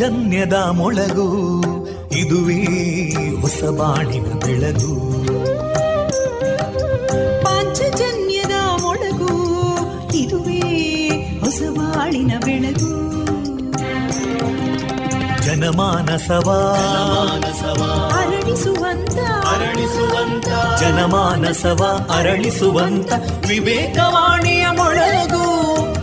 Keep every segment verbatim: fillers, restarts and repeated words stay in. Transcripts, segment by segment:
ಜನ್ಯದ ಮೊಳಗು ಇದುವೇ ಹೊಸಬಾಣಿನ ಬೆಳಗು, ಪಾಂಚಜನ್ಯದ ಮೊಳಗು ಇದುವೇ ಹೊಸಬಾಳಿನ ಬೆಳಗು, ಜನಮಾನಸವ ಅರಳಿಸುವಂತ ಅರಳಿಸುವಂತ ಜನಮಾನಸವ ಅರಳಿಸುವಂತ ವಿವೇಕವಾಣಿಯ ಮೊಳಗು,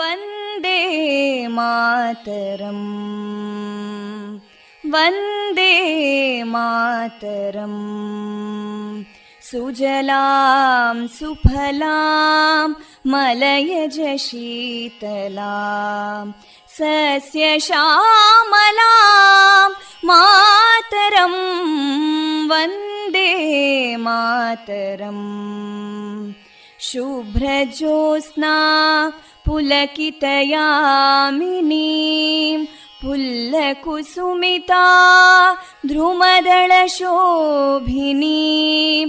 ವಂದೇ ಮಾತರಂ, ವಂದೇ ಮಾತರಂ, ಸುಜಲಾಂ ಸುಫಲಾಂ ಮಲಯಜ ಶೀತಲಾಂ ಸಸ್ಯ ಶ್ಯಾಮಲಾಂ ಮಾತರಂ ವಂದೇ ಮಾತರಂ. ಶುಭ್ರಜೋತ್ಸ್ನಾ ಪುಲಕಿತಯಾಮಿನೀಂ ಪುಲ್ಲಕುಸುಮಿತಾ ದ್ರುಮದಳಶೋಭಿನೀಂ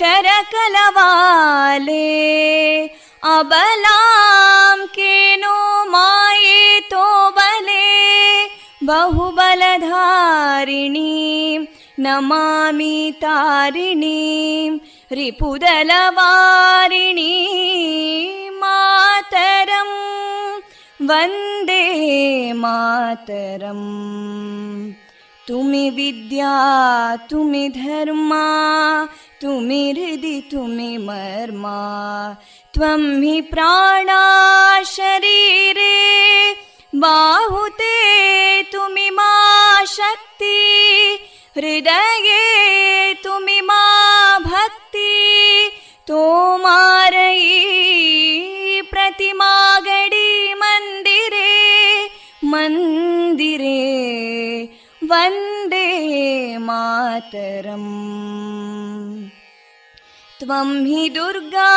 ಕರಕಲವಾಲೇ, ಅಬಲಾಂ ಕೇನೋ ಮಾಯೇತೋ ಬಲೇ ಬಹುಬಲಧಾರಿಣೀಂ ನಮಾಮಿ ತಾರಿಣೀಂ ರಿಪುದಲವಾರಿಣೀಂ ಮಾತರಂ ವಂದೇ ಮಾತರಂ. ತುಮಿ ವಿದ್ಯಾ ತುಮಿ ಧರ್ಮ ತುಮಿ ಹೃದಿ ತುಮಿ ಮರ್ಮ, ತ್ವಂ ಹಿ ಪ್ರಾಣ ಶರೀರೇ ಬಾಹುತೇ ತುಮಿ ಮಾ ಶಕ್ತಿ, ಹೃದಯೇ ತುಮಿ ಮಾ ಭಕ್ತಿ, ತೋಮಾರಯಿ ಪ್ರತಿಮಾ ಗಡಿ ಮಂದಿರೇ ಮಂದಿರೇ ವಂದೇ ಮಾತರಂ. ತ್ವಂ ಹಿ ದುರ್ಗಾ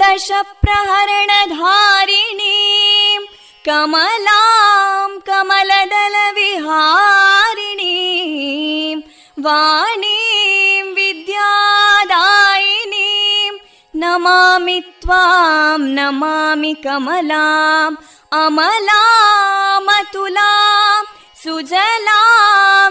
ದಶ ಪ್ರಹರಣಧಾರಿಣೀಂ ಕಮಲಾಂ ಕಮಲದಲ ವಿಹಾರಿಣೀಂ ವಾಣೀಂ ವಿದ್ಯಾದಾಯಿನೀಂ ನಮಾಮಿ ತ್ವಾಂ ನಮಾಮಿ ಕಮಲಾಂ ಅಮಲಾಂ ಅತುಲಾಂ ಸುಜಲಾಂ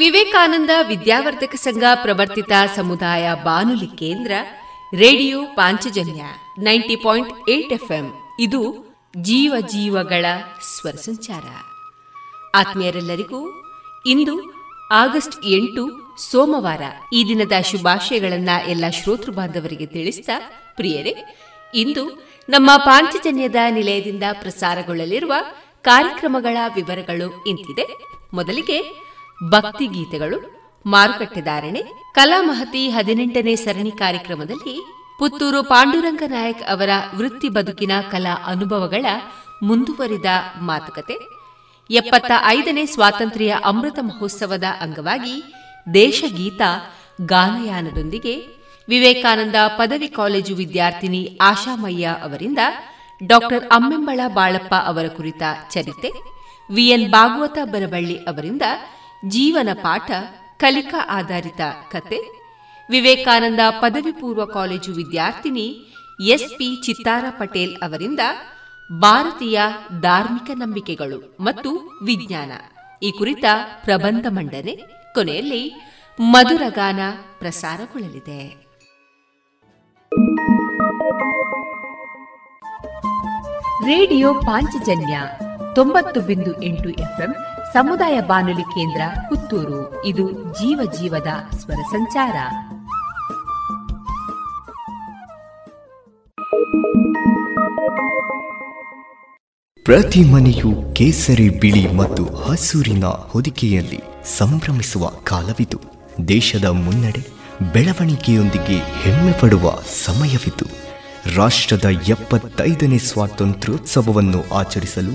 ವಿವೇಕಾನಂದ ವಿದ್ಯಾವರ್ಧಕ ಸಂಘ ಪ್ರವರ್ತಿತ ಸಮುದಾಯ ಬಾನುಲಿ ಕೇಂದ್ರ radio Panchajanya ninety point eight FM. ಇದು ಜೀವ ಜೀವಗಳ ಸ್ವರ ಸಂಚಾರ. ಆತ್ಮೀಯರೆಲ್ಲರಿಗೂ ಇಂದು ಆಗಸ್ಟ್ ಎಂಟು ಸೋಮವಾರ ಈ ದಿನದ ಶುಭಾಶಯಗಳನ್ನು ಎಲ್ಲ ಶ್ರೋತೃ ಬಾಂಧವರಿಗೆ ತಿಳಿಸ್ತಾ, ಪ್ರಿಯರೇ, ಇಂದು ನಮ್ಮ ಪಾಂಚಜನ್ಯದ ನಿಲಯದಿಂದ ಪ್ರಸಾರಗೊಳ್ಳಲಿರುವ ಕಾರ್ಯಕ್ರಮಗಳ ವಿವರಗಳು ಇಂತಿದೆ. ಮೊದಲಿಗೆ ಭಕ್ತಿ ಗೀತೆಗಳು, ಮಾರುಕಟ್ಟೆ ಧಾರಣೆ, ಕಲಾಮಹತಿ ಹದಿನೆಂಟನೇ ಸರಣಿ ಕಾರ್ಯಕ್ರಮದಲ್ಲಿ ಪುತ್ತೂರು ಪಾಂಡುರಂಗ ನಾಯಕ್ ಅವರ ವೃತ್ತಿ ಬದುಕಿನ ಕಲಾ ಅನುಭವಗಳ ಮುಂದುವರಿದ ಮಾತುಕತೆ, ಎಪ್ಪತ್ತ ಐದನೇ ಸ್ವಾತಂತ್ರ್ಯ ಅಮೃತ ಮಹೋತ್ಸವದ ಅಂಗವಾಗಿ ದೇಶಗೀತ ಗಾನಯಾನದೊಂದಿಗೆ ವಿವೇಕಾನಂದ ಪದವಿ ಕಾಲೇಜು ವಿದ್ಯಾರ್ಥಿನಿ ಆಶಾಮಯ್ಯ ಅವರಿಂದ ಡಾಕ್ಟರ್ ಅಮ್ಮೆಂಬಳ ಬಾಳಪ್ಪ ಅವರ ಕುರಿತ ಚರಿತೆ, ವಿ. ಎಲ್. ಭಾಗವತ ಬರವಳ್ಳಿ ಅವರಿಂದ ಜೀವನ ಪಾಠ ಕಲಿಕಾ ಆಧಾರಿತ ಕತೆ, ವಿವೇಕಾನಂದ ಪದವಿ ಪೂರ್ವ ಕಾಲೇಜು ವಿದ್ಯಾರ್ಥಿನಿ ಎಸ್. ಪಿ. ಚಿತ್ತಾರ ಪಟೇಲ್ ಅವರಿಂದ ಭಾರತೀಯ ಧಾರ್ಮಿಕ ನಂಬಿಕೆಗಳು ಮತ್ತು ವಿಜ್ಞಾನ ಈ ಕುರಿತ ಪ್ರಬಂಧ ಮಂಡನೆ, ಕೊನೆಯಲ್ಲಿ ಮಧುರಗಾನ ಪ್ರಸಾರಗೊಳ್ಳಲಿದೆ. ರೇಡಿಯೋ ಪಾಂಚಜನ್ಯ ತೊಂಬತ್ತು ಬಿಂದು ಎಂಟು ಎಫ್ಎಂ ಸಮುದಾಯ ಬಾನುಲಿ ಕೇಂದ್ರ ಪುತ್ತೂರು. ಇದು ಜೀವ ಜೀವದ ಸ್ವರ ಸಂಚಾರ. ಪ್ರತಿ ಮನೆಯು ಕೇಸರಿ, ಬಿಳಿ ಮತ್ತು ಹಸೂರಿನ ಹೊದಿಕೆಯಲ್ಲಿ ಸಂಭ್ರಮಿಸುವ ಕಾಲವಿದು. ದೇಶದ ಮುನ್ನಡೆ ಬೆಳವಣಿಗೆಯೊಂದಿಗೆ ಹೆಮ್ಮೆ ಪಡುವ ಸಮಯವಿದು. ರಾಷ್ಟ್ರದ ಎಪ್ಪತ್ತೈದನೇ ಸ್ವಾತಂತ್ರ್ಯೋತ್ಸವವನ್ನು ಆಚರಿಸಲು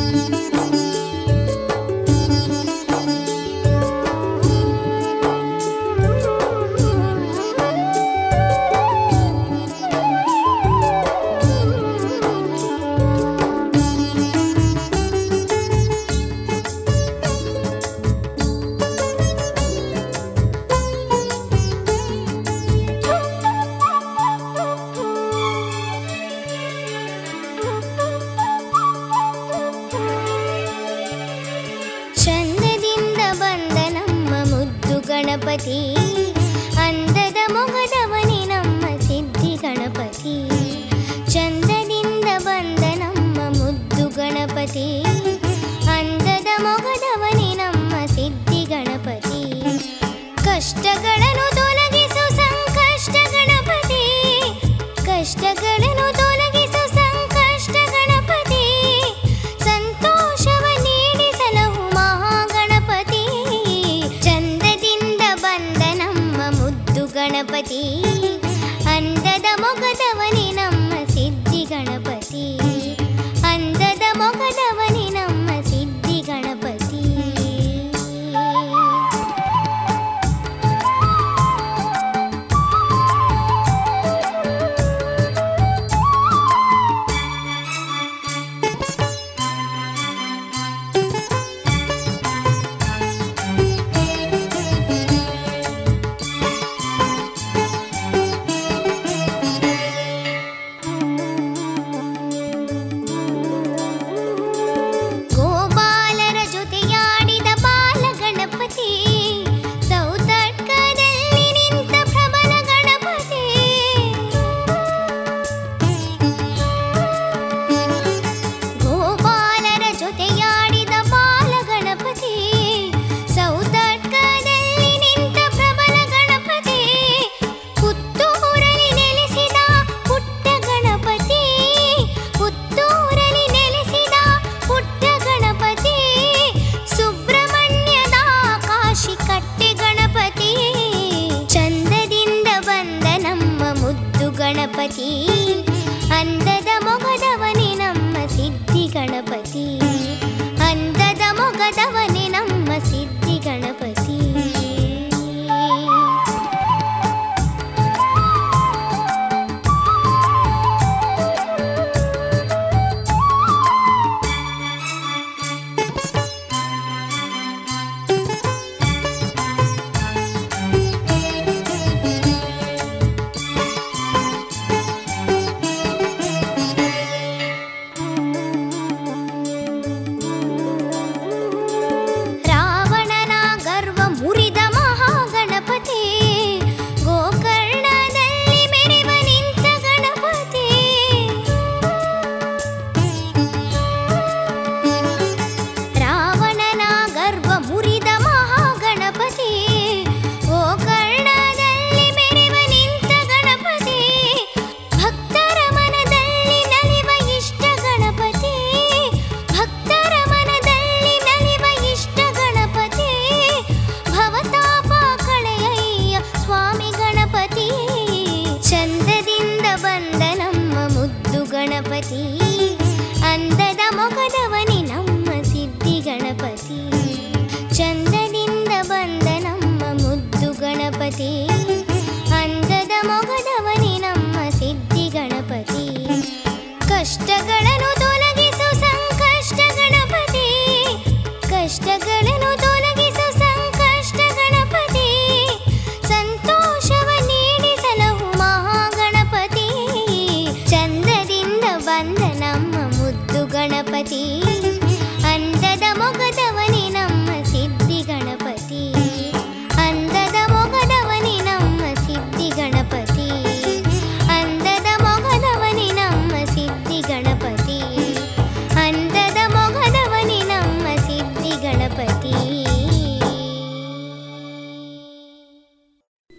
ಅಂದದ ಮೊಗದವನಿ ನಮ್ಮ ಸಿದ್ಧಿ ಗಣಪತಿ, ಚಂದದಿಂದ ಬಂದ ನಮ್ಮ ಮುದ್ದು ಗಣಪತಿ, ಅಂದದ ಮೊಗದವನಿ ನಮ್ಮ ಸಿದ್ಧಿ ಗಣಪತಿ, ಕಷ್ಟಗಳನ್ನು ತೊಲಗಿಸು ಸಂಕಷ್ಟ ಗಣಪತಿ, ಕಷ್ಟಗಳನ್ನು ತೊಲಗಿಸು ಸಂಕಷ್ಟ ಗಣಪತಿ, ಸಂತೋಷವ ನೀಡಿಸಲಹು ಮಹಾಗಣಪತಿ, ಚಂದದಿಂದ ಬಂದ ಜಗದವನೇ ನಮ್ಮ ಸಿದ್ಧಿ ಗಣಪತಿ.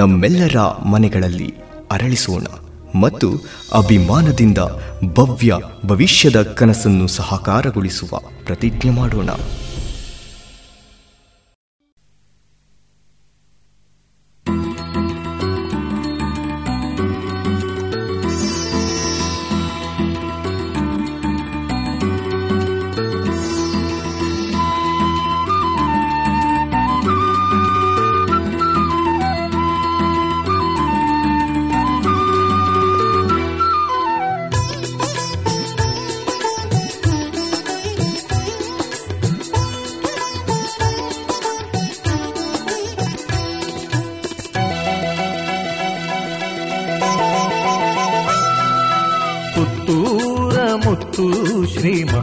ನಮ್ಮೆಲ್ಲರ ಮನೆಗಳಲ್ಲಿ ಅರಳಿಸೋಣ ಮತ್ತು ಅಭಿಮಾನದಿಂದ ಭವ್ಯ ಭವಿಷ್ಯದ ಕನಸನ್ನು ಸಹಕಾರಗೊಳಿಸುವ ಪ್ರತಿಜ್ಞೆ ಮಾಡೋಣ.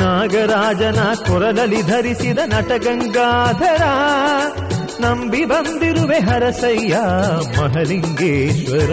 ನಾಗರಾಜನ ಕೊರಲಲ್ಲಿ ಧರಿಸಿದ ನಟಗಂಗಾಧರ, ನಂಬಿ ಬಂದಿರುವೆ ಹರಸಯ್ಯ ಮಹಲಿಂಗೇಶ್ವರ.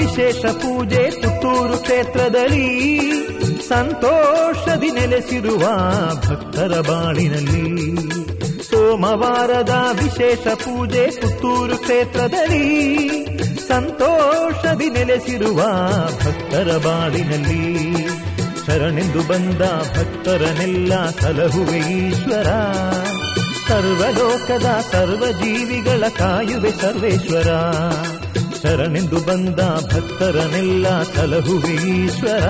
ವಿಶೇಷ ಪೂಜೆ ಪುತ್ತೂರು ಕ್ಷೇತ್ರದಲ್ಲಿ ಸಂತೋಷದಿ ನೆಲೆಸಿರುವ ಭಕ್ತರ ಬಾಳಿನಲ್ಲಿ. ಸೋಮವಾರದ ವಿಶೇಷ ಪೂಜೆ ಪುತ್ತೂರು ಕ್ಷೇತ್ರದಲ್ಲಿ ಸಂತೋಷದಿ ನೆಲೆಸಿರುವ ಭಕ್ತರ ಬಾಳಿನಲ್ಲಿ. ಶರಣೆಂದು ಬಂದ ಭಕ್ತರನೆಲ್ಲ ಸಲಹುವೆ ಈಶ್ವರ, ಸರ್ವಲೋಕದ ಸರ್ವಜೀವಿಗಳ ಕಾಯುವೆ ಸರ್ವೇಶ್ವರ, ಶರಣೆಂದು ಬಂದ ಭಕ್ತರನೆಲ್ಲ ಕಲಹುವೀಶ್ವರ.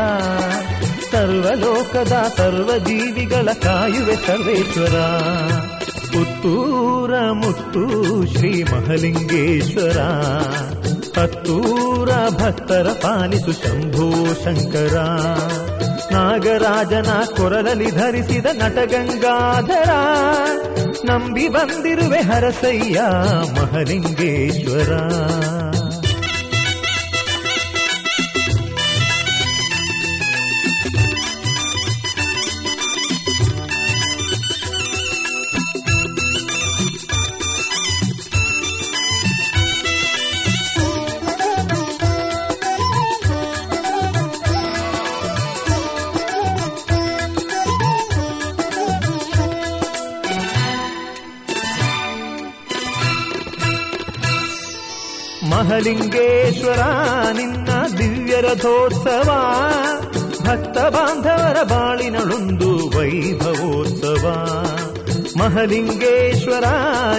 ಸರ್ವಲೋಕದ ಸರ್ವಜೀವಿಗಳ ಕಾಯುವೆ ಸರ್ವೇಶ್ವರ. ಪುತ್ತೂರ ಮುತ್ತು ಶ್ರೀ ಮಹಲಿಂಗೇಶ್ವರ, ಹತ್ತೂರ ಭಕ್ತರ ಪಾಲಿಸು ಶಂಭೋ ಶಂಕರ. ನಾಗರಾಜನ ಕೊರಳಲ್ಲಿ ಧರಿಸಿದ ನಟಗಂಗಾಧರ, ನಂಬಿ ಬಂದಿರುವೆ ಹರಸಯ್ಯ ಮಹಲಿಂಗೇಶ್ವರ. ಮಹಲಿಂಗೇಶ್ವರ ನಿನ್ನ ದಿವ್ಯ ರಥೋತ್ಸವ, ಭಕ್ತ ಬಾಂಧವರ ಬಾಳಿನಳೊಂದು ವೈಭವೋತ್ಸವ. ಮಹಲಿಂಗೇಶ್ವರ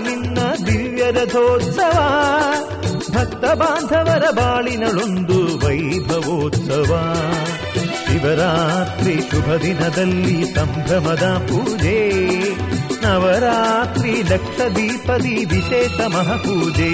ನಿನ್ನ ದಿವ್ಯ ರಥೋತ್ಸವ, ಭಕ್ತ ಬಾಂಧವರ ಬಾಳಿನಳೊಂದು ವೈಭವೋತ್ಸವ. ಶಿವರಾತ್ರಿ ಶುಭ ದಿನದಲ್ಲಿ ಸಂಭ್ರಮದ ಪೂಜೆ, ನವರಾತ್ರಿ ಲಕ್ಷ ದೀಪದಿ ವಿಶೇಷ ಮಹಾಪೂಜೆ.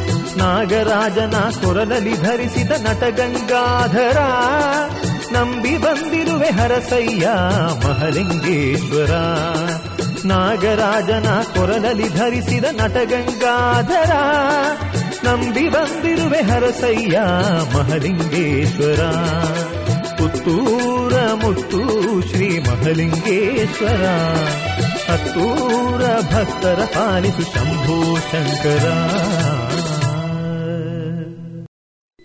ನಾಗರಾಜನ ಕೊರಲಲ್ಲಿ ಧರಿಸಿದ ನಟಗಂಗಾಧರ, ನಂಬಿ ಬಂದಿರುವೆ ಹರಸಯ್ಯ ಮಹಲಿಂಗೇಶ್ವರ. ನಾಗರಾಜನ ಕೊರಲಲ್ಲಿ ಧರಿಸಿದ ನಟಗಂಗಾಧರ, ನಂಬಿ ಬಂದಿರುವೆ ಹರಸಯ್ಯ ಮಹಲಿಂಗೇಶ್ವರ. ಪುತ್ತೂರ ಮುತ್ತು ಶ್ರೀ ಮಹಲಿಂಗೇಶ್ವರ, ಹತ್ತೂರ ಭಕ್ತರ ಪಾಲಿಸು ಶಂಭೋ ಶಂಕರ.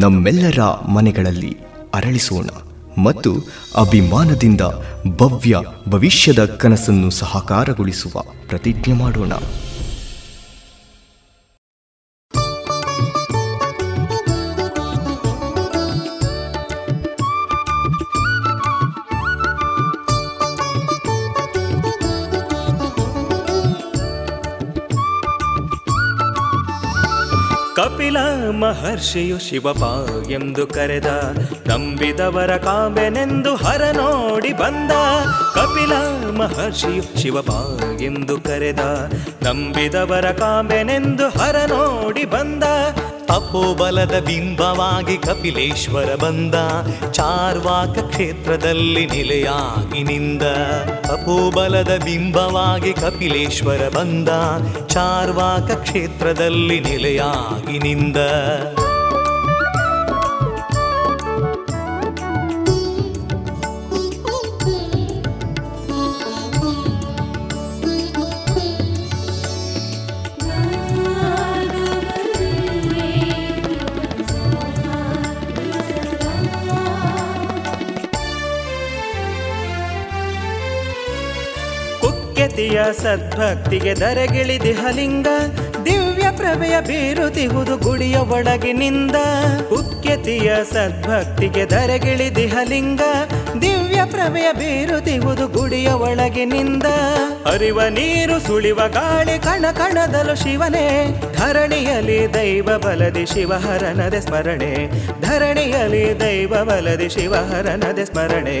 ನಮ್ಮೆಲ್ಲರ ಮನೆಗಳಲ್ಲಿ ಅರಳಿಸೋಣ ಮತ್ತು ಅಭಿಮಾನದಿಂದ ಭವ್ಯ ಭವಿಷ್ಯದ ಕನಸನ್ನು ಸಹಕಾರಗೊಳಿಸುವ ಪ್ರತಿಜ್ಞೆ ಮಾಡೋಣ. ಕಪಿಲ ಮಹರ್ಷಿಯು ಶಿವಪ ಎಂದು ಕರೆದ, ನಂಬಿದವರ ಕಾವೆನೆಂದು ಹರ ನೋಡಿ ಬಂದ. ಕಪಿಲ ಮಹರ್ಷಿಯು ಶಿವಪ ಎಂದು ಕರೆದ, ನಂಬಿದವರ ಕಾವೆನೆಂದು ಹರ ನೋಡಿ ಬಂದ. ತಪೋಬಲದ ಬಿಂಬವಾಗಿ ಕಪಿಲೇಶ್ವರ ಬಂದ, ಚಾರ್ವಾಕ ಕ್ಷೇತ್ರದಲ್ಲಿ ನೆಲೆಯಾಗಿ ನಿಂದ. ತಪೋಬಲದ ಬಿಂಬವಾಗಿ ಕಪಿಲೇಶ್ವರ ಬಂದ, ಚಾರ್ವಾಕ ಕ್ಷೇತ್ರದಲ್ಲಿ ನೆಲೆಯಾಗಿ ನಿಂದ. ಸದ್ಭಕ್ತಿಗೆ ದರಗಿಳಿದಿಹಲಿಂಗ, ದಿವ್ಯ ಪ್ರಭೆಯ ಬೀರುತಿಹುದು ಗುಡಿಯ ಒಳಗಿನಿಂದ. ಉಕ್ಯತಿಯ ಸದ್ಭಕ್ತಿಗೆ ದರಗಿಳಿದಿಹಲಿಂಗ, ದಿವ್ಯ ಪ್ರಭೆಯ ಬೀರುತಿಹುದು ಗುಡಿಯ ಒಳಗಿನಿಂದ. ಅರಿವ ನೀರು ಸುಳಿವ ಗಾಳಿ ಕಣ ಕಣದಲು ಶಿವನೇ, ಧರಣಿಯಲ್ಲಿ ದೈವ ಬಲದಿ ಶಿವಹರನದೆ ಸ್ಮರಣೆ, ಧರಣಿಯಲ್ಲಿ ದೈವ ಬಲದಿ ಶಿವಹರನದೆ ಸ್ಮರಣೆ.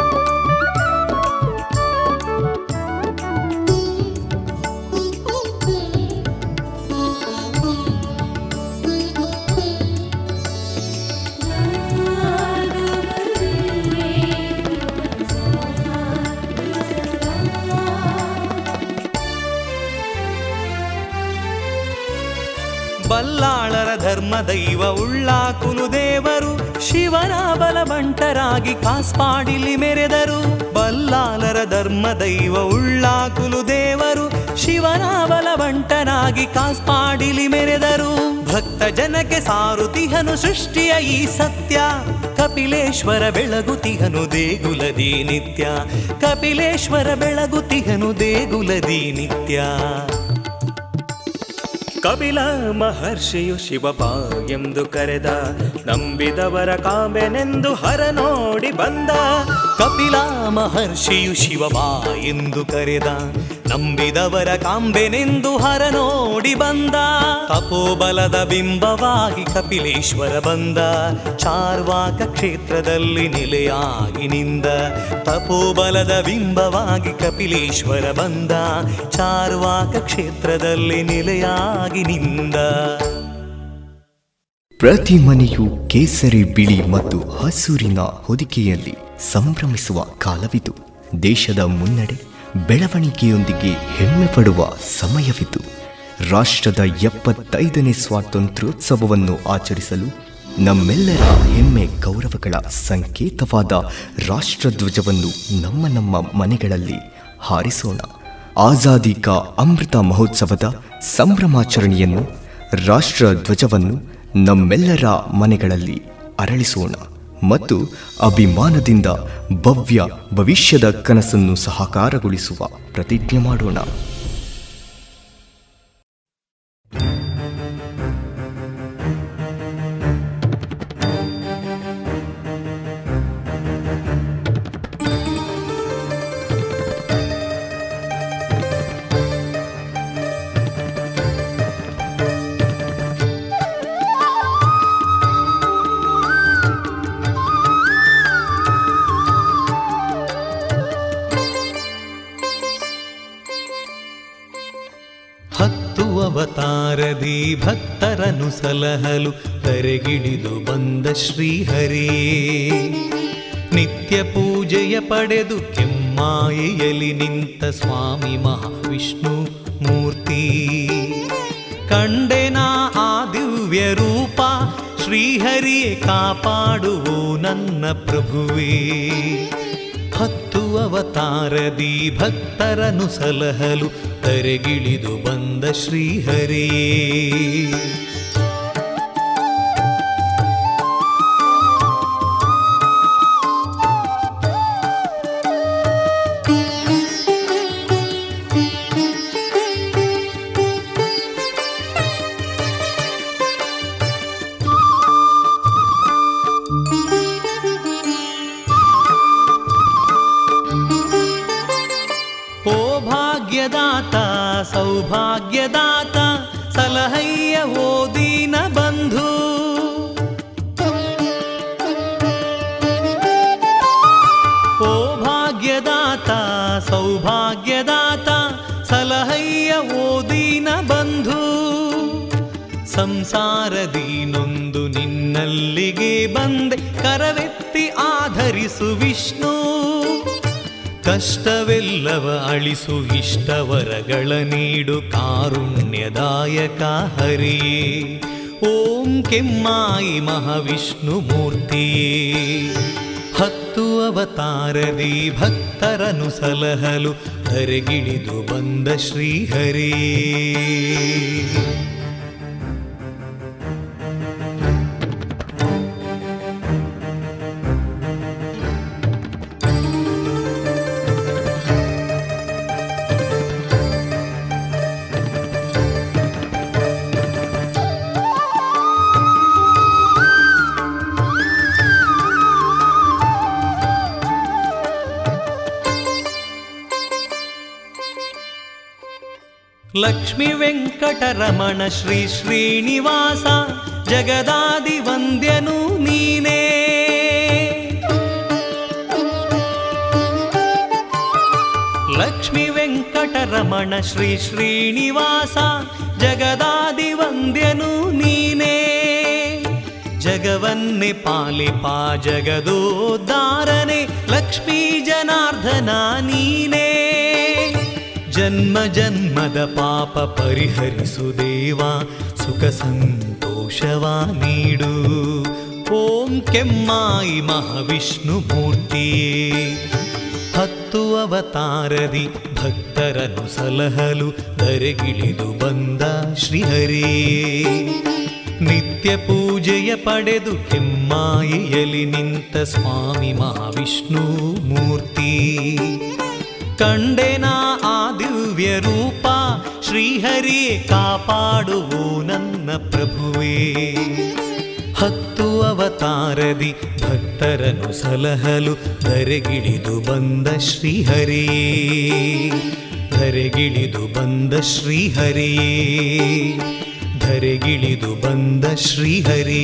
ಬಲ್ಲಾಳರ ಧರ್ಮ ದೈವ ಉಳ್ಳಾಕುಲು ದೇವರು, ಶಿವನ ಬಲವಂಟರಾಗಿ ಕಾಸ್ಪಾಡಿಲಿ ಮೆರೆದರು. ಬಲ್ಲಾಳರ ಧರ್ಮ ದೈವ ಉಳ್ಳಾಕುಲು ದೇವರು, ಶಿವನ ಬಲವಂಟರಾಗಿ ಕಾಸ್ಪಾಡಿಲಿ ಮೆರೆದರು. ಭಕ್ತ ಜನಕ್ಕೆ ಸಾರುತಿಹನು ಸೃಷ್ಟಿಯ ಈ ಸತ್ಯ, ಕಪಿಲೇಶ್ವರ ಬೆಳಗುತಿಹನು ದೇಗುಲದಿ ನಿತ್ಯ, ಕಪಿಲೇಶ್ವರ ಬೆಳಗುತಿಹನು ದೇಗುಲದಿ ನಿತ್ಯ. ಕಪಿಲ ಮಹರ್ಷಿಯು ಶಿವಬ ಎಂದು ಕರೆದ, ನಂಬಿದವರ ಕಾಂಬೆನೆಂದು ಹರ ನೋಡಿ ಬಂದ. ಕಪಿಲ ಮಹರ್ಷಿಯು ಶಿವಬ ಎಂದು ಕರೆದ, ನಂಬಿದವರ ಕಾಂಬೆನೆಂದು ಹರ ನೋಡಿ ಬಂದ. ತಪೋಬಲದ ಬಿಂಬವಾಗಿ ಕಪಿಲೇಶ್ವರ ಬಂದ, ಚಾರ್ವಾಕ ಕ್ಷೇತ್ರದಲ್ಲಿ ನೆಲೆಯಾಗಿ ನಿಂದ. ತಪೋಬಲದ ಬಿಂಬವಾಗಿ ಕಪಿಲೇಶ್ವರ ಬಂದ, ಚಾರ್ವಾಕ ಕ್ಷೇತ್ರದಲ್ಲಿ ನೆಲೆಯಾಗಿ ನಿಂದ. ಪ್ರತಿ ಮನೆಯು ಕೇಸರಿ ಬಿಳಿ ಮತ್ತು ಹಸೂರಿನ ಹೊದಿಕೆಯಲ್ಲಿ ಸಂಭ್ರಮಿಸುವ ಕಾಲವಿದು. ದೇಶದ ಮುನ್ನಡೆ ಬೆಳವಣಿಗೆಯೊಂದಿಗೆ ಹೆಮ್ಮೆ ಪಡುವ ಸಮಯವಿತು. ರಾಷ್ಟ್ರದ ಎಪ್ಪತ್ತೈದನೇ ಸ್ವಾತಂತ್ರ್ಯೋತ್ಸವವನ್ನು ಆಚರಿಸಲು ನಮ್ಮೆಲ್ಲರ ಹೆಮ್ಮೆ ಗೌರವಗಳ ಸಂಕೇತವಾದ ರಾಷ್ಟ್ರಧ್ವಜವನ್ನು ನಮ್ಮ ನಮ್ಮ ಮನೆಗಳಲ್ಲಿ ಹಾರಿಸೋಣ. ಆಜಾದಿ ಕಾ ಅಮೃತ ಮಹೋತ್ಸವದ ಸಂಭ್ರಮಾಚರಣೆಯನ್ನು, ರಾಷ್ಟ್ರಧ್ವಜವನ್ನು ನಮ್ಮೆಲ್ಲರ ಮನೆಗಳಲ್ಲಿ ಅರಳಿಸೋಣ ಮತ್ತು ಅಭಿಮಾನದಿಂದ ಭವ್ಯ ಭವಿಷ್ಯದ ಕನಸನ್ನು ಸಹಕಾರಗೊಳಿಸುವ ಪ್ರತಿಜ್ಞೆ ಮಾಡೋಣ. ಭಕ್ತರನು ಸಲಹಲು ಕರೆಗಿಡಿದು ಬಂದ ಶ್ರೀಹರಿ, ನಿತ್ಯ ಪೂಜೆಯ ಪಡೆದು ಕೆಮ್ಮಾಯೆಯಲ್ಲಿ ನಿಂತ ಸ್ವಾಮಿ ಮಹಾವಿಷ್ಣು ಮೂರ್ತಿ. ಕಂಡೆನಾ ಆ ದಿವ್ಯ ರೂಪ ಶ್ರೀಹರಿಯೇ, ಕಾಪಾಡುವು ನನ್ನ ಪ್ರಭುವೇ. ಹತ್ತು ಅವತಾರದಿ ಭಕ್ತರನು ಸಲಹಲು ತರೆಗಿಳಿದು ಬಂದ ಶ್ರೀಹರಿ. ಸೌಭಾಗ್ಯದಾತ ಸಲಹಯ್ಯ ಓದಿನ ಬಂಧು, ಓ ಭಾಗ್ಯದಾತ ಸೌಭಾಗ್ಯದಾತ ಸಲಹಯ್ಯ ಓದಿನ ಬಂಧು. ಸಂಸಾರದಿ ನೊಂದು ನಿನ್ನಲ್ಲಿಗೆ ಬಂದೆ, ಕರವೆತ್ತಿ ಆಧರಿಸು ವಿಷ್ಣು. ಕಷ್ಟವೆಲ್ಲವ ಅಳಿಸು, ಇಷ್ಟವರಗಳ ನೀಡು ಕಾರುಣ್ಯದಾಯಕ ಹರಿ. ಓಂ ಕೆಮ್ಮಾಯಿ ಮಹಾವಿಷ್ಣು ಮೂರ್ತಿ. ಹತ್ತು ಅವತಾರದಿ ಭಕ್ತರನು ಸಲಹಲು ಧರೆಗಿಳಿದು ಬಂದ ಶ್ರೀಹರಿ. ಲಕ್ಷ್ಮೀ ವೆಂಕಟರಮಣ ಶ್ರೀ ಶ್ರೀನಿವಾಸ ಜಗದಾದಿ ವಂದ್ಯನು ನೀನೇ. ಲಕ್ಷ್ಮೀ ವೆಂಕಟರಮಣ ಶ್ರೀ ಶ್ರೀನಿವಾಸ ಜಗದಾದಿ ವಂದ್ಯನು ನೀನೇ. ಜಗವನ್ನೇ ಪಾಲಿಪಾ ಜಗದೋದ್ಧಾರನೆ ಲಕ್ಷ್ಮೀ ಜನಾರ್ದನ ನೀನೇ. ಜನ್ಮ ಜನ್ಮದ ಪಾಪ ಪರಿಹರಿಸು ದೇವ, ಸುಖ ಸಂತೋಷವ ನೀಡು. ಓಂ ಕೆಮ್ಮಾಯಿ ಮಹಾವಿಷ್ಣು ಮೂರ್ತಿ, ಹತ್ತು ಅವತಾರದಿ ಭಕ್ತರನ್ನು ಸಲಹಲು ಧರೆಗಿಳಿದು ಬಂದ ಶ್ರೀಹರಿ. ನಿತ್ಯ ಪೂಜೆಯ ಪಡೆದು ಕೆಮ್ಮಾಯಿಯಲ್ಲಿ ನಿಂತ ಸ್ವಾಮಿ ಮಹಾವಿಷ್ಣು ಮೂರ್ತಿ. ಕಂಡೆನಾ ಆ ದಿವ್ಯ ರೂಪ ಶ್ರೀಹರಿ, ಕಾಪಾಡುವು ನನ್ನ ಪ್ರಭುವೇ. ಹತ್ತು ಅವತಾರದಿ ಭಕ್ತರನ್ನು ಸಲಹಲು ಧರೆಗಿಳಿದು ಬಂದ ಶ್ರೀಹರಿ, ಧರೆಗಿಳಿದು ಬಂದ ಶ್ರೀಹರಿ, ಧರೆಗಿಳಿದು ಬಂದ ಶ್ರೀಹರಿ.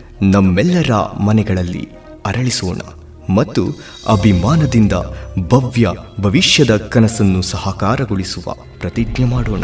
ನಮ್ಮೆಲ್ಲರ ಮನೆಗಳಲ್ಲಿ ಅರಳಿಸೋಣ ಮತ್ತು ಅಭಿಮಾನದಿಂದ ಭವ್ಯ ಭವಿಷ್ಯದ ಕನಸನ್ನು ಸಹಕಾರಗೊಳಿಸುವ ಪ್ರತಿಜ್ಞೆ ಮಾಡೋಣ.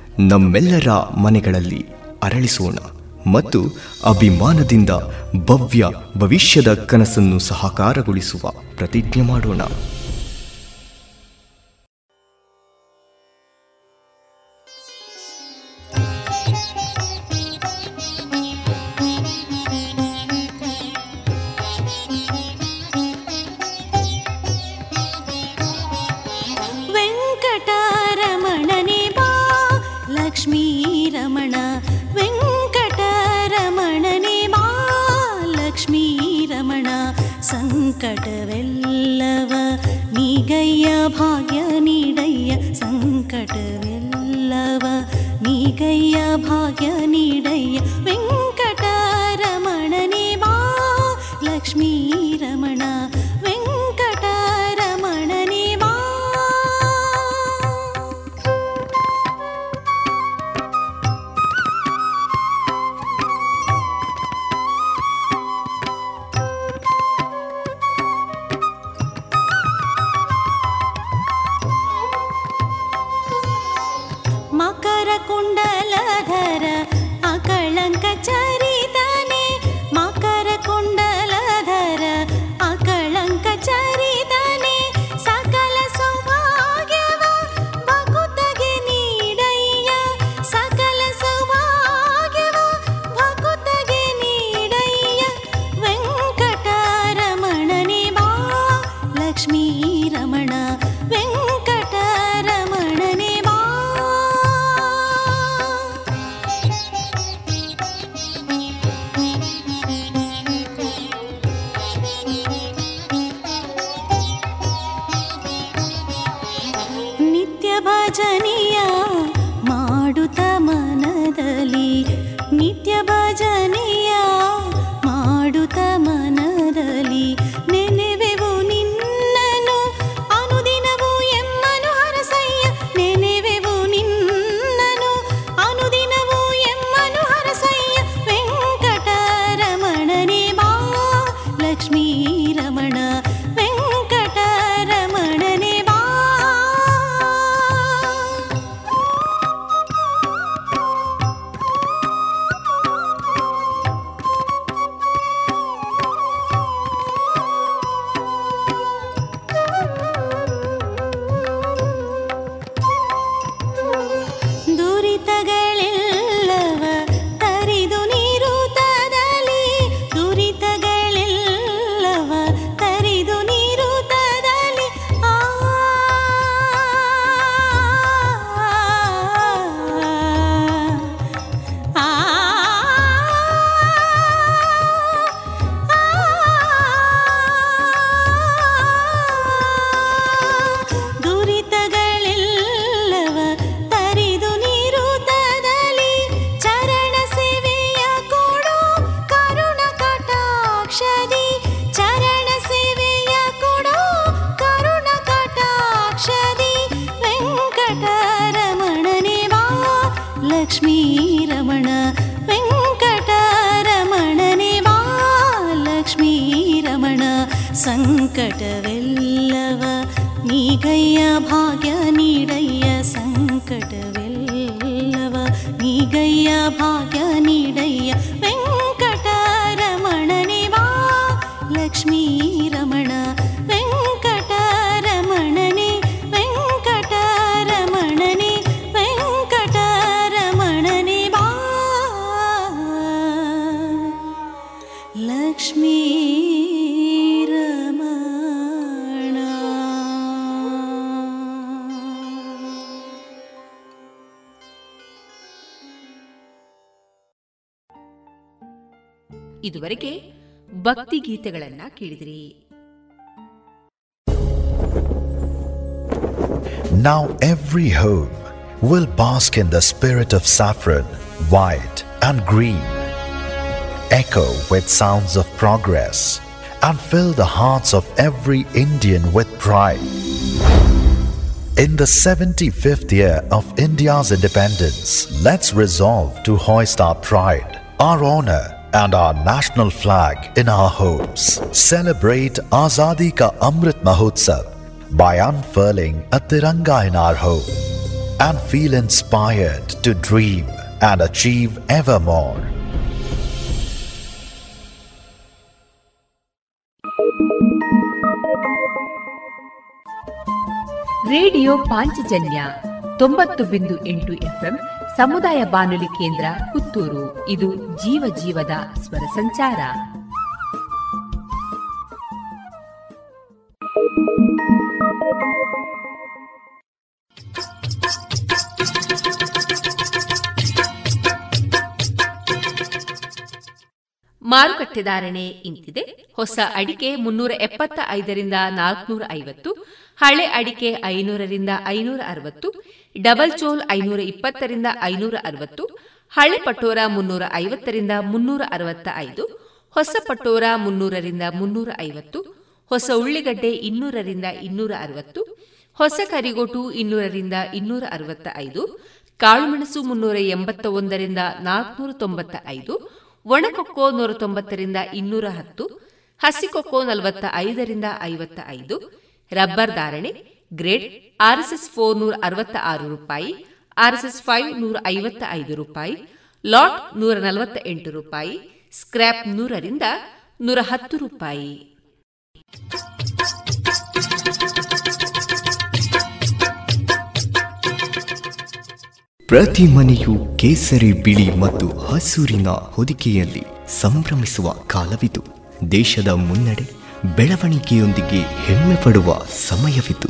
ನಮ್ಮೆಲ್ಲರ ಮನೆಗಳಲ್ಲಿ ಅರಳಿಸೋಣ ಮತ್ತು ಅಭಿಮಾನದಿಂದ ಭವ್ಯ ಭವಿಷ್ಯದ ಕನಸನ್ನು ಸಹಕಾರಗೊಳಿಸುವ ಪ್ರತಿಜ್ಞೆ ಮಾಡೋಣ. ಸಂಕಟವೆಲ್ಲವ ನೀಗಯ್ಯ ಭಾಗ್ಯ ನೀಡಯ್ಯ, ಸಂಕಟವೆಲ್ಲವ ನೀಗಯ್ಯ ಭಾಗ್ಯ ನೀಡಯ್ಯ, ವೆಂಕಟರಮಣನೇ ಮಾ ಲಕ್ಷ್ಮೀ ರಮಣ, ವೆಂಕಟರಮಣನೇ ಮಾ. ಕುಂಡಲಧರ ಅಕಳಂಕ ಚರಿತನೆ, ಮಕರ ಕುಂಡಲಧರ ಅಕಳಂಕ ಚರಿತನೆ, ಸಕಲ ಸೌಭಾಗ್ಯವ ಭಕುತಗೆ ನೀಡಯ್ಯ, ಸಕಲ ಸೌಭಾಗ್ಯವ ಭಕುತಗೆ ನೀಡಯ್ಯ, ವೆಂಕಟರಮಣನೇ ಮಾ ಲಕ್ಷ್ಮೀ ರಮಣ, ವೆಂಕಟರಮಣನೇ ಮಾ. ಭಜನೆಯ ಮಾಡುತ್ತ ಮನದಲ್ಲಿ, ನಿತ್ಯ ಭಜನೆಯ ಮಾಡುತ್ತ ಮನದಲ್ಲಿ, ನೆನೆವೆವು ನಿನ್ನನು ಅನುದಿನವು ಎಮ್ಮನು ಹರಸಯ್ಯ, ನೆನೆವೆವು ನಿನ್ನನು ಅನುದಿನವು ಎಮ್ಮನು ಹರಸಯ್ಯ, ವೆಂಕಟರಮಣನೇ ಮಾ ಲಕ್ಷ್ಮೀ ರಮಣ, ವೆಂಕಟರಮಣನೇ ಮಾ. ಸಂಕಟವೆಲ್ಲವ ನೀಗಯ್ಯ ಭಾಗ್ಯ ನೀಡಯ್ಯ, ಸಂಕಟವೆಲ್ಲವ ನೀಗಯ್ಯ ಭಾಗ್ಯ ನೀಡಯ್ಯ, ವೆಂಕಟರಮಣನೇ ಮಾ ಲಕ್ಷ್ಮೀ ರಮಣ, ವೆಂಕಟರಮಣನೇ, ವೆಂಕಟರಮಣನೇ, ವೆಂಕಟರಮಣನೇ ಮಾ ಲಕ್ಷ್ಮೀ. ಇದುವರೆಗೆ ಭಕ್ತಿ ಗೀತೆಗಳನ್ನ ಕೇಳಿದ್ರಿ. Now every home will bask in the spirit of saffron, white and green, echo with sounds of progress, and fill the hearts of every Indian with pride. In the seventy-fifth year of India's independence, let's resolve to hoist our pride, our honor, and our national flag in our homes. Celebrate Azadi Ka Amrit Mahotsav by unfurling a Tiranga in our home and feel inspired to dream and achieve evermore. Radio Panchajanya ತೊಂಬತ್ತು ಬಿಂದು ಎಂಟು FM ಸಮುದಾಯ ಬಾನುಲಿ ಕೇಂದ್ರ ಪುತ್ತೂರು. ಇದು ಜೀವ ಜೀವದ ಸ್ವರ ಸಂಚಾರ. ಮಾರುಕಟ್ಟೆ ಧಾರಣೆ ಇಂತಿದೆ. ಹೊಸ ಅಡಿಕೆ ಮುನ್ನೂರ ಎಪ್ಪತ್ತ ಐದರಿಂದ ನಾಲ್ಕುನೂರ ಐವತ್ತು, ಹಳೆ ಅಡಿಕೆ ಐನೂರರಿಂದ ಐನೂರ ಅರವತ್ತು, ಡಬಲ್ ಚೋಲ್ ಐನೂರ ಇಪ್ಪತ್ತರಿಂದ ಐನೂರ ಅರವತ್ತು, ಹಳೆ ಪಟೋರ ಮುನ್ನೂರ ಐವತ್ತರಿಂದ ಮುನ್ನೂರ ಅರವತ್ತ ಐದು, ಹೊಸ ಪಟೋರ ಮುನ್ನೂರರಿಂದ ಮುನ್ನೂರ ಐವತ್ತು, ಹೊಸ ಉಳ್ಳಿಗಡ್ಡೆ ಇನ್ನೂರರಿಂದ ಇನ್ನೂರ ಅರವತ್ತು, ಹೊಸ ಕರಿಗೋಟು ಇನ್ನೂರರಿಂದ ಇನ್ನೂರ ಅರವತ್ತ ಐದು, ಕಾಳುಮೆಣಸು ಮುನ್ನೂರ ಎಂಬತ್ತ ಒಂದರಿಂದ ನಾಲ್ಕುನೂರ ತೊಂಬತ್ತ ಐದು, ಒಣಕೊಕ್ಕೋ ನೂರ ತೊಂಬತ್ತರಿಂದ ಇನ್ನೂರ ಹತ್ತು, ಹಸಿಕೊಕ್ಕೋ ನಲವತ್ತ ಐದರಿಂದ ಐವತ್ತ ಐದು. ರಬ್ಬರ್ ಧಾರಣೆ ಗ್ರೇಡ್ ಆರ್ಎಸ್ಎಸ್ ಫೋರ್ ನೂರ ಅರವತ್ತ ಆರು ರೂಪಾಯಿ, ಆರ್ಎಸ್ಎಸ್ ಫೈವ್ ನೂರ ಐವತ್ತ ಐದು ರೂಪಾಯಿ, ಲಾಟ್ ನೂರ ನಲವತ್ತ ಎಂಟು ರೂಪಾಯಿ, ಸ್ಕ್ರಾಪ್ ನೂರರಿಂದ ನೂರ ಹತ್ತು ರೂಪಾಯಿ. ಪ್ರತಿ ಮನೆಯು ಕೇಸರಿ ಬಿಳಿ ಮತ್ತು ಹಸೂರಿನ ಹೊದಿಕೆಯಲ್ಲಿ ಸಂಭ್ರಮಿಸುವ ಕಾಲವಿತು. ದೇಶದ ಮುನ್ನಡೆ ಬೆಳವಣಿಗೆಯೊಂದಿಗೆ ಹೆಮ್ಮೆ ಪಡುವ ಸಮಯವಿತು.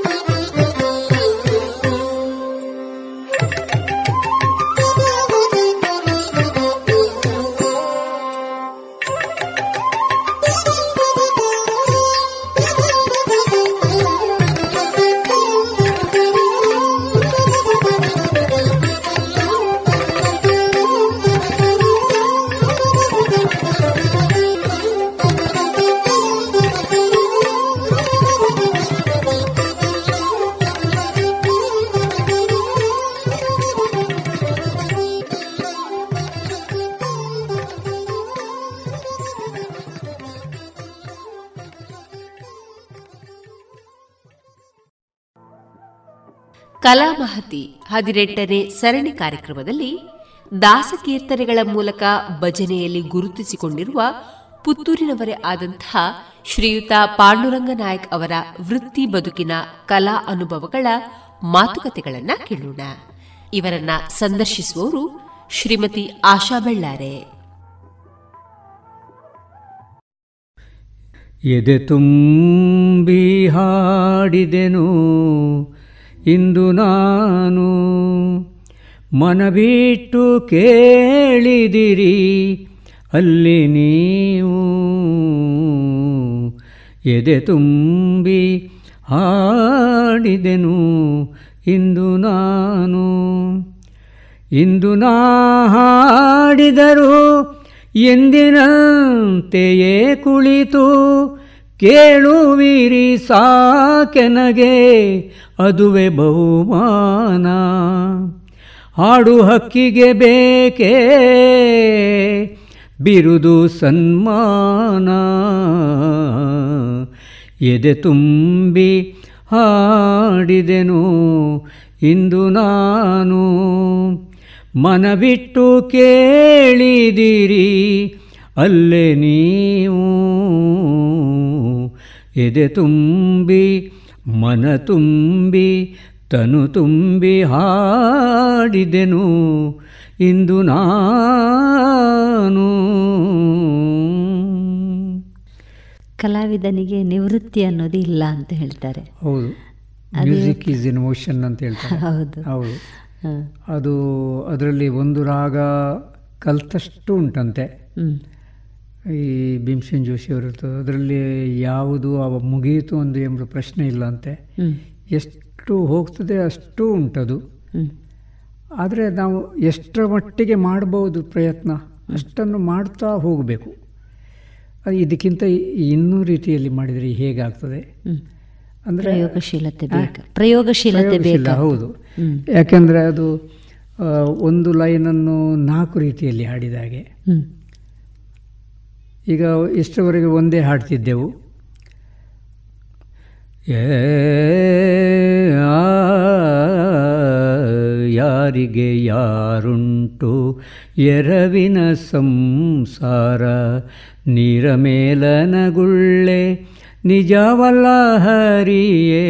ಕಲಾ ಮಹತಿ ಹದಿನೆಂಟನೇ ಸರಣಿ ಕಾರ್ಯಕ್ರಮದಲ್ಲಿ ದಾಸಕೀರ್ತನೆಗಳ ಮೂಲಕ ಭಜನೆಯಲ್ಲಿ ಗುರುತಿಸಿಕೊಂಡಿರುವ ಪುತ್ತೂರಿನವರೇ ಆದಂತಹ ಶ್ರೀಯುತ ಪಾಂಡುರಂಗ ನಾಯಕ್ ಅವರ ವೃತ್ತಿ ಬದುಕಿನ ಕಲಾ ಅನುಭವಗಳ ಮಾತುಕತೆಗಳನ್ನು ಕೇಳೋಣ. ಇವರನ್ನ ಸಂದರ್ಶಿಸುವವರು ಶ್ರೀಮತಿ ಆಶಾ ಬೆಳ್ಳಾರೆ. ಎದೆ ತುಂಬಿ ಹಾಡಿದೆನು ಇಂದು ನಾನು, ಮನಬಿಟ್ಟು ಕೇಳಿದಿರಿ ಅಲ್ಲಿ ನೀವು. ಎದೆ ತುಂಬಿ ಹಾಡಿದೆನು ಇಂದು ನಾನು, ಇಂದು ನಾ ಹಾಡಿದರೂ ಎಂದಿನಂತೆಯೇ ಕುಳಿತು ಕೇಳುವಿರಿ ಸಾಕೆನಗೆ ಅದುವೆ ಬಹುಮಾನ. ಹಾಡು ಹಕ್ಕಿಗೆ ಬೇಕೇ ಬಿರುದು ಸನ್ಮಾನ, ಎದೆ ತುಂಬಿ ಹಾಡಿದೆನು ಇಂದು ನಾನು. ಮನಬಿಟ್ಟು ಕೇಳಿದಿರಿ ಅಲ್ಲೇ ನೀವು, ಎದೆ ತುಂಬಿ ಮನ ತುಂಬಿ ತನು ತುಂಬಿ ಹಾಡಿದೆನು ಇಂದು ನಾನು. ಕಲಾವಿದನಿಗೆ ನಿವೃತ್ತಿ ಅನ್ನೋದು ಇಲ್ಲ ಅಂತ ಹೇಳ್ತಾರೆ. ಹೌದು, ಮ್ಯೂಸಿಕ್ ಈಸ್ ಇನ್ ಮೋಷನ್ ಅಂತ ಹೇಳ್ತಾರೆ. ಹೌದು ಹೌದು, ಅದು ಅದರಲ್ಲಿ ಒಂದು ರಾಗ ಕಲ್ತಷ್ಟು ಉಂಟಂತೆ ಈ ಭೀಮಸೇನ್ ಜೋಶಿಯವರು. ಅದರಲ್ಲಿ ಯಾವುದು ಅವ ಮುಗಿಯಿತು ಒಂದು ಎಂಬ ಪ್ರಶ್ನೆ ಇಲ್ಲ ಅಂತೆ, ಎಷ್ಟು ಹೋಗ್ತದೆ ಅಷ್ಟು ಉಂಟದು. ಆದರೆ ನಾವು ಎಷ್ಟರ ಮಟ್ಟಿಗೆ ಮಾಡ್ಬೋದು ಪ್ರಯತ್ನ ಅಷ್ಟನ್ನು ಮಾಡ್ತಾ ಹೋಗಬೇಕು. ಇದಕ್ಕಿಂತ ಇನ್ನೂ ರೀತಿಯಲ್ಲಿ ಮಾಡಿದರೆ ಹೇಗಾಗ್ತದೆ ಅಂದರೆ ಪ್ರಯೋಗಶೀಲತೆ ಬೇಕು, ಪ್ರಯೋಗಶೀಲತೆ ಬೇಕು. ಹೌದು, ಯಾಕೆಂದರೆ ಅದು ಒಂದು ಲೈನನ್ನು ನಾಲ್ಕು ರೀತಿಯಲ್ಲಿ ಹಾಡಿದಾಗೆ. ಈಗ ಇಷ್ಟವರೆಗೆ ಒಂದೇ ಹಾಡ್ತಿದ್ದೆವು, ಏ ಯಾರಿಗೆ ಯಾರುಂಟು ಎರವಿನ ಸಂಸಾರ, ನೀರ ಮೇಲನಗುಳ್ಳೆ ನಿಜವಲ್ಲ ಹರಿಯೇ,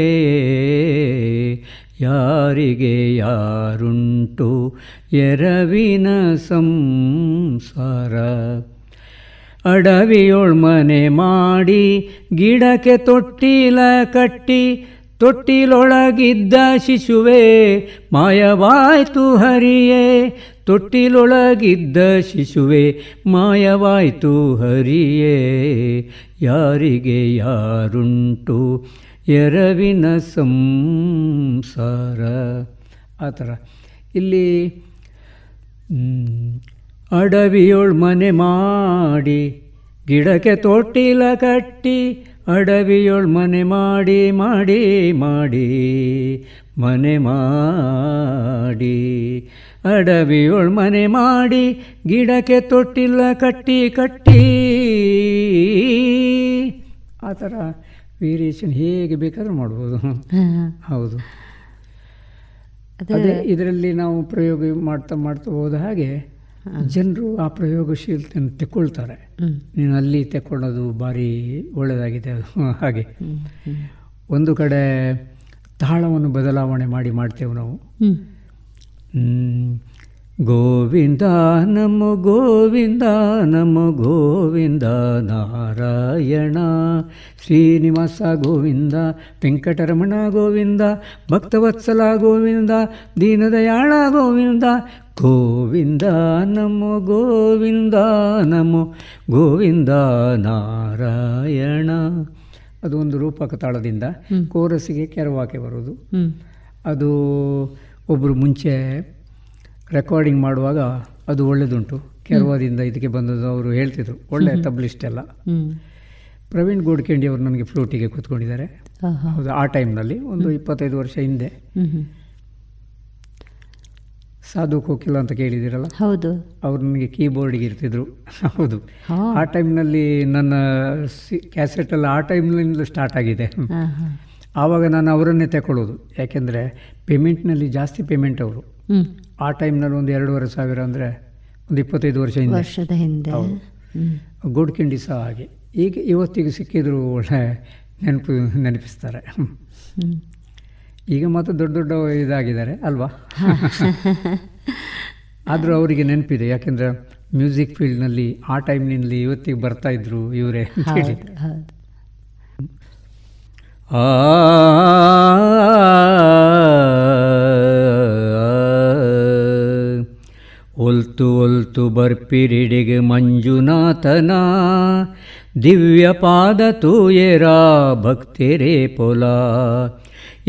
ಯಾರಿಗೆ ಯಾರುಂಟು ಎರವಿನ ಸಂಸಾರ. ಅಡವಿಯೊಳ್ ಮನೆ ಮಾಡಿ ಗಿಡಕ್ಕೆ ತೊಟ್ಟಿಲ ಕಟ್ಟಿ, ತೊಟ್ಟಿಲೊಳಗಿದ್ದ ಶಿಶುವೆ ಮಾಯವಾಯ್ತು ಹರಿಯೇ, ತೊಟ್ಟಿಲೊಳಗಿದ್ದ ಶಿಶುವೆ ಮಾಯವಾಯ್ತು ಹರಿಯೇ, ಯಾರಿಗೆ ಯಾರುಂಟು ಎರವಿನ ಸಂಸಾರ. ಆ ಥರ ಇಲ್ಲಿ ಅಡವಿಯೊಳ್ ಮನೆ ಮಾಡಿ ಗಿಡಕ್ಕೆ ತೊಟ್ಟಿಲ ಕಟ್ಟಿ, ಅಡವಿಯೊಳ್ ಮನೆ ಮಾಡಿ ಮಾಡಿ ಮಾಡಿ ಮನೆ ಮಾಡಿ, ಅಡವಿಯೊಳ್ ಮನೆ ಮಾಡಿ ಗಿಡಕ್ಕೆ ತೊಟ್ಟಿಲ್ಲ ಕಟ್ಟಿ ಕಟ್ಟಿ. ಆ ಥರ ವೇರಿಯೇಷನ್ ಹೇಗೆ ಬೇಕಾದರೂ ಮಾಡ್ಬೋದು. ಹೌದು, ಅದೇ ಇದರಲ್ಲಿ ನಾವು ಪ್ರಯೋಗ ಮಾಡ್ತಾ ಮಾಡ್ತಾ ಹೋದ ಹಾಗೆ ಜನರು ಆ ಪ್ರಯೋಗಶೀಲತೆಯನ್ನು ತೆಕ್ಕೊಳ್ತಾರೆ. ನೀನು ಅಲ್ಲಿ ತೆಕ್ಕೊಳ್ಳೋದು ಭಾರಿ ಒಳ್ಳೆಯದಾಗಿದೆ. ಹಾಗೆ ಒಂದು ಕಡೆ ತಾಳವನ್ನು ಬದಲಾವಣೆ ಮಾಡಿ ಮಾಡ್ತೇವೆ ನಾವು. ಗೋವಿಂದ ನಮ ಗೋವಿಂದ ನಮ ಗೋವಿಂದ ನಾರಾಯಣ, ಶ್ರೀನಿವಾಸ ಗೋವಿಂದ, ವೆಂಕಟರಮಣ ಗೋವಿಂದ, ಭಕ್ತವತ್ಸಲ ಗೋವಿಂದ, ದೀನದಯಾಳ ಗೋವಿಂದ, ಗೋವಿಂದ ನಮ ಗೋವಿಂದ ನಮ ಗೋವಿಂದ ನಾರಾಯಣ. ಅದು ಒಂದು ರೂಪಕ ತಾಳದಿಂದ ಕೋರಸಿಗೆ ಕೆರವಾಕೆ ಬರೋದು. ಅದು ಒಬ್ಬರು ಮುಂಚೆ ರೆಕಾರ್ಡಿಂಗ್ ಮಾಡುವಾಗ ಅದು ಒಳ್ಳೆಯದುಂಟು, ಕೆರವಾದಿಂದ ಇದಕ್ಕೆ ಬಂದದ್ದು ಅವರು ಹೇಳ್ತಿದ್ರು. ಒಳ್ಳೆಯ ತಬ್ಲಿಷ್ಟೆಲ್ಲ. ಪ್ರವೀಣ್ ಗೋಡ್ಕೆಂಡಿ ಅವರು ನನಗೆ ಫ್ಲೂಟಿಗೆ ಕೂತ್ಕೊಂಡಿದ್ದಾರೆ. ಹೌದು, ಆ ಟೈಮ್ನಲ್ಲಿ ಒಂದು ಇಪ್ಪತ್ತೈದು ವರ್ಷ ಹಿಂದೆ ಸಾಧು ಕೋಕಿಲ ಅಂತ ಕೇಳಿದಿರಲ್ಲ, ಹೌದು, ಅವರು ನನಗೆ ಕೀಬೋರ್ಡಿಗೆ ಇರ್ತಿದ್ರು. ಹೌದು, ಆ ಟೈಮ್ನಲ್ಲಿ ನನ್ನ ಕ್ಯಾಸೆಟೆಲ್ಲ ಆ ಟೈಮ್ನಿಂದ ಸ್ಟಾರ್ಟ್ ಆಗಿದೆ. ಆವಾಗ ನಾನು ಅವರನ್ನೇ ತಗೊಳ್ಳೋದು, ಯಾಕೆಂದರೆ ಪೇಮೆಂಟ್ನಲ್ಲಿ ಜಾಸ್ತಿ ಪೇಮೆಂಟ್ ಅವರು. ಆ ಟೈಮ್ನಲ್ಲಿ ಒಂದು ಎರಡೂವರೆ ಸಾವಿರ ಅಂದರೆ ಒಂದು ಇಪ್ಪತ್ತೈದು ವರ್ಷ ವರ್ಷದ ಹಿಂದೆ. ಗೋಡ್ಕೆಂಡಿ ಸಹ ಹಾಗೆ. ಈಗ ಇವತ್ತಿಗೂ ಸಿಕ್ಕಿದ್ರು ಒಳ್ಳೆ ನೆನಪು ನೆನಪಿಸ್ತಾರೆ. ಈಗ ಮಾತ್ರ ದೊಡ್ಡ ದೊಡ್ಡ ಇದಾಗಿದ್ದಾರೆ ಅಲ್ವಾ, ಆದರೂ ಅವರಿಗೆ ನೆನಪಿದೆ, ಯಾಕೆಂದರೆ ಮ್ಯೂಸಿಕ್ ಫೀಲ್ಡ್ನಲ್ಲಿ ಆ ಟೈಮ್ನಲ್ಲಿ ಇವತ್ತಿಗೆ ಬರ್ತಾಯಿದ್ರು ಇವರೇ. ಆ ಒಲ್ತು ಒಲ್ತು ಬರ್ಪಿರಿಡಿಗೆ ಮಂಜುನಾಥನ, ದಿವ್ಯ ಪಾದ ತೂಯೇರ ಭಕ್ತಿರೇ ಪೊಲ,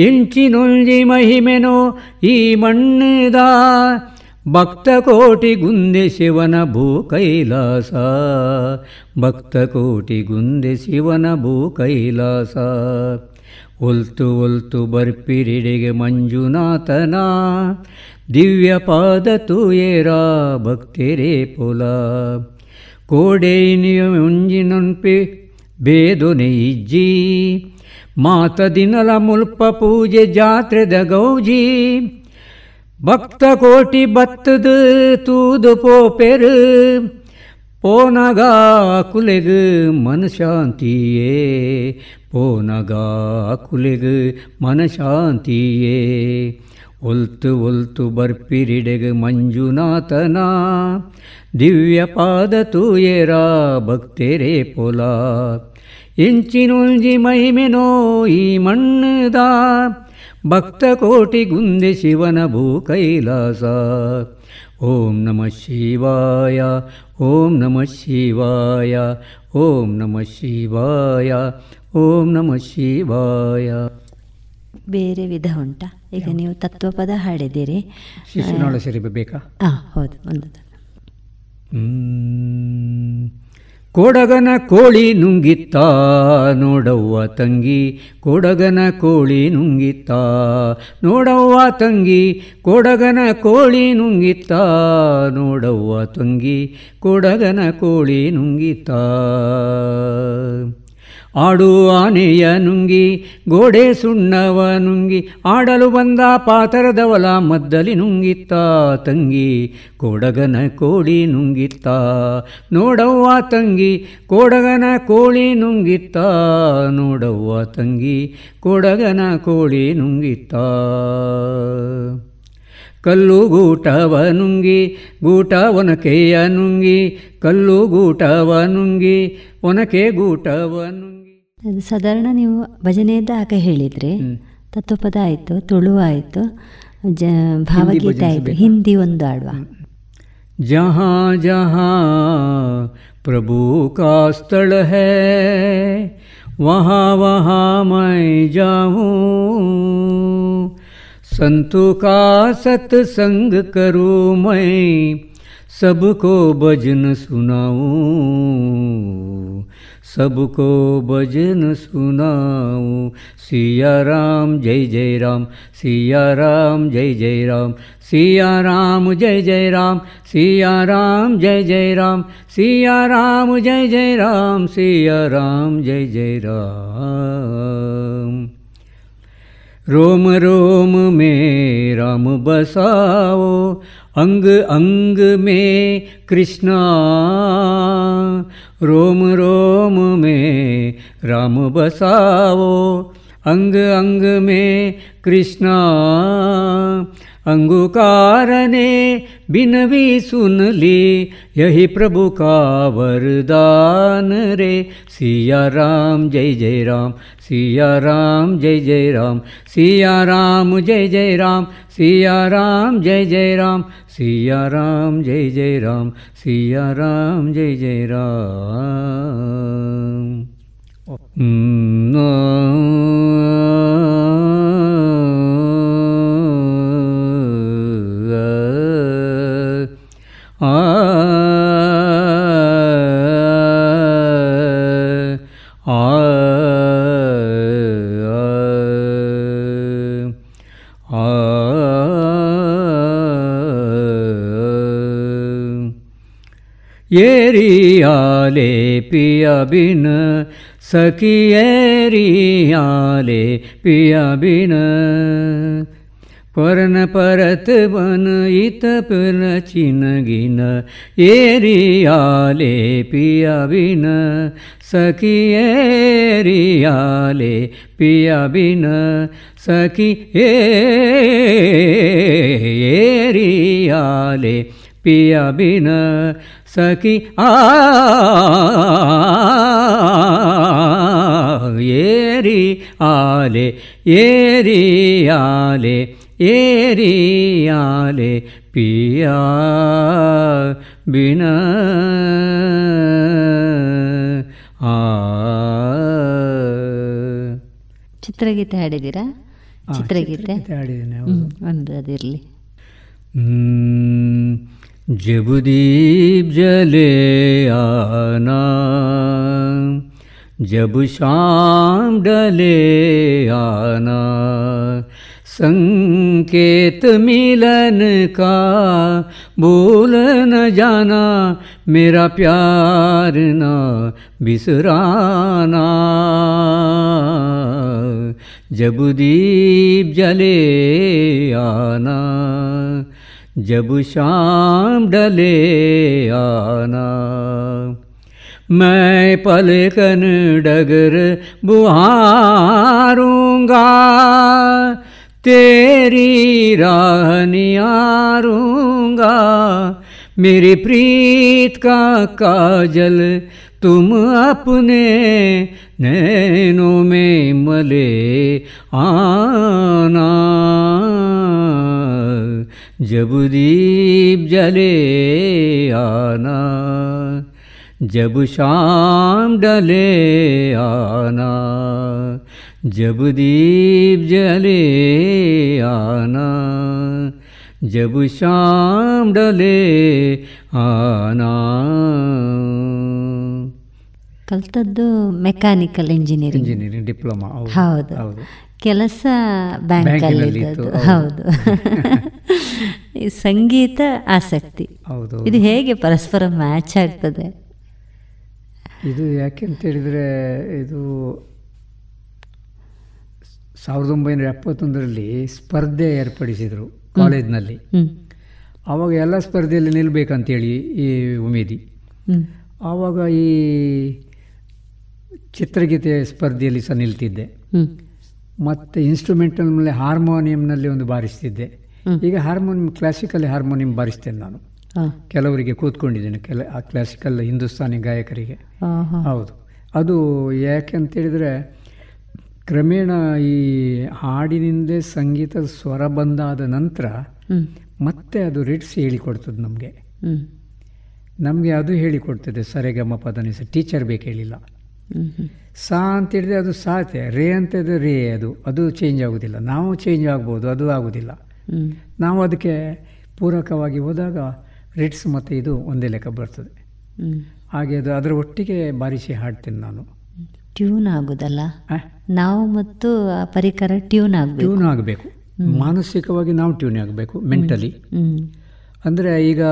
ಇಂಚಿನೊಂಜಿ ಮಹಿಮೆನೋ ಈ ಮಣ್ಣದ, ಭಕ್ತ ಕೋಟಿ ಗುಂದೆ ಶಿವನ ಭೂ ಕೈಲಾಸ, ಭಕ್ತ ಕೋಟಿ ಗುಂದೆ ಶಿವನ ಭೂ ಕೈಲಾಸ. ಒಲ್ತು ಒಲ್ತು ಬರ್ಪಿರಿಡಿಗೆ ಮಂಜುನಾಥನ, ದಿವ್ಯ ಪಾದ ತೂಯೇರ ಭಕ್ತಿರೇ ಪೊಲ, ಕೋಡೆಯಿನಿಯೊಂಜಿನೊನ್ಪಿ ಬೇದುನೆಯಿಜ್ಜಿ ಮಾತದಿನಲ ಮುಲ್ಪ ಪೂಜೆ ಜಾತ್ರೆದ ಗೌಜಿ ಭಕ್ತ ಕೋಟಿ ಬತ್ತದು ತೂದು ಪೋಪೆರು ಪೋನಗ ಕುಲೆಗು ಮನಶಾಂತಿಯೇ ಪೋನಗ ಕುಲೆಗು ಮನಶಾಂತಿಯೇ ಒಲ್ತು ಒಲ್ತು ಬರ್ಪಿರಿಡೆಗು ಮಂಜುನಾಥನ ದಿವ್ಯ ಪಾದ ತೂಯೇರ ಭಕ್ತೆರೇ ಪೊಲ ಎಂಚಿನೊಂಜಿ ಮಹಿಮೆನೋ ಈ ಮಣ್ಣದ ಭಕ್ತ ಕೋಟಿ ಗುಂದೆ ಶಿವನ ಭೂ ಕೈಲಾಸ ಓಂ ನಮಃ ಶಿವಾಯ ಓಂ ನಮಃ ಶಿವಾಯ ಓಂ ನಮಃ ಶಿವಾಯ ಓಂ ನಮಃ ಶಿವಾಯ. ಬೇರೆ ವಿಧ ಉಂಟಾ? ಈಗ ನೀವು ತತ್ವಪದ ಹಾಡಿದ್ದೀರಿ, ಶಿಶುನಾಳ ಶರೀಫ್ ಬೇಕಾ? ಹಾಂ ಹೌದು, ಒಂದು ಕೊಡಗನ ಕೋಳಿ ನುಂಗಿತ್ತಾ ನೋಡವ್ವ ತಂಗಿ, ಕೊಡಗನ ಕೋಳಿ ನುಂಗಿತ್ತಾ ನೋಡವ್ವ ತಂಗಿ, ಕೊಡಗನ ಕೋಳಿ ನುಂಗಿತ್ತಾ ನೋಡವ್ವ ತಂಗಿ, ಕೊಡಗನ ಕೋಳಿ ನುಂಗಿತ್ತಾ ಆಡು ಆನೆಯ ನುಂಗಿ ಗೋಡೆ ಸುಣ್ಣವ ನುಂಗಿ ಆಡಲು ಬಂದ ಪಾತರದವಲ ಮದ್ದಲಿ ನುಂಗಿತ್ತ ತಂಗಿ, ಕೊಡಗನ ಕೋಳಿ ನುಂಗಿತ್ತ ನೋಡವ್ವ ತಂಗಿ, ಕೊಡಗನ ಕೋಳಿ ನುಂಗಿತ್ತ ನೋಡವ್ವ ತಂಗಿ, ಕೊಡಗನ ಕೋಳಿ ನುಂಗಿತ್ತ ಕಲ್ಲು ಗೂಟವ ನುಂಗಿ ಗೂಟ ಒನಕೆಯ ನುಂಗಿ, ಕಲ್ಲು ಗೂಟವ ನುಂಗಿ ಒನಕೆ ಗೂಟವ ನುಂಗಿ. ಅದು ಸಾಧಾರಣ ನೀವು ಭಜನೆಯದ್ದಾಕೆ ಹೇಳಿದರೆ ತತ್ವಪದ ಆಯಿತು, ತುಳು ಆಯಿತು, ಜ ಭಾವಗೀತೆ ಆಯಿತು, ಹಿಂದಿ ಒಂದು ಆಡುವ. ಜಹಾ ಜಹಾ ಪ್ರಭು ಕಾ ಸ್ಥಳ ಹೈ ವಹಾ ವಹಾ ಮೈ ಜಾವು, ಸಂತು ಕಾ ಸತ್ಸಂಗ ಕರು ಮೈ ಸಬ್ಕೋ ಭಜನ್ ಸುನಾವು, ಸಬ್ಕೋ ಭಜನ್ ಸುನಾವು. ಸಿಯಾ ರಾಮ್ ಜೈ ಜೈ ರಾಮ್, ಸಿಯಾ ರಾಮ್ ಜೈ ಜೈ ರಾಮ್, ಸಿಯಾ ರಾಮ್ ಜೈ ಜೈ ರಾಮ್, ಸಿಯಾ ರಾಮ್ ಜೈ ಜೈ ರಾಮ್, ಸಿಯಾ ರಾಮ್ ಜೈ ಜೈ ರಾಮ್, ಸಿಯಾ ರಾಮ್ ಜೈ ಜೈ ರಾಮ್. ರೋಮ ರೋಮ ಮೇ ರಾಮ ಬಸಾವೋ, ಅಂಗ ಅಂಗ ಮೇ ಕೃಷ್ಣ, ರೋಮ ರೋಮ ಮೇ ರಾಮ ಬಸಾವೋ, ಅಂಗ ಅಂಗ ಮೇ ಕೃಷ್ಣ. ಅಂಗುಕಾರನೆ बिनवी सुन ली यही प्रभु का वरदान रे, सिया राम जय जय राम, सिया राम जय जय राम, सिया राम जय जय राम, सिया राम जय जय राम, सिया राम जय जय राम, सिया राम जय जय राम. ಆ ಏರಿಯಾಲೆ ಪಿಯ ಬಿನ ಸಖಿ, ಏರಿಯಾಲೆ ಪಿಯ ಬಿನ ಪರನ ಪರತ ಬನ ಇತ ಪನ ಚಿನಗಿನ, ಏರಿಯಾಲೆ ಪಿಯ ಬಿನ ಸಖಿ, ಏರಿಯಾಲೆ ಪಿಯ ಬಿನ ಸಖಿ, ಏರಿಯಾಲೆ ಪಿಯ ಬಿನ ಸಖಿ. ಆ ಏರಿಯಾಲೆ ಏರಿಯಾಲೆ ಏರಿಯಾಲೆ ಪಿಯ ಬಿನ. ಆ ಚಿತ್ರಗೀತೆ ಹಾಡಿದ್ದೀರಾ? ಚಿತ್ರಗೀತೆ ಒಂದು ಅದಿರಲಿ. ಜಬ ದೀಪ್ ಜಲೆ ಆನಾ जब शाम डले आना संकेत मिलन का भूल न जाना मेरा प्यार ना बिसराना जब दीप जले आना जब शाम डले आना मैं पलकन डगर बुहारूंगा तेरी राह निहारूंगा मेरी प्रीत का काजल तुम अपने नैनों में मले आना जब दीप जले आना जब शाम डले आना जब दीप जले आना जब शाम डले आना. ಕಲ್ತದ್ದು ಮೆಕ್ಯಾನಿಕಲ್ ಇಂಜಿನಿಯರಿಂಗ್ ಇಂಜಿನಿಯರಿಂಗ್ ಡಿಪ್ಲೊಮಾ. ಹೌದು, ಕೆಲಸ ಬ್ಯಾಂಕಲ್ಲಿ. ಹೌದು, ಸಂಗೀತ ಆಸಕ್ತಿ. ಇದು ಹೇಗೆ ಪರಸ್ಪರ ಮ್ಯಾಚ್ ಆಗ್ತದೆ? ಇದು ಯಾಕೆ ಅಂತೇಳಿದರೆ, ಇದು ಸಾವಿರದ ಒಂಬೈನೂರ ಎಪ್ಪತ್ತೊಂದರಲ್ಲಿ ಸ್ಪರ್ಧೆ ಏರ್ಪಡಿಸಿದರು ಕಾಲೇಜ್ನಲ್ಲಿ. ಆವಾಗ ಎಲ್ಲ ಸ್ಪರ್ಧೆಯಲ್ಲಿ ನಿಲ್ಲಬೇಕಂತೇಳಿ ಈ ಉಮೇದಿ. ಆವಾಗ ಈ ಚಿತ್ರಗೀತೆ ಸ್ಪರ್ಧೆಯಲ್ಲಿ ಸಹ ನಿಲ್ತಿದ್ದೆ, ಮತ್ತು ಇನ್ಸ್ಟ್ರೂಮೆಂಟಲ್ ಮೇಲೆ ಹಾರ್ಮೋನಿಯಂನಲ್ಲಿ ಒಂದು ಬಾರಿಸ್ತಿದ್ದೆ. ಈಗ ಹಾರ್ಮೋನಿಯಂ, ಕ್ಲಾಸಿಕಲ್ ಹಾರ್ಮೋನಿಯಂ ಬಾರಿಸ್ತೇನೆ ನಾನು. ಕೆಲವರಿಗೆ ಕೂತ್ಕೊಂಡಿದ್ದೇನೆ, ಕೆಲ ಕ್ಲಾಸಿಕಲ್ ಹಿಂದೂಸ್ತಾನಿ ಗಾಯಕರಿಗೆ. ಹೌದು, ಅದು ಯಾಕೆ ಅಂತೇಳಿದರೆ, ಕ್ರಮೇಣ ಈ ಹಾಡಿನಿಂದ ಸಂಗೀತದ ಸ್ವರ ಬಂದಾದ ನಂತರ ಮತ್ತೆ ಅದು ರಿಟ್ಸ್ ಹೇಳಿಕೊಡ್ತದೆ ನಮಗೆ ನಮಗೆ ಅದು ಹೇಳಿಕೊಡ್ತದೆ. ಸರಿಗಮ ಪದನಿಸ ಟೀಚರ್ ಬೇಕು ಹೇಳಿಲ್ಲ. ಸಾ ಅಂತೇಳಿದ್ರೆ ಅದು ಸಾತೆ, ರೇ ಅಂತೇಳಿದ್ರೆ ರೇ, ಅದು ಅದು ಚೇಂಜ್ ಆಗೋದಿಲ್ಲ. ನಾವು ಚೇಂಜ್ ಆಗ್ಬೋದು, ಅದು ಆಗೋದಿಲ್ಲ. ನಾವು ಅದಕ್ಕೆ ಪೂರಕವಾಗಿ ಹೋದಾಗ ರಿಟ್ಸ್ ಮತ್ತು ಇದು ಒಂದೇ ಲೆಕ್ಕ ಬರ್ತದೆ. ಹಾಗೆ ಅದು ಅದರ ಒಟ್ಟಿಗೆ ಬಾರಿಸಿ ಹಾಡ್ತೀನಿ ನಾನು. ಟ್ಯೂನ್ ಆಗೋದಲ್ಲ ನಾವು, ಮತ್ತು ಆ ಪರಿಕರ ಟ್ಯೂನ್ ಆಗಬೇಕು ಟ್ಯೂನ್ ಆಗಬೇಕು ಮಾನಸಿಕವಾಗಿ ನಾವು ಟ್ಯೂನ್ ಆಗಬೇಕು, ಮೆಂಟಲಿ. ಅಂದರೆ ಈಗ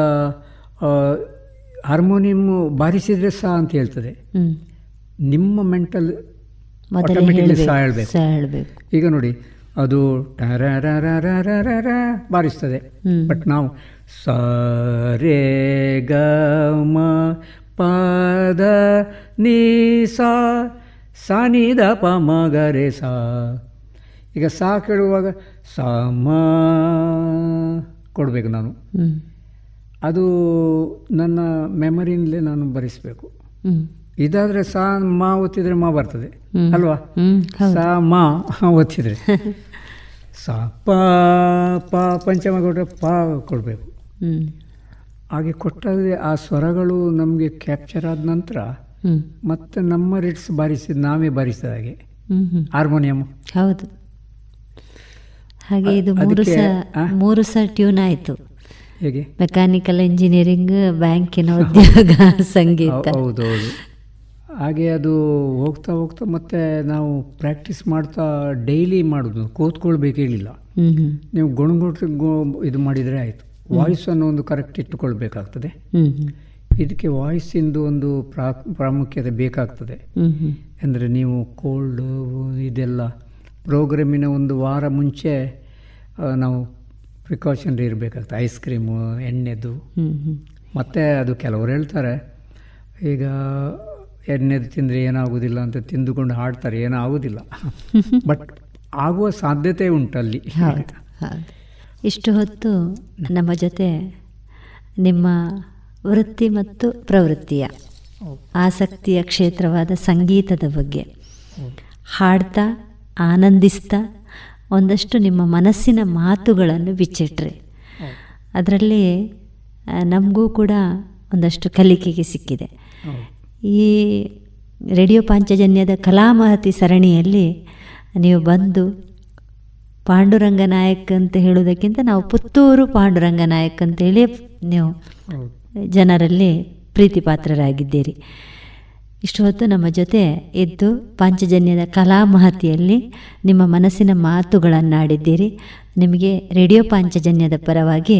ಹಾರ್ಮೋನಿಯಮ್ಮು ಬಾರಿಸಿದರೆ ಸಹ ಅಂತ ಹೇಳ್ತದೆ, ನಿಮ್ಮ ಮೆಂಟಲ್ ಆಟೋಮೆಟಿಕ್ಲಿ ಸಹ ಹೇಳಬೇಕು. ಈಗ ನೋಡಿ, ಅದು ಬಾರಿಸ್ತದೆ, ಬಟ್ ನಾವು ಸ ರೇ ಗ ಮ ಪ ದ ನಿ ಸಾ ಸ ನಿ ದ ಪ ಮ ಗ ರೇ ಸಾ. ಈಗ ಸಾ ಕೇಳುವಾಗ ಸ ಮ ಕೊಡಬೇಕು ನಾನು. ಅದು ನನ್ನ ಮೆಮರಿಯಿಂದಲೇ ನಾನು ಬರೆಸಬೇಕು. ಇದಾದರೆ ಸಾ ಮಾ ಒತ್ತಿದರೆ ಮಾ ಬರ್ತದೆ ಅಲ್ವಾ, ಸಾ ಮಾ ಒತ್ತಿದರೆ ಸಾ ಪಾ ಪಾ ಪಂಚಮ ಕೊಟ್ಟರೆ ಪಾ ಕೊಡಬೇಕು. ಹಾಗೆ ಕೊಟ್ಟಾದರೆ ಆ ಸ್ವರಗಳು ನಮಗೆ ಕ್ಯಾಪ್ಚರ್ ಆದ ನಂತರ ಮತ್ತೆ ನಮ್ಮ ರಿಟ್ಸ್ ಬಾರಿಸಿದ ನಾವೇ ಬಾರಿಸಿದ ಹಾಗೆ ಹಾರ್ಮೋನಿಯಮ್. ಹೌದು, ಹಾಗೆ ಇದು ಮೂರು ಸಹ ಟ್ಯೂನ್ ಆಯಿತು. ಹೇಗೆ ಮೆಕ್ಯಾನಿಕಲ್ ಇಂಜಿನಿಯರಿಂಗ್, ಬ್ಯಾಂಕಿನ ಉದ್ಯೋಗ, ಸಂಗೀತ. ಹೌದೌದು, ಹಾಗೆ ಅದು ಹೋಗ್ತಾ ಹೋಗ್ತಾ ಮತ್ತೆ ನಾವು ಪ್ರಾಕ್ಟೀಸ್ ಮಾಡ್ತಾ ಡೈಲಿ ಮಾಡೋದು, ಕೂತ್ಕೊಳ್ಬೇಕೇಳಿಲ್ಲ. ನೀವು ಗುಣಗುಟ್ಟು ಇದು ಮಾಡಿದರೆ ಆಯಿತು. ವಾಯ್ಸನ್ನು ಒಂದು ಕರೆಕ್ಟ್ ಇಟ್ಟುಕೊಳ್ಬೇಕಾಗ್ತದೆ. ಇದಕ್ಕೆ ವಾಯ್ಸಿಂದು ಒಂದು ಪ್ರಾ ಪ್ರಾಮುಖ್ಯತೆ ಬೇಕಾಗ್ತದೆ. ಅಂದರೆ ನೀವು ಕೋಲ್ಡ್ ಇದೆಲ್ಲ ಪ್ರೋಗ್ರಾಮಿನ ಒಂದು ವಾರ ಮುಂಚೆ ನಾವು ಪ್ರಿಕಾಷನ್ರಿ ಇರಬೇಕಾಗ್ತದೆ. Ice cream, ಎಣ್ಣೆದು. ಮತ್ತು ಅದು ಕೆಲವರು ಹೇಳ್ತಾರೆ, ಈಗ ಎಣ್ಣೆದು ತಿಂದರೆ ಏನಾಗೋದಿಲ್ಲ ಅಂತ ತಿಂದುಕೊಂಡು ಹಾಡ್ತಾರೆ, ಏನೂ ಆಗೋದಿಲ್ಲ. ಬಟ್ ಆಗುವ ಸಾಧ್ಯತೆ ಉಂಟಲ್ಲಿ. ಇಷ್ಟು ಹೊತ್ತು ನಮ್ಮ ಜೊತೆ ನಿಮ್ಮ ವೃತ್ತಿ ಮತ್ತು ಪ್ರವೃತ್ತಿಯ ಆಸಕ್ತಿಯ ಕ್ಷೇತ್ರವಾದ ಸಂಗೀತದ ಬಗ್ಗೆ ಹಾಡ್ತಾ ಆನಂದಿಸ್ತಾ ಒಂದಷ್ಟು ನಿಮ್ಮ ಮನಸ್ಸಿನ ಮಾತುಗಳನ್ನು ಬಿಚ್ಚಿಟ್ರೆ, ಅದರಲ್ಲಿ ನಮಗೂ ಕೂಡ ಒಂದಷ್ಟು ಕಲಿಕೆಗೆ ಸಿಕ್ಕಿದೆ. ಈ ರೇಡಿಯೋ ಪಾಂಚಜನ್ಯದ ಕಲಾಮಹತಿ ಸರಣಿಯಲ್ಲಿ ನೀವು ಬಂದು ಪಾಂಡುರಂಗ ನಾಯಕ್ ಅಂತ ಹೇಳೋದಕ್ಕಿಂತ ನಾವು ಪುತ್ತೂರು ಪಾಂಡುರಂಗ ನಾಯಕ್ ಅಂತೇಳಿ ನೀವು ಜನರಲ್ಲಿ ಪ್ರೀತಿ ಪಾತ್ರರಾಗಿದ್ದೀರಿ. ಇಷ್ಟು ಹೊತ್ತು ನಮ್ಮ ಜೊತೆ ಇದ್ದು ಪಾಂಚಜನ್ಯದ ಕಲಾ ಮಹತಿಯಲ್ಲಿ ನಿಮ್ಮ ಮನಸ್ಸಿನ ಮಾತುಗಳನ್ನಾಡಿದ್ದೀರಿ. ನಿಮಗೆ ರೇಡಿಯೋ ಪಾಂಚಜನ್ಯದ ಪರವಾಗಿ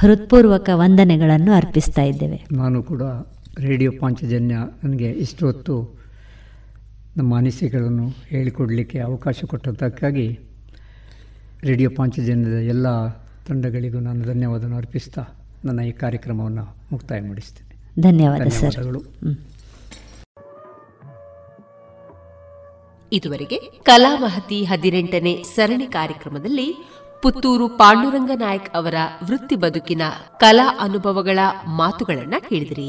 ಹೃತ್ಪೂರ್ವಕ ವಂದನೆಗಳನ್ನು ಅರ್ಪಿಸ್ತಾ ಇದ್ದೇವೆ. ನಾನು ಕೂಡ ರೇಡಿಯೋ ಪಾಂಚಜನ್ಯ ನನಗೆ ಇಷ್ಟು ಹೊತ್ತು ನಮ್ಮ ಅನಿಸಿಕೆಗಳನ್ನು ಹೇಳಿಕೊಡಲಿಕ್ಕೆ ಅವಕಾಶ ಕೊಟ್ಟದ್ದಕ್ಕಾಗಿ ರೇಡಿಯೋ ಪಾಂಚಜನ್ಯದ ಎಲ್ಲ ತಂಡಗಳಿಗೂ ನಾನು ಧನ್ಯವಾದವನ್ನು ಅರ್ಪಿಸ್ತಾ ನನ್ನ ಈ ಕಾರ್ಯಕ್ರಮವನ್ನು ಮುಕ್ತಾಯ ಮಾಡಿಸ್ತೇನೆ. ಧನ್ಯವಾದ ಸರ್. ಇದುವರೆಗೆ ಕಲಾಮಹತಿ ಹದಿನೆಂಟನೇ ಸರಣಿ ಕಾರ್ಯಕ್ರಮದಲ್ಲಿ ಪುತ್ತೂರು ಪಾಂಡುರಂಗ ನಾಯಕ್ ಅವರ ವೃತ್ತಿ ಬದುಕಿನ ಕಲಾ ಅನುಭವಗಳ ಮಾತುಗಳನ್ನು ಕೇಳಿದಿರಿ.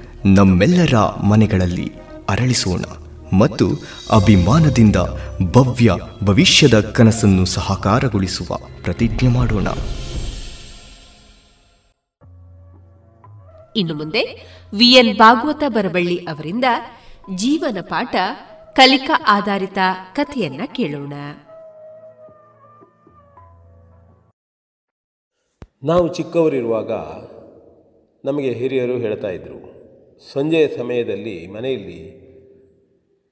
ನಮ್ಮೆಲ್ಲರ ಮನೆಗಳಲ್ಲಿ ಅರಳಿಸೋಣ ಮತ್ತು ಅಭಿಮಾನದಿಂದ ಭವ್ಯ ಭವಿಷ್ಯದ ಕನಸನ್ನು ಸಹಕಾರಗೊಳಿಸುವ ಪ್ರತಿಜ್ಞೆ ಮಾಡೋಣ. ಇನ್ನು ಮುಂದೆ ವಿಎನ್ ಭಾಗವತ ಬರವಳ್ಳಿ ಅವರಿಂದ ಜೀವನ ಪಾಠ ಕಲಿಕಾ ಆಧಾರಿತ ಕಥೆಯನ್ನ ಕೇಳೋಣ. ನಾವು ಚಿಕ್ಕವರಿರುವಾಗ ನಮಗೆ ಹಿರಿಯರು ಹೇಳ್ತಾ ಇದ್ರು, ಸಂಜೆಯ ಸಮಯದಲ್ಲಿ ಮನೆಯಲ್ಲಿ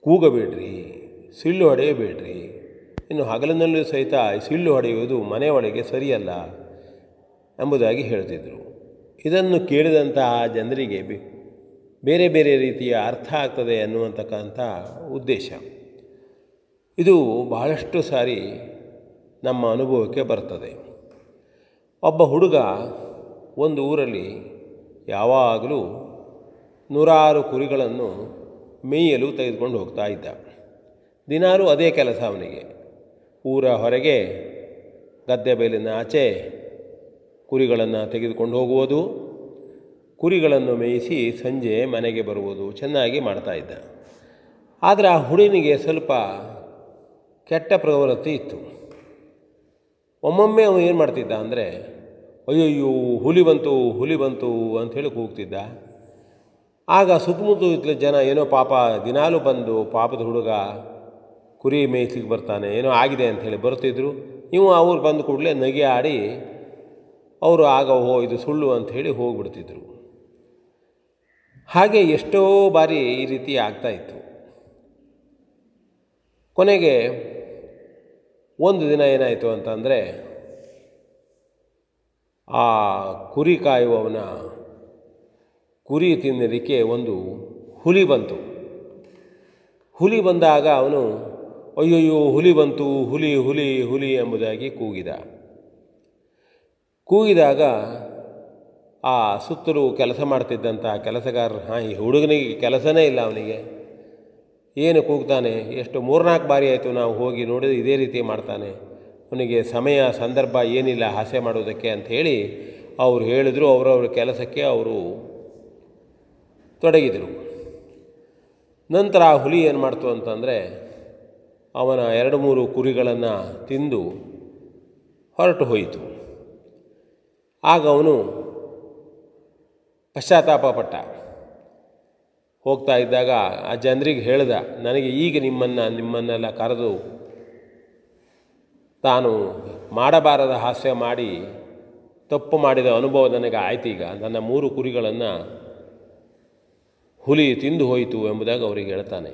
ಕೂಗಬೇಡ್ರಿ, ಸಿಳ್ಳು ಹೊಡೆಯಬೇಡ್ರಿ, ಇನ್ನು ಹಗಲಿನಲ್ಲೂ ಸಹಿತ ಸಿಳ್ಳು ಹೊಡೆಯುವುದು ಮನೆ ಒಳಗೆ ಸರಿಯಲ್ಲ ಎಂಬುದಾಗಿ ಹೇಳ್ತಿದ್ರು. ಇದನ್ನು ಕೇಳಿದಂತಹ ಜನರಿಗೆ ಬೇರೆ ಬೇರೆ ರೀತಿಯ ಅರ್ಥ ಆಗ್ತದೆ ಅನ್ನುವಂತಕ್ಕಂಥ ಉದ್ದೇಶ ಇದು ಬಹಳಷ್ಟು ಸಾರಿ ನಮ್ಮ ಅನುಭವಕ್ಕೆ ಬರ್ತದೆ. ಒಬ್ಬ ಹುಡುಗ ಒಂದು ಊರಲ್ಲಿ ಯಾವಾಗಲೂ ನೂರಾರು ಕುರಿಗಳನ್ನು ಮೇಯಲು ತೆಗೆದುಕೊಂಡು ಹೋಗ್ತಾ ಇದ್ದ. ದಿನಾಲೂ ಅದೇ ಕೆಲಸ ಅವನಿಗೆ. ಊರ ಹೊರಗೆ ಗದ್ದೆ ಬೈಲಿನ ಆಚೆ ಕುರಿಗಳನ್ನು ತೆಗೆದುಕೊಂಡು ಹೋಗುವುದು, ಕುರಿಗಳನ್ನು ಮೇಯಿಸಿ ಸಂಜೆ ಮನೆಗೆ ಬರುವುದು ಚೆನ್ನಾಗಿ ಮಾಡ್ತಾ ಇದ್ದ. ಆದರೆ ಆ ಹುಡುಗನಿಗೆ ಸ್ವಲ್ಪ ಕೆಟ್ಟ ಪ್ರವೃತ್ತಿ ಇತ್ತು. ಒಮ್ಮೊಮ್ಮೆ ಅವನು ಏನು ಮಾಡ್ತಿದ್ದ ಅಂದರೆ, ಅಯ್ಯಯ್ಯೋ ಹುಲಿ ಬಂತು ಹುಲಿ ಬಂತು ಅಂಥೇಳಿ ಕೂಗ್ತಿದ್ದ. ಆಗ ಸುತ್ತಮುತ್ತ ಇತ್ತಲ ಜನ ಏನೋ ಪಾಪ ದಿನಾಲೂ ಬಂದು ಪಾಪದ ಹುಡುಗ ಕುರಿ ಮೇಯಿಸ್ಲಿಕ್ಕೆ ಬರ್ತಾನೆ, ಏನೋ ಆಗಿದೆ ಅಂಥೇಳಿ ಬರ್ತಿದ್ರು. ನೀವು ಅವ್ರು ಬಂದು ಕೂಡಲೇ ನಗೆ ಆಡಿ ಅವರು ಆಗ ಹೋ ಇದು ಸುಳ್ಳು ಅಂಥೇಳಿ ಹೋಗ್ಬಿಡ್ತಿದ್ರು. ಹಾಗೆ ಎಷ್ಟೋ ಬಾರಿ ಈ ರೀತಿ ಆಗ್ತಾಯಿತ್ತು. ಕೊನೆಗೆ ಒಂದು ದಿನ ಏನಾಯಿತು ಅಂತಂದರೆ, ಆ ಕುರಿ ಕಾಯುವವನ ಕುರಿ ತಿನ್ನೋದಕ್ಕೆ ಒಂದು ಹುಲಿ ಬಂತು. ಹುಲಿ ಬಂದಾಗ ಅವನು ಅಯ್ಯಯ್ಯೋ ಹುಲಿ ಬಂತು ಹುಲಿ ಹುಲಿ ಹುಲಿ ಎಂಬುದಾಗಿ ಕೂಗಿದ. ಕೂಗಿದಾಗ ಆ ಸುತ್ತಲೂ ಕೆಲಸ ಮಾಡ್ತಿದ್ದಂಥ ಕೆಲಸಗಾರರು, ಹಾಂ ಈ ಹುಡುಗನಿಗೆ ಕೆಲಸನೇ ಇಲ್ಲ, ಅವನಿಗೆ ಏನು ಕೂಗ್ತಾನೆ, ಎಷ್ಟು ಮೂರ್ನಾಲ್ಕು ಬಾರಿ ಆಯಿತು ನಾವು ಹೋಗಿ ನೋಡಿದ್ರೆ ಇದೇ ರೀತಿ ಮಾಡ್ತಾನೆ, ಅವನಿಗೆ ಸಮಯ ಸಂದರ್ಭ ಏನಿಲ್ಲ ಹಾಸ್ಯ ಮಾಡೋದಕ್ಕೆ ಅಂಥೇಳಿ ಅವರು ಹೇಳಿದ್ರು. ಅವರವ್ರ ಕೆಲಸಕ್ಕೆ ಅವರು ತೊಡಗಿದರು. ನಂತರ ಆ ಹುಲಿ ಏನು ಮಾಡ್ತು ಅಂತಂದರೆ, ಅವನ ಎರಡು ಮೂರು ಕುರಿಗಳನ್ನು ತಿಂದು ಹೊರಟು ಹೋಯಿತು. ಆಗ ಅವನು ಪಶ್ಚಾತ್ತಾಪ ಪಟ್ಟ. ಹೋಗ್ತಾ ಇದ್ದಾಗ ಆ ಜನರಿಗೆ ಹೇಳ್ದ, ನನಗೆ ಈಗ ನಿಮ್ಮನ್ನು ನಿಮ್ಮನ್ನೆಲ್ಲ ಕರೆದು ತಾನು ಮಾಡಬಾರದ ಹಾಸ್ಯ ಮಾಡಿ ತಪ್ಪು ಮಾಡಿದ ಅನುಭವ ನನಗೆ ಆಯ್ತು. ಈಗ ನನ್ನ ಮೂರು ಕುರಿಗಳನ್ನು ಹುಲಿ ತಿಂದು ಹೋಯಿತು ಎಂಬುದಾಗಿ ಅವರಿಗೆ ಹೇಳ್ತಾನೆ.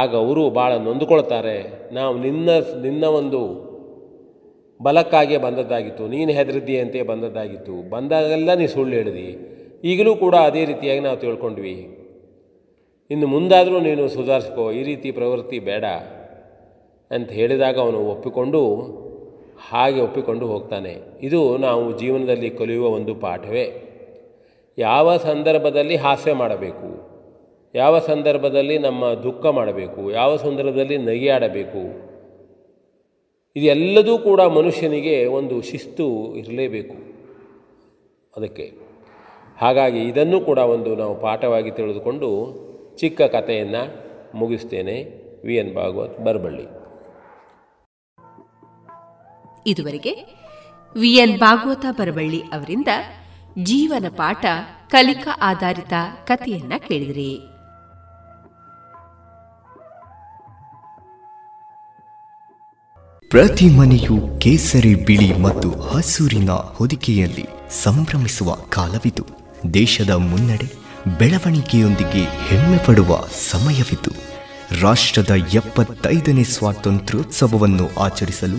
ಆಗ ಅವರು ಭಾಳ ನೊಂದುಕೊಳ್ತಾರೆ. ನಾವು ನಿನ್ನ ನಿನ್ನ ಒಂದು ಬಲಕ್ಕಾಗಿಯೇ ಬಂದದ್ದಾಗಿತ್ತು, ನೀನು ಹೆದರಿದ್ದೀಯಂತೆ ಬಂದದ್ದಾಗಿತ್ತು, ಬಂದಾಗೆಲ್ಲ ನೀ ಸುಳ್ಳು ಹೇಳಿದಿ, ಈಗಲೂ ಕೂಡ ಅದೇ ರೀತಿಯಾಗಿ ನಾವು ತಿಳ್ಕೊಂಡ್ವಿ, ಇನ್ನು ಮುಂದಾದರೂ ನೀನು ಸುಧಾರಿಸ್ಕೋ, ಈ ರೀತಿ ಪ್ರವೃತ್ತಿ ಬೇಡ ಅಂತ ಹೇಳಿದಾಗ ಅವನು ಒಪ್ಪಿಕೊಂಡು ಹಾಗೆ ಒಪ್ಪಿಕೊಂಡು ಹೋಗ್ತಾನೆ. ಇದು ನಾವು ಜೀವನದಲ್ಲಿ ಕಲಿಯುವ ಒಂದು ಪಾಠವೇ. ಯಾವ ಸಂದರ್ಭದಲ್ಲಿ ಹಾಸ್ಯ ಮಾಡಬೇಕು, ಯಾವ ಸಂದರ್ಭದಲ್ಲಿ ನಮ್ಮ ದುಃಖ ಮಾಡಬೇಕು, ಯಾವ ಸಂದರ್ಭದಲ್ಲಿ ನಗೆಯಾಡಬೇಕು, ಇದೆಲ್ಲದೂ ಕೂಡ ಮನುಷ್ಯನಿಗೆ ಒಂದು ಶಿಸ್ತು ಇರಲೇಬೇಕು. ಅದಕ್ಕೆ ಹಾಗಾಗಿ ಇದನ್ನು ಕೂಡ ಒಂದು ನಾವು ಪಾಠವಾಗಿ ತಿಳಿದುಕೊಂಡು ಚಿಕ್ಕ ಕಥೆಯನ್ನು ಮುಗಿಸ್ತೇನೆ. V N Bhagwat Baravalli. ಇದುವರೆಗೆ ವಿ ಎನ್ ಭಾಗವತ ಬರವಳ್ಳಿ ಅವರಿಂದ ಜೀವನ ಪಾಠ ಕಲಿಕಾ ಆಧಾರಿತ ಕಥೆಯನ್ನ ಕೇಳಿದ್ರಿ. ಪ್ರತಿ ಮನೆಯು ಕೇಸರಿ ಬಿಳಿ ಮತ್ತು ಹಸೂರಿನ ಹೊದಿಕೆಯಲ್ಲಿ ಸಂಭ್ರಮಿಸುವ ಕಾಲವಿತು. ದೇಶದ ಮುನ್ನಡೆ ಬೆಳವಣಿಗೆಯೊಂದಿಗೆ ಹೆಮ್ಮೆ ಪಡುವ ಸಮಯವಿತು. ರಾಷ್ಟ್ರದ ಎಪ್ಪತ್ತೈದನೇ ಸ್ವಾತಂತ್ರ್ಯೋತ್ಸವವನ್ನು ಆಚರಿಸಲು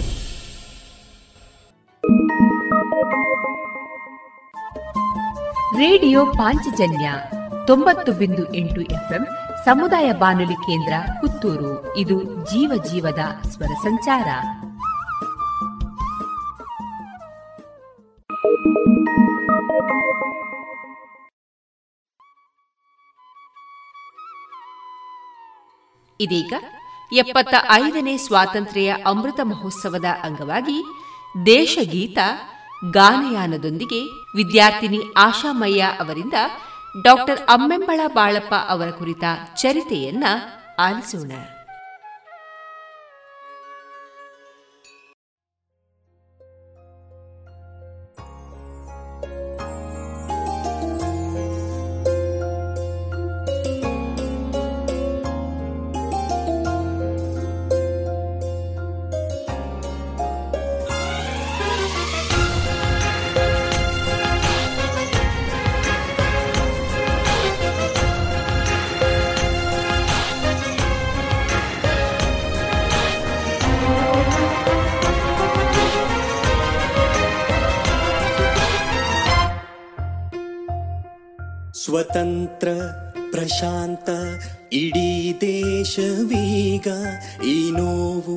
ರೇಡಿಯೋ ಪಾಂಚಜನ್ಯ ತೊಂಬತ್ತು ಬಿಂದು ಎಂಟು ಎಫ್ಎಂ ಸಮುದಾಯ ಬಾನುಲಿ ಕೇಂದ್ರ ಪುತ್ತೂರು. ಇದು ಜೀವ ಜೀವದ ಸ್ವರ ಸಂಚಾರ. ಇದೀಗ ಎಪ್ಪತ್ತ ಐದನೇ ಸ್ವಾತಂತ್ರ್ಯ ಅಮೃತ ಮಹೋತ್ಸವದ ಅಂಗವಾಗಿ ದೇಶಗೀತ ಗಾನಯಾನದೊಂದಿಗೆ ವಿದ್ಯಾರ್ಥಿನಿ ಆಶಾಮಯ್ಯ ಅವರಿಂದ ಡಾಕ್ಟರ್ ಅಮ್ಮೆಂಬಳ ಬಾಳಪ್ಪ ಅವರ ಕುರಿತ ಚರಿತೆಯನ್ನ ಆಲಿಸೋಣ. ಸ್ವತಂತ್ರ ಪ್ರಶಾಂತ ಇಡೀ ದೇಶವೀಗ, ಈ ನೋವು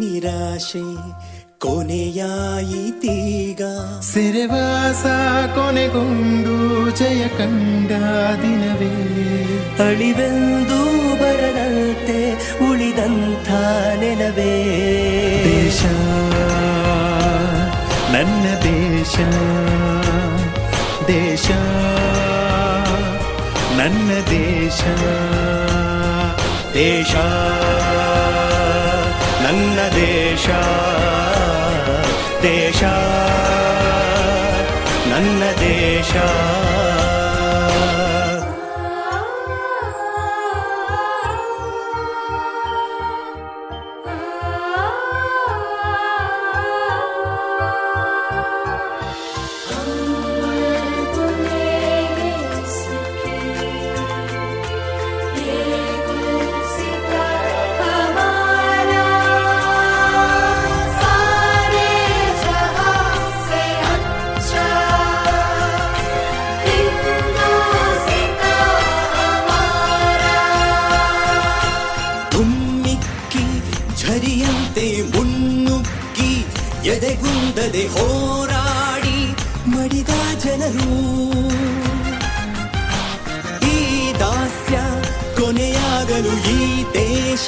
ನಿರಾಶೆ ಕೊನೆಯಾಯಿತೀಗ. ಸೆರೆವಾಸ ಕೊನೆಗೊಂಡು ಜಯ ಕಂಡ ದಿನವೇ, ಅಳಿವೆಂದು ಬರದಂತೆ ಉಳಿದಂಥ ನೆಲವೇ. ದೇಶ ನನ್ನ ದೇಶ, ದೇಶ ನನ್ನ ದೇಶ, ದೇಶ ನನ್ನ ದೇಶ, ದೇಶ ನನ್ನ ದೇಶ. ಎದೆಗುಂದದೆ ಹೋರಾಡಿ ಮಡಿದ ಜನರು, ಈ ದಾಸ್ಯ ಕೊನೆಯಾಗಲು, ಈ ದೇಶ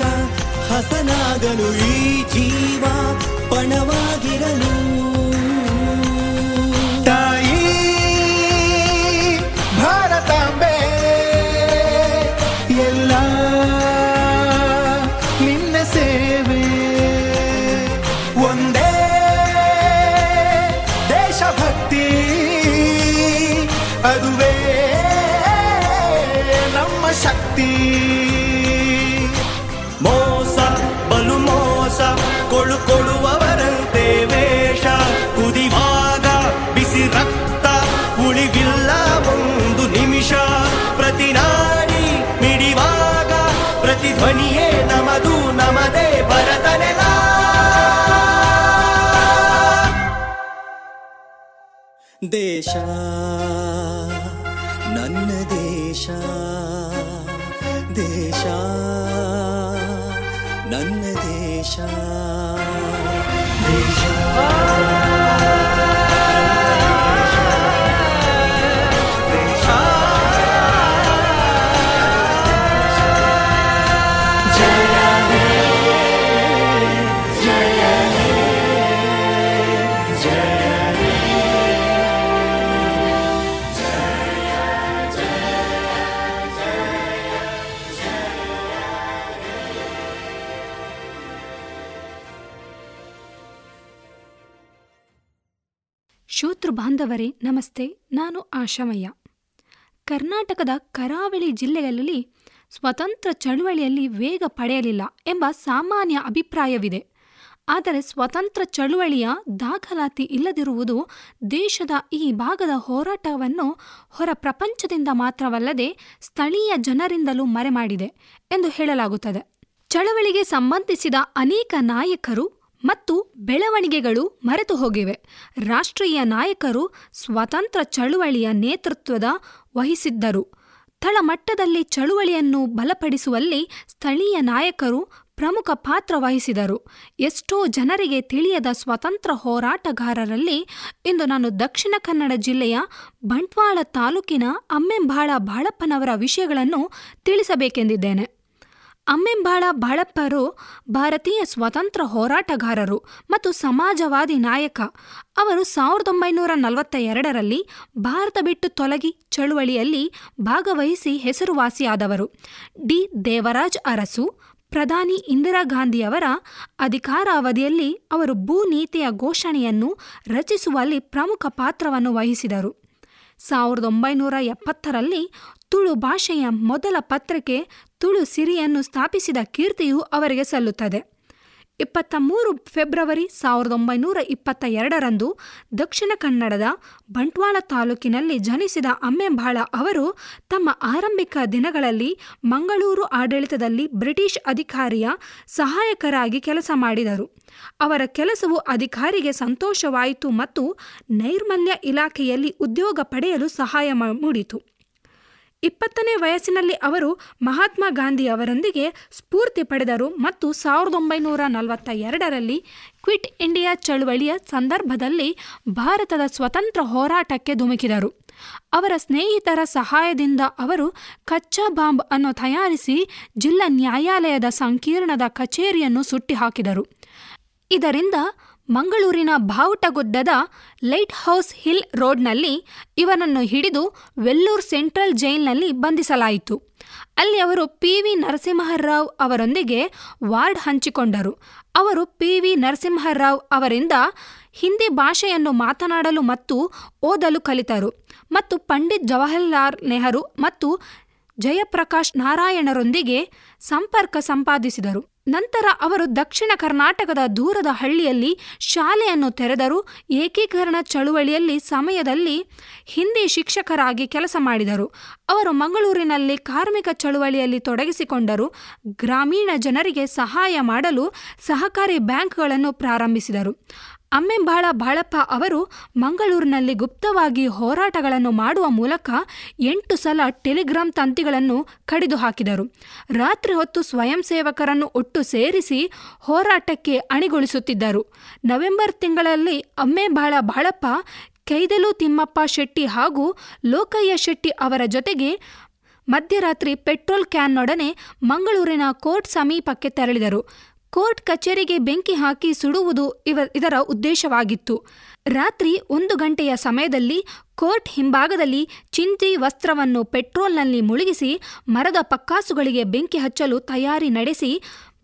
ಹಸನಾಗಲು, ಈ ಜೀವ ಪಣವಾಗಿರಲು. ತಾಯಿ ಭಾರತಾಂಬೆ ಎಲ್ಲ ನಿನ್ನ ಸೇವೆ, ಒಂದೇ ಭಕ್ತಿ ಅದುವೇ ನಮ್ಮ ಶಕ್ತಿ. ಮೋಸ ಬಲು ಮೋಸ ಕೊಳು ಕೊಡುವವರಂತೆ ವೇಷ, ಕುದಿವಾಗ ಬಿಸಿ ರಕ್ತ ಉಳಿವಿಲ್ಲ ಒಂದು ನಿಮಿಷ. ಪ್ರತಿ ನಾಡಿ ಮಿಡಿವಾಗ ಪ್ರತಿ ಧ್ವನಿಯೇ ನಮದು, ನಮದೇ ಭರತನೆಲ. ದೇಶ ನನ್ನ ದೇಶ ದೇಶ ನನ್ನ ದೇಶ ದೇಶ ಬಾಂಧವರೇ ನಮಸ್ತೆ. ನಾನು ಆಶಾಮಯ್ಯ. ಕರ್ನಾಟಕದ ಕರಾವಳಿ ಜಿಲ್ಲೆಗಳಲ್ಲಿ ಸ್ವತಂತ್ರ ಚಳುವಳಿಯಲ್ಲಿ ವೇಗ ಪಡೆಯಲಿಲ್ಲ ಎಂಬ ಸಾಮಾನ್ಯ ಅಭಿಪ್ರಾಯವಿದೆ. ಆದರೆ ಸ್ವತಂತ್ರ ಚಳುವಳಿಯ ದಾಖಲಾತಿ ಇಲ್ಲದಿರುವುದು ದೇಶದ ಈ ಭಾಗದ ಹೋರಾಟವನ್ನು ಹೊರ ಪ್ರಪಂಚದಿಂದ ಮಾತ್ರವಲ್ಲದೆ ಸ್ಥಳೀಯ ಜನರಿಂದಲೂ ಮರೆಮಾಡಿದೆ ಎಂದು ಹೇಳಲಾಗುತ್ತದೆ. ಚಳವಳಿಗೆ ಸಂಬಂಧಿಸಿದ ಅನೇಕ ನಾಯಕರು ಮತ್ತು ಬೆಳವಣಿಗೆಗಳು ಮರೆತು ಹೋಗಿವೆ. ರಾಷ್ಟ್ರೀಯ ನಾಯಕರು ಸ್ವತಂತ್ರ ಚಳುವಳಿಯ ನೇತೃತ್ವದ ವಹಿಸಿದ್ದರು. ತಳಮಟ್ಟದಲ್ಲಿ ಚಳುವಳಿಯನ್ನು ಬಲಪಡಿಸುವಲ್ಲಿ ಸ್ಥಳೀಯ ನಾಯಕರು ಪ್ರಮುಖ ಪಾತ್ರ ವಹಿಸಿದರು. ಎಷ್ಟೋ ಜನರಿಗೆ ತಿಳಿಯದ ಸ್ವತಂತ್ರ ಹೋರಾಟಗಾರರಲ್ಲಿ ಇಂದು ನಾನು ದಕ್ಷಿಣ ಕನ್ನಡ ಜಿಲ್ಲೆಯ ಬಂಟ್ವಾಳ ತಾಲೂಕಿನ ಅಮ್ಮೆಂಬಾಳ ಬಾಳಪ್ಪನವರ ವಿಷಯಗಳನ್ನು ತಿಳಿಸಬೇಕೆಂದಿದ್ದೇನೆ. ಅಮ್ಮೆಂಬಾಳ ಬಾಳಪ್ಪರು ಭಾರತೀಯ ಸ್ವಾತಂತ್ರ್ಯ ಹೋರಾಟಗಾರರು ಮತ್ತು ಸಮಾಜವಾದಿ ನಾಯಕ. ಅವರು ಸಾವಿರದ ಒಂಬೈನೂರ ನಲವತ್ತ ಎರಡರಲ್ಲಿ ಭಾರತ ಬಿಟ್ಟು ತೊಲಗಿ ಚಳುವಳಿಯಲ್ಲಿ ಭಾಗವಹಿಸಿ ಹೆಸರುವಾಸಿಯಾದವರು. ಡಿ ದೇವರಾಜ್ ಅರಸು, ಪ್ರಧಾನಿ ಇಂದಿರಾ ಗಾಂಧಿಯವರ ಅಧಿಕಾರ ಅವಧಿಯಲ್ಲಿ ಅವರು ಭೂ ನೀತಿಯ ಘೋಷಣೆಯನ್ನು ರಚಿಸುವಲ್ಲಿ ಪ್ರಮುಖ ಪಾತ್ರವನ್ನು ವಹಿಸಿದರು. ಸಾವಿರದ ಒಂಬೈನೂರ ಎಪ್ಪತ್ತರಲ್ಲಿ ತುಳು ಭಾಷೆಯ ಮೊದಲ ಪತ್ರಿಕೆ ತುಳು ಸಿರಿಯನ್ನು ಸ್ಥಾಪಿಸಿದ ಕೀರ್ತಿಯು ಅವರಿಗೆ ಸಲ್ಲುತ್ತದೆ. ಇಪ್ಪತ್ತ ಮೂರು ಫೆಬ್ರವರಿ ಸಾವಿರದ ಒಂಬೈನೂರ ಇಪ್ಪತ್ತ ಎರಡರಂದು ದಕ್ಷಿಣ ಕನ್ನಡದ ಬಂಟ್ವಾಳ ತಾಲೂಕಿನಲ್ಲಿ ಜನಿಸಿದ ಅಮ್ಮೆಂಬಾಳ ಅವರು ತಮ್ಮ ಆರಂಭಿಕ ದಿನಗಳಲ್ಲಿ ಮಂಗಳೂರು ಆಡಳಿತದಲ್ಲಿ ಬ್ರಿಟಿಷ್ ಅಧಿಕಾರಿಯ ಸಹಾಯಕರಾಗಿ ಕೆಲಸ ಮಾಡಿದರು. ಅವರ ಕೆಲಸವು ಅಧಿಕಾರಿಗೆ ಸಂತೋಷವಾಯಿತು ಮತ್ತು ನೈರ್ಮಲ್ಯ ಇಲಾಖೆಯಲ್ಲಿ ಉದ್ಯೋಗ ಪಡೆಯಲು ಸಹಾಯ ಮೂಡಿತು. ಇಪ್ಪತ್ತನೇ ವಯಸ್ಸಿನಲ್ಲಿ ಅವರು ಮಹಾತ್ಮ ಗಾಂಧಿಯವರೊಂದಿಗೆ ಸ್ಫೂರ್ತಿ ಪಡೆದರು ಮತ್ತು ಸಾವಿರದ ಒಂಬೈನೂರ ನಲವತ್ತ ಎರಡರಲ್ಲಿ ಕ್ವಿಟ್ ಇಂಡಿಯಾ ಚಳುವಳಿಯ ಸಂದರ್ಭದಲ್ಲಿ ಭಾರತದ ಸ್ವತಂತ್ರ ಹೋರಾಟಕ್ಕೆ ಧುಮುಕಿದರು. ಅವರ ಸ್ನೇಹಿತರ ಸಹಾಯದಿಂದ ಅವರು ಕಚ್ಚಾ ಬಾಂಬ್ ಅನ್ನು ತಯಾರಿಸಿ ಜಿಲ್ಲಾ ನ್ಯಾಯಾಲಯದ ಸಂಕೀರ್ಣದ ಕಚೇರಿಯನ್ನು ಸುಟ್ಟಿಹಾಕಿದರು. ಇದರಿಂದ ಮಂಗಳೂರಿನ ಬಾವುಟಗುಡ್ಡದ ಲೈಟ್ ಹೌಸ್ ಹಿಲ್ ರೋಡ್ನಲ್ಲಿ ಇವರನ್ನು ಹಿಡಿದು ವೆಲ್ಲೂರ್ ಸೆಂಟ್ರಲ್ ಜೈಲಿನಲ್ಲಿ ಬಂಧಿಸಲಾಯಿತು. ಅಲ್ಲಿ ಅವರು ಪಿ ವಿ ನರಸಿಂಹರಾವ್ ಅವರೊಂದಿಗೆ ವಾರ್ಡ್ ಹಂಚಿಕೊಂಡರು. ಅವರು ಪಿ ವಿ ನರಸಿಂಹರಾವ್ ಅವರಿಂದ ಹಿಂದಿ ಭಾಷೆಯನ್ನು ಮಾತನಾಡಲು ಮತ್ತು ಓದಲು ಕಲಿತರು ಮತ್ತು ಪಂಡಿತ್ ಜವಾಹರ್ಲಾಲ್ ನೆಹರು ಮತ್ತು ಜಯಪ್ರಕಾಶ್ ನಾರಾಯಣರೊಂದಿಗೆ ಸಂಪರ್ಕ ಸಂಪಾದಿಸಿದರು. ನಂತರ ಅವರು ದಕ್ಷಿಣ ಕರ್ನಾಟಕದ ದೂರದ ಹಳ್ಳಿಯಲ್ಲಿ ಶಾಲೆಯನ್ನು ತೆರೆದರು. ಏಕೀಕರಣ ಚಳುವಳಿಯಲ್ಲಿ ಸಮಯದಲ್ಲಿ ಹಿಂದಿ ಶಿಕ್ಷಕರಾಗಿ ಕೆಲಸ ಮಾಡಿದರು. ಅವರು ಮಂಗಳೂರಿನಲ್ಲಿ ಕಾರ್ಮಿಕ ಚಳುವಳಿಯಲ್ಲಿ ತೊಡಗಿಸಿಕೊಂಡರು. ಗ್ರಾಮೀಣ ಜನರಿಗೆ ಸಹಾಯ ಮಾಡಲು ಸಹಕಾರಿ ಬ್ಯಾಂಕ್ಗಳನ್ನು ಪ್ರಾರಂಭಿಸಿದರು. ಅಮ್ಮೆಂಬಾಳ ಬಾಳಪ್ಪ ಅವರು ಮಂಗಳೂರಿನಲ್ಲಿ ಗುಪ್ತವಾಗಿ ಹೋರಾಟಗಳನ್ನು ಮಾಡುವ ಮೂಲಕ ಎಂಟು ಸಲ ಟೆಲಿಗ್ರಾಮ್ ತಂತಿಗಳನ್ನು ಕಡಿದು ಹಾಕಿದರು. ರಾತ್ರಿ ಹೊತ್ತು ಸ್ವಯಂ ಸೇವಕರನ್ನು ಒಟ್ಟು ಸೇರಿಸಿ ಹೋರಾಟಕ್ಕೆ ಅಣಿಗೊಳಿಸುತ್ತಿದ್ದರು. ನವೆಂಬರ್ ತಿಂಗಳಲ್ಲಿ ಅಮ್ಮೆಂಬಾಳ ಬಾಳಪ್ಪ ಕೈದಲು ತಿಮ್ಮಪ್ಪ ಶೆಟ್ಟಿ ಹಾಗೂ ಲೋಕಯ್ಯ ಶೆಟ್ಟಿ ಅವರ ಜೊತೆಗೆ ಮಧ್ಯರಾತ್ರಿ ಪೆಟ್ರೋಲ್ ಕ್ಯಾನ್ನೊಡನೆ ಮಂಗಳೂರಿನ ಕೋರ್ಟ್ ಸಮೀಪಕ್ಕೆ ತೆರಳಿದರು. ಕೋರ್ಟ್ ಕಚೇರಿಗೆ ಬೆಂಕಿ ಹಾಕಿ ಸುಡುವುದು ಇವ ಇದರ ಉದ್ದೇಶವಾಗಿತ್ತು. ರಾತ್ರಿ ಒಂದು ಗಂಟೆಯ ಸಮಯದಲ್ಲಿ ಕೋರ್ಟ್ ಹಿಂಭಾಗದಲ್ಲಿ ಚಿಂದಿ ವಸ್ತ್ರವನ್ನು ಪೆಟ್ರೋಲ್ನಲ್ಲಿ ಮುಳುಗಿಸಿ ಮರದ ಪಕ್ಕಾಸುಗಳಿಗೆ ಬೆಂಕಿ ಹಚ್ಚಲು ತಯಾರಿ ನಡೆಸಿ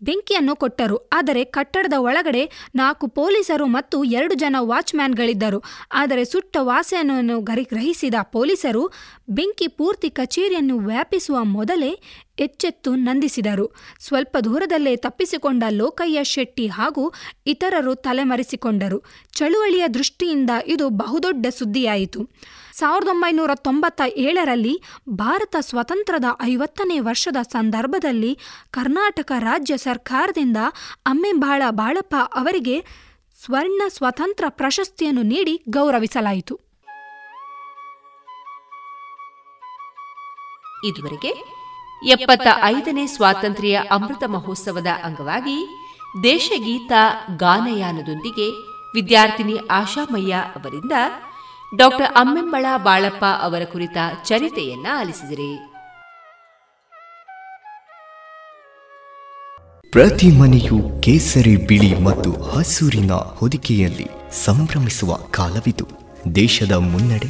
ಬೆಂಕಿಯನ್ನು ಕೊಟ್ಟರು. ಆದರೆ ಕಟ್ಟಡದ ಒಳಗಡೆ ನಾಲ್ಕು ಪೊಲೀಸರು ಮತ್ತು ಎರಡು ಜನ ವಾಚ್ಮ್ಯಾನ್ಗಳಿದ್ದರು. ಆದರೆ ಸುಟ್ಟ ವಾಸನೆಯನ್ನು ಗ್ರಹಿಸಿದ ಪೊಲೀಸರು ಬೆಂಕಿ ಪೂರ್ತಿ ಕಚೇರಿಯನ್ನು ವ್ಯಾಪಿಸುವ ಮೊದಲೇ ಎಚ್ಚೆತ್ತು ನಂದಿಸಿದರು. ಸ್ವಲ್ಪ ದೂರದಲ್ಲೇ ತಪ್ಪಿಸಿಕೊಂಡ ಲೋಕಯ್ಯ ಶೆಟ್ಟಿ ಹಾಗೂ ಇತರರು ತಲೆಮರೆಸಿಕೊಂಡರು. ಚಳುವಳಿಯ ದೃಷ್ಟಿಯಿಂದ ಇದು ಬಹುದೊಡ್ಡ ಸುದ್ದಿಯಾಯಿತು. ಸಾವಿರದ ಒಂಬೈನೂರ ತೊಂಬತ್ತ ಏಳರಲ್ಲಿ ಭಾರತ ಸ್ವತಂತ್ರದ ಐವತ್ತನೇ ವರ್ಷದ ಸಂದರ್ಭದಲ್ಲಿ ಕರ್ನಾಟಕ ರಾಜ್ಯ ಸರ್ಕಾರದಿಂದ ಅಮ್ಮೆಂಬಾಳ ಬಾಳಪ್ಪ ಅವರಿಗೆ ಸ್ವರ್ಣ ಸ್ವತಂತ್ರ ಪ್ರಶಸ್ತಿಯನ್ನು ನೀಡಿ ಗೌರವಿಸಲಾಯಿತು. ಇದುವರೆಗೆ ಎಪ್ಪತ್ತ ಐದನೇ ಸ್ವಾತಂತ್ರ್ಯ ಅಮೃತ ಮಹೋತ್ಸವದ ಅಂಗವಾಗಿ ದೇಶಗೀತ ಗಾನಯಾನದೊಂದಿಗೆ ವಿದ್ಯಾರ್ಥಿನಿ ಆಶಾಮಯ್ಯ ಅವರಿಂದ ಡಾಕ್ಟರ್ ಅಮ್ಮೆಂಬಳ ಬಾಳಪ್ಪ ಅವರ ಕುರಿತ ಚರಿತೆಯನ್ನ ಆಲಿಸಿದರೆ. ಪ್ರತಿ ಮನೆಯು ಕೇಸರಿ ಬಿಳಿ ಮತ್ತು ಹಸೂರಿನ ಹೊದಿಕೆಯಲ್ಲಿ ಸಂಭ್ರಮಿಸುವ ಕಾಲವಿತು. ದೇಶದ ಮುನ್ನಡೆ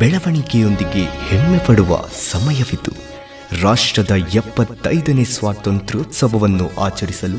ಬೆಳವಣಿಗೆಯೊಂದಿಗೆ ಹೆಮ್ಮೆ ಪಡುವ ಸಮಯವಿತು. ರಾಷ್ಟ್ರದ ಎಪ್ಪತ್ತೈದನೇ ಸ್ವಾತಂತ್ರ್ಯೋತ್ಸವವನ್ನು ಆಚರಿಸಲು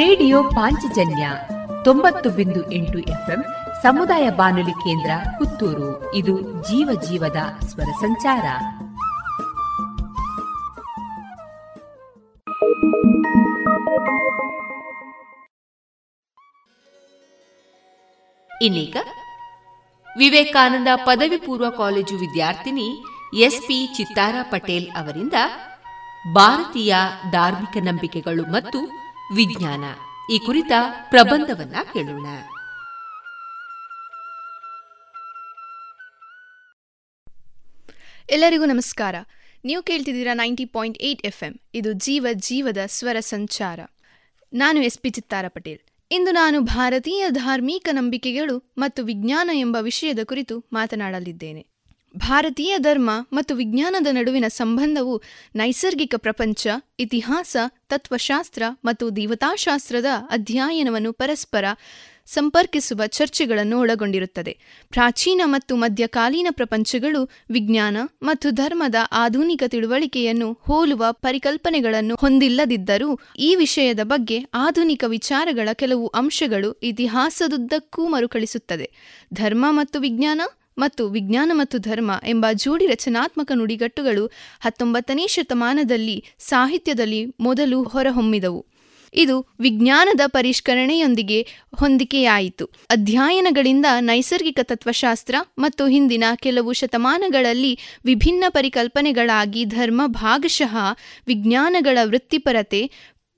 ರೇಡಿಯೋ ಪಾಂಚಜನ್ಯ ತೊಂಬತ್ತು ಬಿಂದು ಎಂಟು ಎಫ್ಎಂ ಸಮುದಾಯ ಬಾನುಲಿ ಕೇಂದ್ರ ಪುತ್ತೂರು. ಇದು ಜೀವ ಜೀವದ ಸ್ವರ ಸಂಚಾರ. ಇನ್ನೀಗ ವಿವೇಕಾನಂದ ಪದವಿ ಪೂರ್ವ ಕಾಲೇಜು ವಿದ್ಯಾರ್ಥಿನಿ ಎಸ್ ಪಿ ಚಿತ್ತಾರ ಪಟೇಲ್ ಅವರಿಂದ ಭಾರತೀಯ ಧಾರ್ಮಿಕ ನಂಬಿಕೆಗಳು ಮತ್ತು ವಿಜ್ಞಾನ ಈ ಕುರಿತ ಪ್ರಬಂಧವನ್ನ ಕೇಳೋಣ. ಎಲ್ಲರಿಗೂ ನಮಸ್ಕಾರ. ನೀವು ಕೇಳ್ತಿದ್ದೀರಾ ninety point eight F M. ಇದು ಜೀವ ಜೀವದ ಸ್ವರ ಸಂಚಾರ. ನಾನು ಎಸ್ ಪಿ ಚಿತ್ತಾರ ಪಟೇಲ್. ಇಂದು ನಾನು ಭಾರತೀಯ ಧಾರ್ಮಿಕ ನಂಬಿಕೆಗಳು ಮತ್ತು ವಿಜ್ಞಾನ ಎಂಬ ವಿಷಯದ ಕುರಿತು ಮಾತನಾಡಲಿದ್ದೇನೆ. ಭಾರತೀಯ ಧರ್ಮ ಮತ್ತು ವಿಜ್ಞಾನದ ನಡುವಿನ ಸಂಬಂಧವು ನೈಸರ್ಗಿಕ ಪ್ರಪಂಚ, ಇತಿಹಾಸ, ತತ್ವಶಾಸ್ತ್ರ ಮತ್ತು ದೇವತಾಶಾಸ್ತ್ರದ ಅಧ್ಯಯನವನ್ನು ಪರಸ್ಪರ ಸಂಪರ್ಕಿಸುವ ಚರ್ಚೆಗಳನ್ನು ಒಳಗೊಂಡಿರುತ್ತದೆ. ಪ್ರಾಚೀನ ಮತ್ತು ಮಧ್ಯಕಾಲೀನ ಪ್ರಪಂಚಗಳು ವಿಜ್ಞಾನ ಮತ್ತು ಧರ್ಮದ ಆಧುನಿಕ ತಿಳುವಳಿಕೆಯನ್ನು ಹೋಲುವ ಪರಿಕಲ್ಪನೆಗಳನ್ನು ಹೊಂದಿಲ್ಲದಿದ್ದರೂ ಈ ವಿಷಯದ ಬಗ್ಗೆ ಆಧುನಿಕ ವಿಚಾರಗಳ ಕೆಲವು ಅಂಶಗಳು ಇತಿಹಾಸದುದ್ದಕ್ಕೂ ಮರುಕಳಿಸುತ್ತದೆ. ಧರ್ಮ ಮತ್ತು ವಿಜ್ಞಾನ ಮತ್ತು ವಿಜ್ಞಾನ ಮತ್ತು ಧರ್ಮ ಎಂಬ ಜೋಡಿ ರಚನಾತ್ಮಕ ನುಡಿಗಟ್ಟುಗಳು ಹತ್ತೊಂಬತ್ತನೇ ಶತಮಾನದಲ್ಲಿ ಸಾಹಿತ್ಯದಲ್ಲಿ ಮೊದಲು ಹೊರಹೊಮ್ಮಿದವು. ಇದು ವಿಜ್ಞಾನದ ಪರಿಷ್ಕರಣೆಯೊಂದಿಗೆ ಹೊಂದಿಕೆಯಾಯಿತು. ಅಧ್ಯಯನಗಳಿಂದ ನೈಸರ್ಗಿಕ ತತ್ವಶಾಸ್ತ್ರ ಮತ್ತು ಹಿಂದಿನ ಕೆಲವು ಶತಮಾನಗಳಲ್ಲಿ ವಿಭಿನ್ನ ಪರಿಕಲ್ಪನೆಗಳಾಗಿ ಧರ್ಮ ಭಾಗಶಃ ವಿಜ್ಞಾನಗಳ ವೃತ್ತಿಪರತೆ,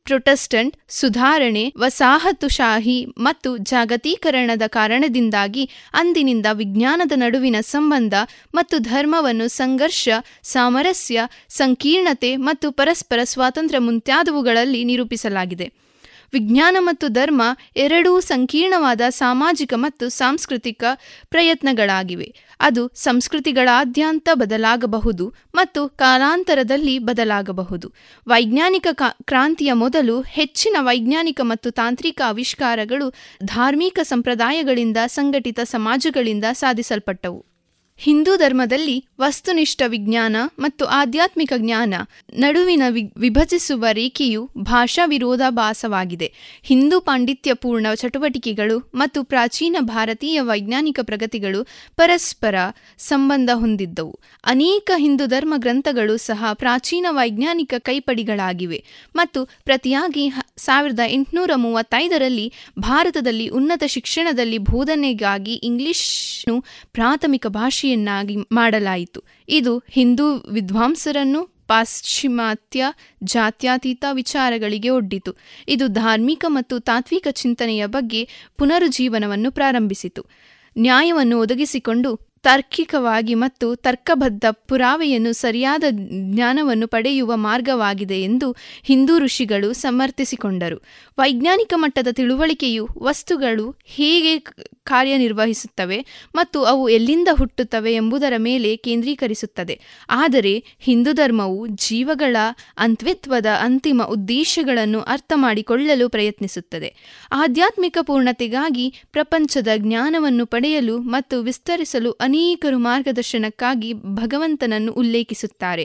ಪ್ರೊಟೆಸ್ಟೆಂಟ್ ಸುಧಾರಣೆ, ವಸಾಹತುಶಾಹಿ ಮತ್ತು ಜಾಗತೀಕರಣದ ಕಾರಣದಿಂದಾಗಿ ಅಂದಿನಿಂದ ವಿಜ್ಞಾನದ ನಡುವಿನ ಸಂಬಂಧ ಮತ್ತು ಧರ್ಮವನ್ನು ಸಂಘರ್ಷ, ಸಾಮರಸ್ಯ, ಸಂಕೀರ್ಣತೆ ಮತ್ತು ಪರಸ್ಪರ ಸ್ವಾತಂತ್ರ್ಯ ಮುಂತಾದವುಗಳಲ್ಲಿ ನಿರೂಪಿಸಲಾಗಿದೆ. ವಿಜ್ಞಾನ ಮತ್ತು ಧರ್ಮ ಎರಡೂ ಸಂಕೀರ್ಣವಾದ ಸಾಮಾಜಿಕ ಮತ್ತು ಸಾಂಸ್ಕೃತಿಕ ಪ್ರಯತ್ನಗಳಾಗಿವೆ. ಅದು ಸಂಸ್ಕೃತಿಗಳಾದ್ಯಂತ ಬದಲಾಗಬಹುದು ಮತ್ತು ಕಾಲಾಂತರದಲ್ಲಿ ಬದಲಾಗಬಹುದು. ವೈಜ್ಞಾನಿಕ ಕ್ರಾಂತಿಯ ಮೊದಲು ಹೆಚ್ಚಿನ ವೈಜ್ಞಾನಿಕ ಮತ್ತು ತಾಂತ್ರಿಕ ಆವಿಷ್ಕಾರಗಳು ಧಾರ್ಮಿಕ ಸಂಪ್ರದಾಯಗಳಿಂದ, ಸಂಘಟಿತ ಸಮಾಜಗಳಿಂದ ಸಾಧಿಸಲ್ಪಟ್ಟವು. ಹಿಂದೂ ಧರ್ಮದಲ್ಲಿ ವಸ್ತುನಿಷ್ಠ ವಿಜ್ಞಾನ ಮತ್ತು ಆಧ್ಯಾತ್ಮಿಕ ಜ್ಞಾನ ನಡುವಿನ ವಿಭಜಿಸುವ ರೇಖೆಯು ಭಾಷಾ ವಿರೋಧಾಭಾಸವಾಗಿದೆ. ಹಿಂದೂ ಪಾಂಡಿತ್ಯಪೂರ್ಣ ಚಟುವಟಿಕೆಗಳು ಮತ್ತು ಪ್ರಾಚೀನ ಭಾರತೀಯ ವೈಜ್ಞಾನಿಕ ಪ್ರಗತಿಗಳು ಪರಸ್ಪರ ಸಂಬಂಧ ಹೊಂದಿದ್ದವು. ಅನೇಕ ಹಿಂದೂ ಧರ್ಮ ಗ್ರಂಥಗಳು ಸಹ ಪ್ರಾಚೀನ ವೈಜ್ಞಾನಿಕ ಕೈಪಡಿಗಳಾಗಿವೆ ಮತ್ತು ಪ್ರತಿಯಾಗಿ ಸಾವಿರದ ಎಂಟುನೂರ ಮೂವತ್ತೈದರಲ್ಲಿ ಭಾರತದಲ್ಲಿ ಉನ್ನತ ಶಿಕ್ಷಣದಲ್ಲಿ ಬೋಧನೆಗಾಗಿ ಇಂಗ್ಲಿಷ್ನು ಪ್ರಾಥಮಿಕ ಭಾಷೆ ನ್ನಾಗಿ ಮಾಡಲಾಯಿತು. ಇದು ಹಿಂದೂ ವಿದ್ವಾಂಸರನ್ನು ಪಾಶ್ಚಿಮಾತ್ಯ ಜಾತ್ಯತೀತ ವಿಚಾರಗಳಿಗೆ ಒಡ್ಡಿತು. ಇದು ಧಾರ್ಮಿಕ ಮತ್ತು ತಾತ್ವಿಕ ಚಿಂತನೆಯ ಬಗ್ಗೆ ಪುನರುಜ್ಜೀವನವನ್ನು ಪ್ರಾರಂಭಿಸಿತು. ನ್ಯಾಯವನ್ನು ಒದಗಿಸಿಕೊಂಡು ತಾರ್ಕಿಕವಾಗಿ ಮತ್ತು ತರ್ಕಬದ್ಧ ಪುರಾವೆಯನ್ನು ಸರಿಯಾದ ಜ್ಞಾನವನ್ನು ಪಡೆಯುವ ಮಾರ್ಗವಾಗಿದೆ ಎಂದು ಹಿಂದೂ ಋಷಿಗಳು ಸಮರ್ಥಿಸಿಕೊಂಡರು. ವೈಜ್ಞಾನಿಕ ಮಟ್ಟದ ತಿಳುವಳಿಕೆಯು ವಸ್ತುಗಳು ಹೇಗೆ ಕಾರ್ಯನಿರ್ವಹಿಸುತ್ತವೆ ಮತ್ತು ಅವು ಎಲ್ಲಿಂದ ಹುಟ್ಟುತ್ತವೆ ಎಂಬುದರ ಮೇಲೆ ಕೇಂದ್ರೀಕರಿಸುತ್ತದೆ. ಆದರೆ ಹಿಂದೂ ಧರ್ಮವು ಜೀವಗಳ ಅಂತ್ಯತ್ವದ ಅಂತಿಮ ಉದ್ದೇಶಗಳನ್ನು ಅರ್ಥ ಮಾಡಿಕೊಳ್ಳಲು ಪ್ರಯತ್ನಿಸುತ್ತದೆ. ಆಧ್ಯಾತ್ಮಿಕ ಪೂರ್ಣತೆಗಾಗಿ ಪ್ರಪಂಚದ ಜ್ಞಾನವನ್ನು ಪಡೆಯಲು ಮತ್ತು ವಿಸ್ತರಿಸಲು ಅನೇಕರು ಮಾರ್ಗದರ್ಶನಕ್ಕಾಗಿ ಭಗವಂತನನ್ನು ಉಲ್ಲೇಖಿಸುತ್ತಾರೆ,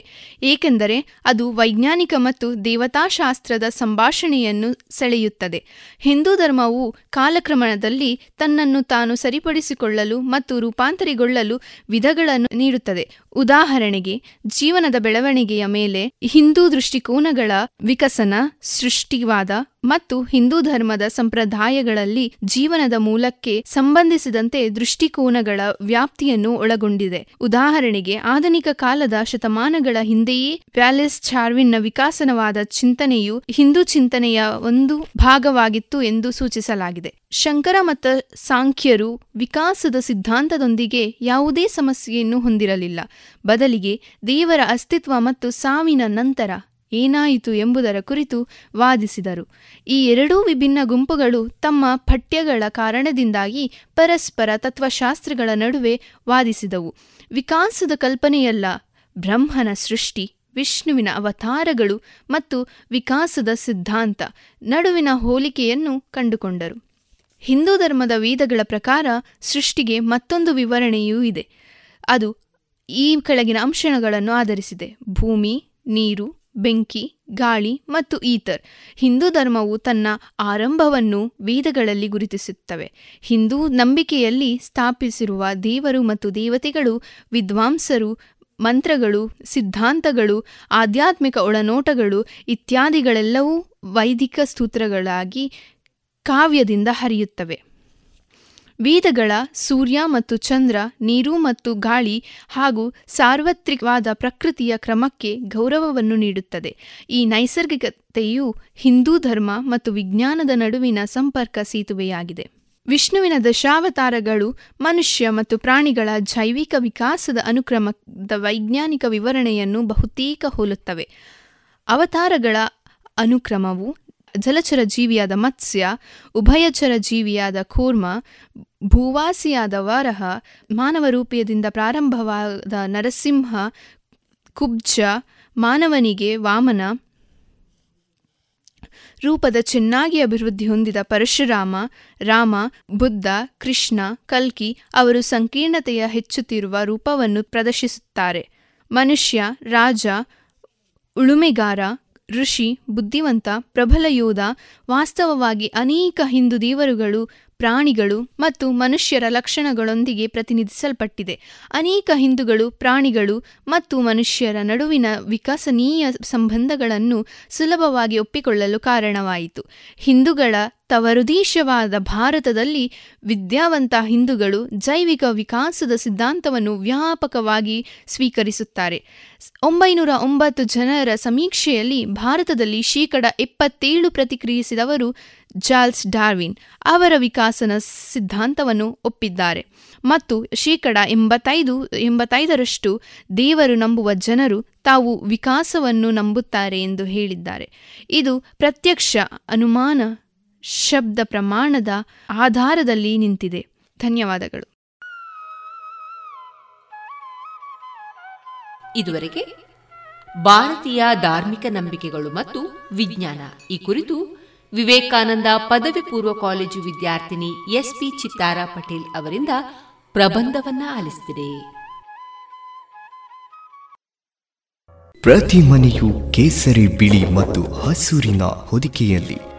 ಏಕೆಂದರೆ ಅದು ವೈಜ್ಞಾನಿಕ ಮತ್ತು ದೇವತಾಶಾಸ್ತ್ರದ ಸಂಭಾಷಣೆಯನ್ನು ಸೆಳೆಯುತ್ತದೆ. ಹಿಂದೂ ಧರ್ಮವು ಕಾಲಕ್ರಮಣದಲ್ಲಿ ತನ್ನನ್ನು ತಾನು ಸರಿಪಡಿಸಿಕೊಳ್ಳಲು ಮತ್ತು ರೂಪಾಂತರಿಗೊಳ್ಳಲು ವಿಧಗಳನ್ನು ನೀಡುತ್ತದೆ. ಉದಾಹರಣೆಗೆ, ಜೀವನದ ಬೆಳವಣಿಗೆಯ ಮೇಲೆ ಹಿಂದೂ ದೃಷ್ಟಿಕೋನಗಳ ವಿಕಸನ, ಸೃಷ್ಟಿವಾದ ಮತ್ತು ಹಿಂದೂ ಧರ್ಮದ ಸಂಪ್ರದಾಯಗಳಲ್ಲಿ ಜೀವನದ ಮೂಲಕ್ಕೆ ಸಂಬಂಧಿಸಿದಂತೆ ದೃಷ್ಟಿಕೋನಗಳ ವ್ಯಾಪ್ತಿಯನ್ನು ಒಳಗೊಂಡಿದೆ. ಉದಾಹರಣೆಗೆ, ಆಧುನಿಕ ಕಾಲದ ಶತಮಾನಗಳ ಹಿಂದೆಯೇ ವ್ಯಾಲೆಸ್ ಚಾರ್ವಿನ್ನ ವಿಕಾಸನವಾದ ಚಿಂತನೆಯು ಹಿಂದೂ ಚಿಂತನೆಯ ಒಂದು ಭಾಗವಾಗಿತ್ತು ಎಂದು ಸೂಚಿಸಲಾಗಿದೆ. ಶಂಕರ ಮತ್ತು ಸಾಂಖ್ಯರು ವಿಕಾಸದ ಸಿದ್ಧಾಂತದೊಂದಿಗೆ ಯಾವುದೇ ಸಮಸ್ಯೆಯನ್ನು ಹೊಂದಿರಲಿಲ್ಲ. ಬದಲಿಗೆ ದೇವರ ಅಸ್ತಿತ್ವ ಮತ್ತು ಸಾವಿನ ನಂತರ ಏನಾಯಿತು ಎಂಬುದರ ಕುರಿತು ವಾದಿಸಿದರು. ಈ ಎರಡೂ ವಿಭಿನ್ನ ಗುಂಪುಗಳು ತಮ್ಮ ಪಠ್ಯಗಳ ಕಾರಣದಿಂದಾಗಿ ಪರಸ್ಪರ ತತ್ವಶಾಸ್ತ್ರಗಳ ನಡುವೆ ವಾದಿಸಿದವು. ವಿಕಾಸದ ಕಲ್ಪನೆಯಲ್ಲ, ಬ್ರಹ್ಮನ ಸೃಷ್ಟಿ, ವಿಷ್ಣುವಿನ ಅವತಾರಗಳು ಮತ್ತು ವಿಕಾಸದ ಸಿದ್ಧಾಂತ ನಡುವಿನ ಹೋಲಿಕೆಯನ್ನು ಕಂಡುಕೊಂಡರು. ಹಿಂದೂ ಧರ್ಮದ ವೇದಗಳ ಪ್ರಕಾರ ಸೃಷ್ಟಿಗೆ ಮತ್ತೊಂದು ವಿವರಣೆಯೂ ಇದೆ. ಅದು ಈ ಕೆಳಗಿನ ಅಂಶಗಳನ್ನು ಆಧರಿಸಿದೆ: ಭೂಮಿ, ನೀರು, ಬೆಂಕಿ, ಗಾಳಿ ಮತ್ತು ಈಥರ್. ಹಿಂದೂ ಧರ್ಮವು ತನ್ನ ಆರಂಭವನ್ನು ವೇದಗಳಲ್ಲಿ ಗುರುತಿಸುತ್ತವೆ. ಹಿಂದೂ ನಂಬಿಕೆಯಲ್ಲಿ ಸ್ಥಾಪಿಸಿರುವ ದೇವರು ಮತ್ತು ದೇವತೆಗಳು, ವಿದ್ವಾಂಸರು, ಮಂತ್ರಗಳು, ಸಿದ್ಧಾಂತಗಳು, ಆಧ್ಯಾತ್ಮಿಕ ಒಳನೋಟಗಳು ಇತ್ಯಾದಿಗಳೆಲ್ಲವೂ ವೈದಿಕ ಸ್ತೋತ್ರಗಳಾಗಿ ಕಾವ್ಯದಿಂದ ಹರಿಯುತ್ತವೆ. ವೇದಗಳ ಸೂರ್ಯ ಮತ್ತು ಚಂದ್ರ, ನೀರು ಮತ್ತು ಗಾಳಿ ಹಾಗೂ ಸಾರ್ವತ್ರಿಕವಾದ ಪ್ರಕೃತಿಯ ಕ್ರಮಕ್ಕೆ ಗೌರವವನ್ನು ನೀಡುತ್ತದೆ. ಈ ನೈಸರ್ಗಿಕತೆಯು ಹಿಂದೂ ಧರ್ಮ ಮತ್ತು ವಿಜ್ಞಾನದ ನಡುವಿನ ಸಂಪರ್ಕ ಸೇತುವೆಯಾಗಿದೆ. ವಿಷ್ಣುವಿನ ದಶಾವತಾರಗಳು ಮನುಷ್ಯ ಮತ್ತು ಪ್ರಾಣಿಗಳ ಜೈವಿಕ ವಿಕಾಸದ ಅನುಕ್ರಮದ ವೈಜ್ಞಾನಿಕ ವಿವರಣೆಯನ್ನು ಬಹುತೇಕ ಹೋಲುತ್ತವೆ. ಅವತಾರಗಳ ಅನುಕ್ರಮವು ಜಲಚರ ಜೀವಿಯಾದ ಮತ್ಸ್ಯ, ಉಭಯಚರ ಜೀವಿಯಾದ ಕೂರ್ಮ, ಭೂವಾಸಿಯಾದ ವರಹ, ಮಾನವ ರೂಪದಿಂದ ಪ್ರಾರಂಭವಾದ ನರಸಿಂಹ, ಕುಬ್ಜ, ಮಾನವನಿಗೆ ವಾಮನ ರೂಪದ ಚೆನ್ನಾಗಿ ಅಭಿವೃದ್ಧಿ ಹೊಂದಿದ ಪರಶುರಾಮ, ರಾಮ, ಬುದ್ಧ, ಕೃಷ್ಣ, ಕಲ್ಕಿ ಅವರು ಸಂಕೀರ್ಣತೆಯ ಹೆಚ್ಚುತ್ತಿರುವ ರೂಪವನ್ನು ಪ್ರದರ್ಶಿಸುತ್ತಾರೆ. ಮನುಷ್ಯ, ರಾಜ, ಉಳುಮೆಗಾರ, ಋಷಿ, ಬುದ್ಧಿವಂತ, ಪ್ರಬಲ ಯೋಧ ವಾಸ್ತವವಾಗಿ ಅನೇಕ ಹಿಂದೂ ದೇವರುಗಳು ಪ್ರಾಣಿಗಳು ಮತ್ತು ಮನುಷ್ಯರ ಲಕ್ಷಣಗಳೊಂದಿಗೆ ಪ್ರತಿನಿಧಿಸಲ್ಪಟ್ಟಿದೆ. ಅನೇಕ ಹಿಂದೂಗಳು ಪ್ರಾಣಿಗಳು ಮತ್ತು ಮನುಷ್ಯರ ನಡುವಿನ ವಿಕಸನೀಯ ಸಂಬಂಧಗಳನ್ನು ಸುಲಭವಾಗಿ ಒಪ್ಪಿಕೊಳ್ಳಲು ಕಾರಣವಾಯಿತು. ಹಿಂದೂಗಳ ತವರುದೇಶವಾದ ಭಾರತದಲ್ಲಿ ವಿದ್ಯಾವಂತ ಹಿಂದೂಗಳು ಜೈವಿಕ ವಿಕಾಸದ ಸಿದ್ಧಾಂತವನ್ನು ವ್ಯಾಪಕವಾಗಿ ಸ್ವೀಕರಿಸುತ್ತಾರೆ. ಒಂಬೈನೂರ ಒಂಬತ್ತು ಜನರ ಸಮೀಕ್ಷೆಯಲ್ಲಿ ಭಾರತದಲ್ಲಿ ಶೇಕಡ ಎಪ್ಪತ್ತೇಳು ಪ್ರತಿಕ್ರಿಯಿಸಿದವರು ಚಾರ್ಲ್ಸ್ ಡಾರ್ವಿನ್ ಅವರ ವಿಕಾಸನ ಸಿದ್ಧಾಂತವನ್ನು ಒಪ್ಪಿದ್ದಾರೆ ಮತ್ತು ಶೇಕಡ ಎಂಬತ್ತೈದು ಎಂಬತ್ತೈದರಷ್ಟು ದೇವರು ನಂಬುವ ಜನರು ತಾವು ವಿಕಾಸವನ್ನು ನಂಬುತ್ತಾರೆ ಎಂದು ಹೇಳಿದ್ದಾರೆ. ಇದು ಪ್ರತ್ಯಕ್ಷ, ಅನುಮಾನ, ಶಬ್ದ ಪ್ರಮಾಣದ ಆಧಾರದಲ್ಲಿ ನಿಂತಿದೆ. ಧನ್ಯವಾದಗಳು. ಇದುವರೆಗೆ ಭಾರತೀಯ ಧಾರ್ಮಿಕ ನಂಬಿಕೆಗಳು ಮತ್ತು ವಿಜ್ಞಾನ ಈ ಕುರಿತು ವಿವೇಕಾನಂದ ಪದವಿ ಪೂರ್ವ ಕಾಲೇಜು ವಿದ್ಯಾರ್ಥಿನಿ ಎಸ್ ಪಿ ಚಿತ್ತಾರ ಪಟೇಲ್ ಅವರಿಂದ ಪ್ರಬಂಧವನ್ನ ಆಲಿಸಿದೆ. ಪ್ರತಿ ಮನೆಯು ಕೇಸರಿ, ಬಿಳಿ ಮತ್ತು ಹಸೂರಿನ ಹೊದಿಕೆಯಲ್ಲಿ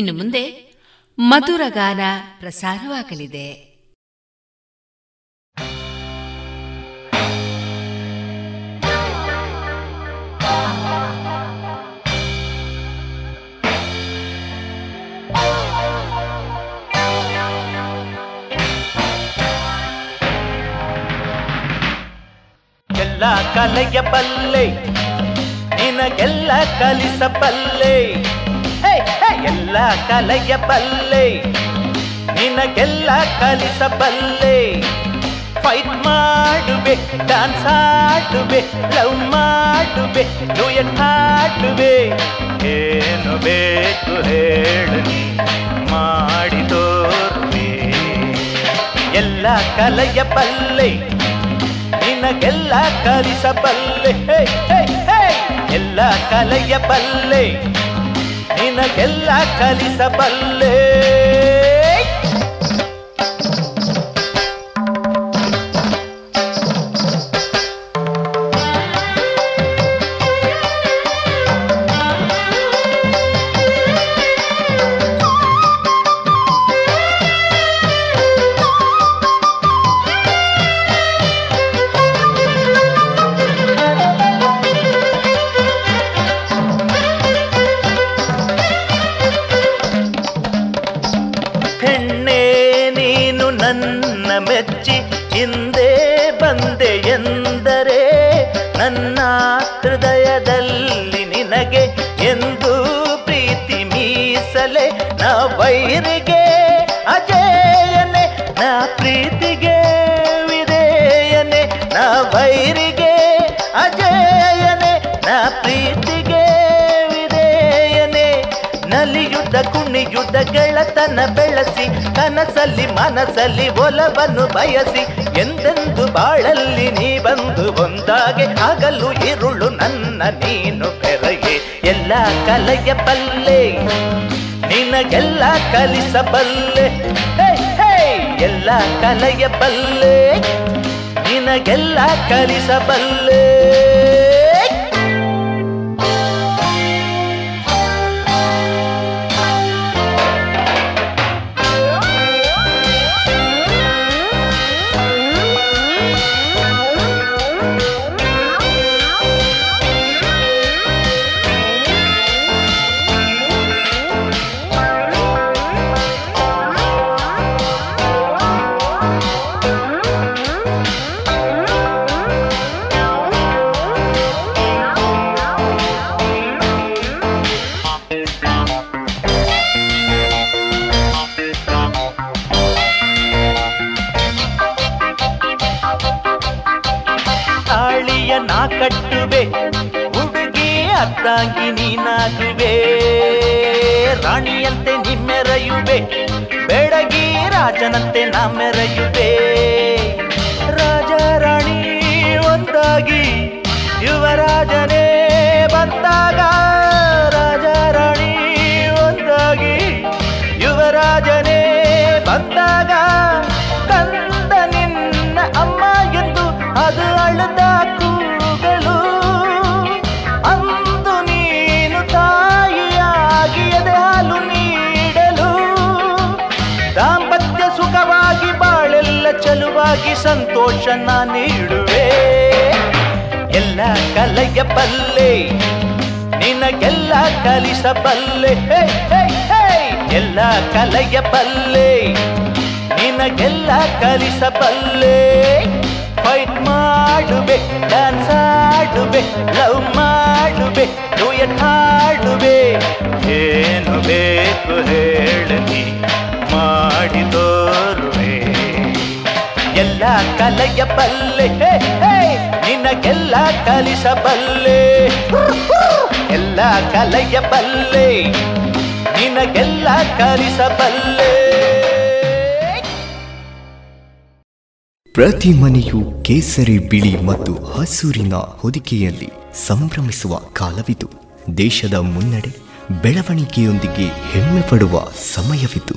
ಇನ್ನು ಮುಂದೆ ಮಧುರ ಗಾನ ಪ್ರಸಾರವಾಗಲಿದೆ. ಎಲ್ಲ ಕಲೆಯ ಪಲ್ಲೆ, ನಿನಗೆಲ್ಲ ಕಲಿಸಬಲ್ಲೆ. ಎಲ್ಲ ಕಲೆಯ ಪಲ್ಲೆ, ನಿನಗೆಲ್ಲ ಕಲಿಸಬಲ್ಲೆ. ಫೈಟ್ ಮಾಡುವೆ, ಡ್ಯಾನ್ಸ್ ಆಡುವೆ, ಲವ್ ಮಾಡುವೆ, ಡುಯೆಟ್ ಹಾಡುವೆ. ಏನು ಬೇಕು ಹೇಳು, ನೀ ಮಾಡಿ ತೋರುವೆ. ಎಲ್ಲ ಕಲೆಯ ಪಲ್ಲೆ, ನಿನಗೆಲ್ಲ ಕಲಿಸಬಲ್ಲೆ. ಎಲ್ಲ ಕಲೆಯ ಪಲ್ಲೆ, ನಿನಗೆಲ್ಲ ಕಲಿಸಬಲ್ಲೆ. ಗೆಳತನ ಬೆಳೆಸಿ, ಕನಸಲ್ಲಿ ಮನಸಲ್ಲಿ ಒಲವನ್ನು ಬಯಸಿ, ಎಂದೆಂದು ಬಾಳಲ್ಲಿ ನೀ ಬಂದು ಒಂದಾಗೆ ಆಗಲು ಇರುಳು ನನ್ನ ನೀನು ಬೆರಗೆ. ಎಲ್ಲ ಕಲೆಯ ಪಲ್ಲೆ, ನಿನಗೆಲ್ಲ ಕಲಿಸಬಲ್ಲೆ. ಎಲ್ಲ ಕಲೆಯ ಪಲ್ಲೆ, ನಿನಗೆಲ್ಲ ಕಲಿಸಬಲ್ಲೆ. ಅರ್ಧಾಂಗಿ ನೀನಾಗುವೆ, ರಾಣಿಯಂತೆ ನಿಮ್ಮೆರೆಯುವೆ, ಬೆಡಗಿ ರಾಜನಂತೆ ನಾ ಮೆರೆಯುವೆ. ರಾಜ ರಾಣಿ ಒಂದಾಗಿ ಯುವರಾಜನೇ ಬಂದಾಗ, ರಾಜ ರಾಣಿ ಒಂದಾಗಿ ಯುವರಾಜನೇ ಬಂದಾಗ, ಕಂದ ನಿನ್ನ ಅಮ್ಮ ಎಂದು ಅದು ಅಳದ ಕೂಗಲು. ಚಲುವಾಗಿ ಸಂತೋಷ ನಾ ನೀಡುವೆ. ಎಲ್ಲ ಕಲೆಯ ಪಲ್ಲೆ, ನಿನಗೆಲ್ಲ ಕಲಿಸಬಲ್ಲೆ. ಎಲ್ಲ ಕಲೆಯ ಪಲ್ಲೆ, ನಿನಗೆಲ್ಲ ಕಲಿಸಬಲ್ಲೆ. ಫೈಟ್ ಮಾಡುವೆ, ಡ್ಯಾನ್ಸ್ ಆಡುವೆ, ಲವ್ ಮಾಡುವೆ, ಡುಯೆಟ್ ಹಾಡುವೆ. ಏನು ಬೇಕು ಹೇಳು, ನೀ ಮಾಡಿ ತೋರುವೆ. ಎಲ್ಲ ಕಲೆಯ ಪಲ್ಲೆ, ನಿನಗೆಲ್ಲ ಕಲಿಸಬಲ್ಲೆ. ಎಲ್ಲ ಕಲೆಯ ಪಲ್ಲೆ, ನಿನಗೆಲ್ಲ ಕಲಿಸಬಲ್ಲೆ. ಪ್ರತಿ ಮನೆಯು ಕೇಸರಿ ಬಿಳಿ ಮತ್ತು ಹಸೂರಿನ ಹೊದಿಕೆಯಲ್ಲಿ ಸಂಭ್ರಮಿಸುವ ಕಾಲವಿತು. ದೇಶದ ಮುನ್ನಡೆ ಬೆಳವಣಿಗೆಯೊಂದಿಗೆ ಹೆಮ್ಮೆ ಪಡುವ ಸಮಯವಿತು.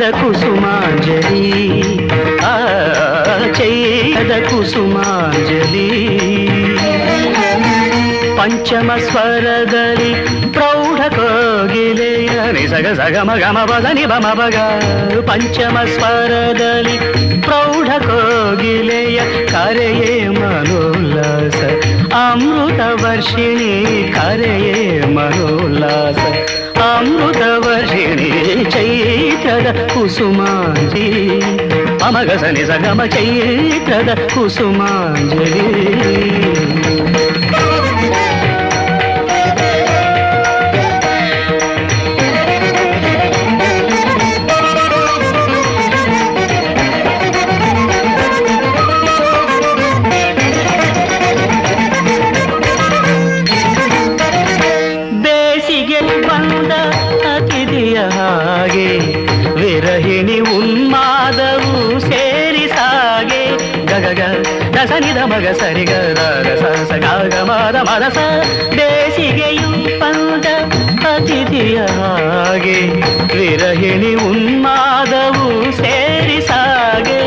ಚೈತ್ರದ ಕುಸುಮಾಂಜಲಿ ಆ ಚೈತ್ರದ ಕುಸುಮಾಂಜಲಿ ಪಂಚಮ ಸ್ವರದಲ್ಲಿ ಪ್ರೌಢ ಕೋಗಿಲೆಯ ನಿಸಗ ಸಗಮ ಗಮ ಬದ ನಿಬಮ ಬಗ ಪಂಚಮ ಸ್ವರದಲ್ಲಿ ಪ್ರೌಢ ಕೋಗಿಲೆಯ ಕರೆಯೇ ಮನೋಲ್ಲಾಸ ಅಮೃತ ವರ್ಷಿಣಿ ಕರೆಯೇ ಮನೋಲ್ಲಾಸ ಅಮೃತ ವರ್ಷಿಣಿ ಚೈತ್ರದ ಕುಸುಮಾಂಜಲಿ ಅಮಗ ಸನಿ ಸಗಮ ಚೈತ್ರದ ಕುಸುಮಾಂಜಲಿ ಮಗ ಸರಿಗ ರಸ ಗಮದ ಮನಸ ಬೇಸಿಗೆಯು ಪಂದ ಅತಿಥಿಯ ಹಾಗೆ ವಿರಹಿಣಿ ಉನ್ಮಾದವು ಸೇರಿಸಾಗೆ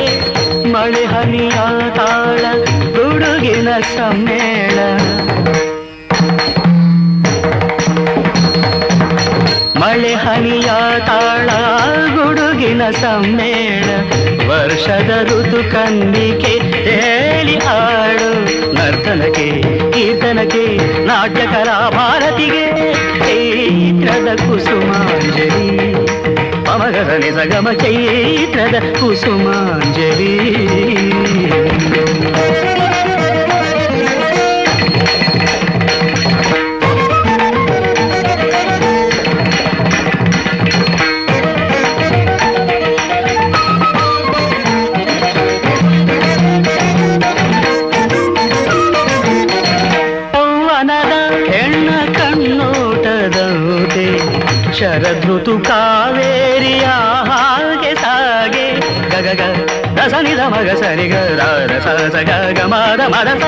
ಮಳೆ ಹನಿಯ ತಾಳ ಹುಡುಗಿನ ಸಮ್ಮೇಳ ಮಳೆ ಹನಿಯ ತಾಳ ಹುಡುಗಿನ ಸಮ್ಮೇಳ ವರ್ಷದ ಋತು ಕಂದಿಕೆ ಹೇಳಿ ಹಾಡು ನರ್ತನಕ್ಕೆ ಕೀರ್ತನಕ್ಕೆ ನಾಟ್ಯಕಲಾ ಭಾರತಿಗೆ ಚೈತ್ರದ ಕುಸುಮಾಂಜಲಿ ಅಮಗಸನೆ ಸಗಮ ಚೈತ್ರದ ಕುಸುಮಾಂಜಲಿ ಶರದೃತು ಕಾವೇರಿಯ ಹಾಗೆ ಸಾಗೆ ಗಗಗ ರಸನಿದ ಮಗ ಸರಿಗ ರಸ ಸಗ ಗಮದ ಮರಸ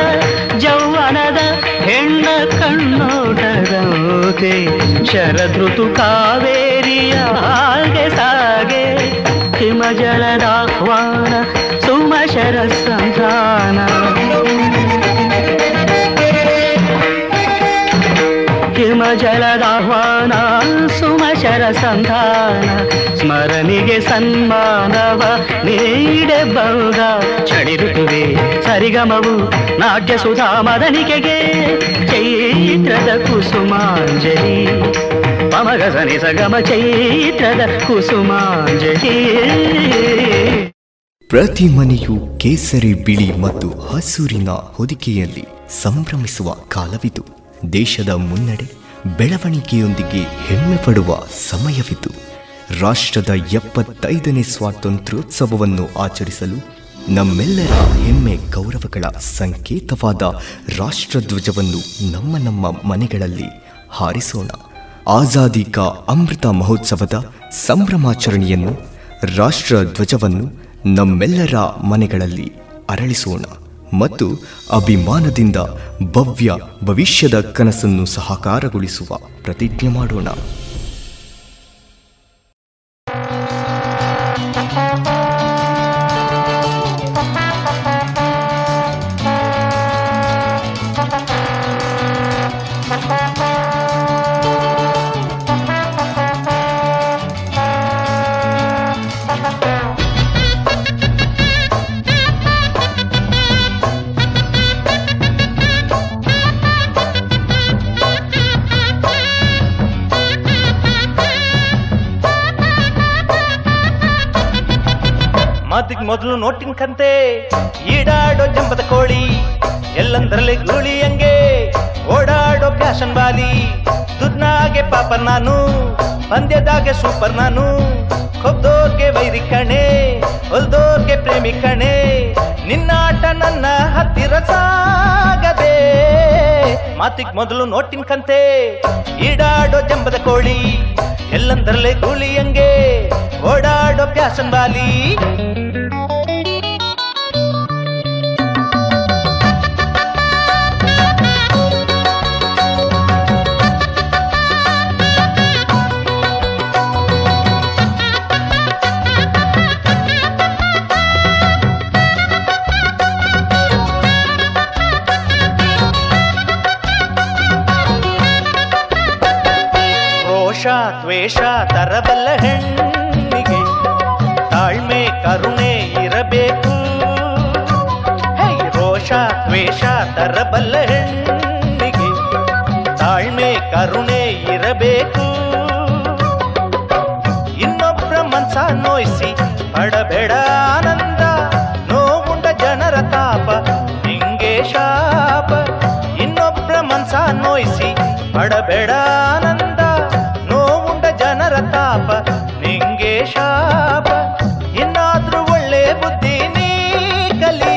ಜೌವನದ ಹೆಣ್ಣ ಕಣ್ಣೋಟದಂತೆ ಶರದೃತು ಕಾವೇರಿಯ ಹಾಗೆ ಸಾಗೆ ಹಿಮಜಲದ ಆಹ್ವಾನ ಸುಮಶರ ಸಂಧಾನ ಜಲದಾಹ್ವಾನ ಸುಮಶರ ಸಂಧಾನ ಸ್ಮರಣಿಗೆ ಸನ್ಮಾನವ ನೀಡಬಹುದ ಚಳಿ ಋತುವೆ ಸರಿಗಮವು ನಾಟ್ಯ ಸುಧಾ ಮದನಿಕೆಗೆ ಚೈತ್ರದ ಕುಸುಮಾಂಜಲಿ ಪಮಗ ಸನಿ ಸಗಮ ಚೈತ್ರದ ಕುಸುಮಾಂಜಲಿ. ಪ್ರತಿ ಮನೆಯು ಕೇಸರಿ ಬಿಳಿ ಮತ್ತು ಹಸೂರಿನ ಹೊದಿಕೆಯಲ್ಲಿ ಸಂಭ್ರಮಿಸುವ ಕಾಲವಿದು. ದೇಶದ ಮುನ್ನಡೆ ಬೆಳವಣಿಗೆಯೊಂದಿಗೆ ಹೆಮ್ಮೆ ಪಡುವ ಸಮಯವಿತು. ರಾಷ್ಟ್ರದ ಎಪ್ಪತ್ತೈದನೇ ಸ್ವಾತಂತ್ರ್ಯೋತ್ಸವವನ್ನು ಆಚರಿಸಲು ನಮ್ಮೆಲ್ಲರ ಹೆಮ್ಮೆ ಗೌರವಗಳ ಸಂಕೇತವಾದ ರಾಷ್ಟ್ರಧ್ವಜವನ್ನು ನಮ್ಮ ನಮ್ಮ ಮನೆಗಳಲ್ಲಿ ಹಾರಿಸೋಣ. ಆಜಾದಿ ಕಾ ಅಮೃತ ಮಹೋತ್ಸವದ ಸಂಭ್ರಮಾಚರಣೆಯನ್ನು, ರಾಷ್ಟ್ರಧ್ವಜವನ್ನು ನಮ್ಮೆಲ್ಲರ ಮನೆಗಳಲ್ಲಿ ಅರಳಿಸೋಣ ಮತ್ತು ಅಭಿಮಾನದಿಂದ ಭವ್ಯ ಭವಿಷ್ಯದ ಕನಸನ್ನು ಸಹಕಾರಗೊಳಿಸುವ ಪ್ರತಿಜ್ಞೆ ಮಾಡೋಣ. ಮೊದಲು ನೋಟಿನ ಕಂತೆ ಈಡಾಡೋ ಜಂಬದ ಕೋಳಿ, ಎಲ್ಲಂದ್ರಲ್ಲಿ ಗೂಳಿ ಹಂಗೆ ಓಡಾಡೋ ಫ್ಯಾಷನ್ ಬಾಲಿ, ದುಡ್ನಾಗೆ ಪಾಪರ್ ನಾನು, ಪಂದ್ಯದಾಗೆ ಸೂಪರ್ ನಾನು, ಕೊಬ್ದೋರ್ಗೆ ವೈರಿ ಕಣೆ, ಹೊಲ್ದೋರ್ಗೆ ಪ್ರೇಮಿ ಕಣೆ, ನಿನ್ನಾಟ ನನ್ನ ಹತ್ತಿರ ಸಾಗದೆ. ಮಾತಿಗೆ ಮೊದಲು ನೋಟಿನ ಕಂತೆ ಈಡಾಡೋ ಜಂಬದ ಕೋಳಿ, ಎಲ್ಲಂದ್ರಲ್ಲಿ ಗೂಳಿ ಹಂಗೆ ಓಡಾಡೋ ಫ್ಯಾಷನ್ ಬಾಲಿ. ರೋಷ ದ್ವೇಷ ತರಬಲ್ಲ ಹೆಣ್ಣಿಗೆ ತಾಳ್ಮೆ ಕರುಣೆ ಇರಬೇಕು. ಹೇ ರೋಷ ದ್ವೇಷ ತರಬಲ್ಲ ಹೆಣ್ಣಿಗೆ ತಾಳ್ಮೆ ಕರುಣೆ ಇರಬೇಕು. ಇನ್ನೊಬ್ಬರ ಮನಸ ನೋಯಿಸಿ ಪಡಬೇಡ ಆನಂದ, ನೋವುಂಡ ಜನರ ತಾಪ ನಿಂಗೆ ಶಾಪ. ಇನ್ನೊಬ್ಬರ ಮನಸ ನೋಯಿಸಿ ಪಡಬೇಡ ಆನಂದ, ನೋವುಂಡ ಜನರ ತಾಪ ನಿಂಗೆ ಶಾಪ. ಇನ್ನಾದ್ರೂ ಒಳ್ಳೆ ಬುದ್ಧಿ ನೀ ಕಲಿ,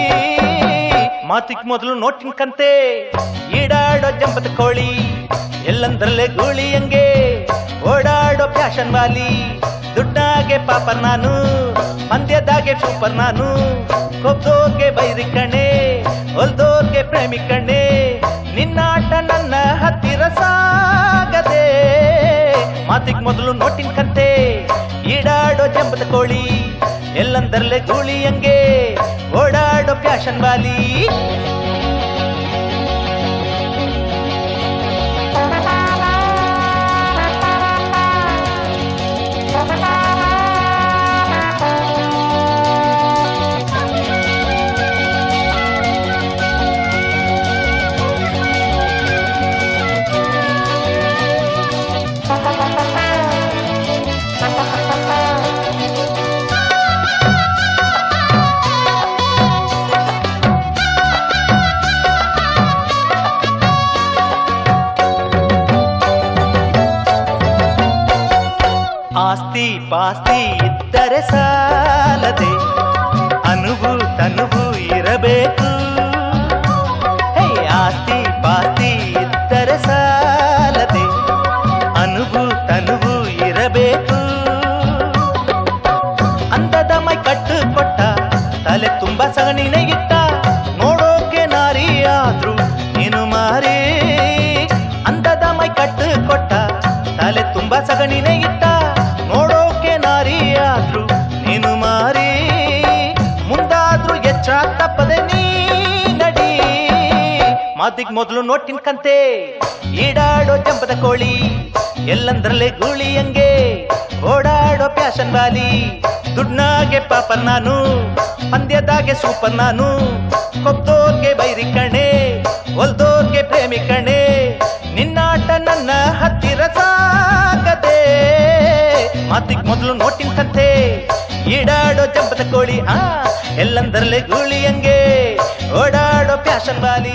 ಮಾತಿಗೆ ಮೊದಲು ನೋಟಿನ ಕಂತೆ ಈಡಾಡೋ ಜಂಪದ ಕೋಳಿ, ಎಲ್ಲಂದ್ರಲ್ಲೇ ಗೂಳಿ ಹಂಗೆ ಓಡಾಡೋ ಫ್ಯಾಷನ್ ವಾಲಿ. ದುಡ್ಡಾಗೆ ಪಾಪರ್ ನಾನು, ಮಂದ್ಯದಾಗೆ ಸೂಪರ್ ನಾನು, ಕೊಬ್ದೋರ್ಗೆ ಬೈರಿ ಕಣೆ, ಹೊಲ್ದೋರ್ಗೆ ಪ್ರೇಮಿ ಕಣೆ. ನಿನ್ನಾಟ ನನ್ನ ಹತ್ತಿರ ಸಾಗದೆ, ಮಾತಿಗೆ ಮೊದಲು ನೋಟಿನ ಕಂತೆ ಈಡಾಡೋ ಜಂಬದ ಕೋಳಿ, ಎಲ್ಲಂದರಲ್ಲೇ ಗೂಳಿ ಹಂಗೆ ಓಡಾಡೋ ಫ್ಯಾಷನ್ ವಾಲಿ. ಆಸ್ತಿ ಪಾಸ್ತಿ ಇದ್ದರೆ ಸಾಲದೆ ಅನುಭೂ ತನುಭೂ ಇರಬೇಕು. ಹೇ ಆಸ್ತಿ ಪಾಸ್ತಿ ಇದ್ದರೆ ಸಾಲದೆ ಅನುಭೂ ತನುಭೂ ಇರಬೇಕು. ಅಂದದ ಮೈ ಕಟ್ಟು ಕೊಟ್ಟ, ತಲೆ ತುಂಬ ಸಗಣಿನ ಇಟ್ಟ, ನೋಡೋಕೆ ನಾರಿ ಆದ್ರೂ ನೀನು ಮಾರಿ. ಅಂದದ ಮೈ ಕಟ್ಟು ಕೊಟ್ಟ, ತಲೆ ತುಂಬ ಸಗಣಿನ ಇಟ್ಟ, ತಪ್ಪದೆ ನೀ ನಡಿ. ಮಾತಿಗೆ ಮೊದಲು ನೋಟಿನ ಕಂತೆ ಈಡಾಡೋ ಜಂಪದ ಕೋಳಿ, ಎಲ್ಲಂದ್ರಲ್ಲೇ ಗೂಳಿ ಹಂಗೆ ಓಡಾಡೋ ಪ್ಯಾಷನ್ ಬಾಲಿ. ದುಡ್ನಾಗೆ ಪಾಪರ್ ನಾನು, ಪಂದ್ಯದಾಗೆ ಸೂಪರ್ ನಾನು, ಕೊಬ್ದೋರ್ಗೆ ಬೈರಿ ಕಣೆ, ಒಲ್ದೋರ್ಗೆ ಪ್ರೇಮಿ ಕಣೆ. ನಿನ್ನಾಟ ನನ್ನ ಹತ್ತಿರ ಸಾಕದೆ, ಮಾತಿಗೆ ಮೊದಲು ನೋಟಿನ ಕಂತೆ ಈಡಾಡೋ ಜಂಪದ ಕೋಳಿ, ಆ ಎಲ್ಲಂದರಲ್ಲೇ ಗೂಳಿ ಹಂಗೆ ಓಡಾಡೋ ಪ್ಯಾಷನ್ ವಾಲಿ.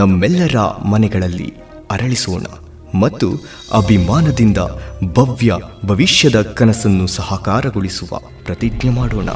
ನಮ್ಮೆಲ್ಲರ ಮನೆಗಳಲ್ಲಿ ಅರಳಿಸೋಣ ಮತ್ತು ಅಭಿಮಾನದಿಂದ ಭವ್ಯ ಭವಿಷ್ಯದ ಕನಸನ್ನು ಸಹಕಾರಗೊಳಿಸುವ ಪ್ರತಿಜ್ಞೆ ಮಾಡೋಣ.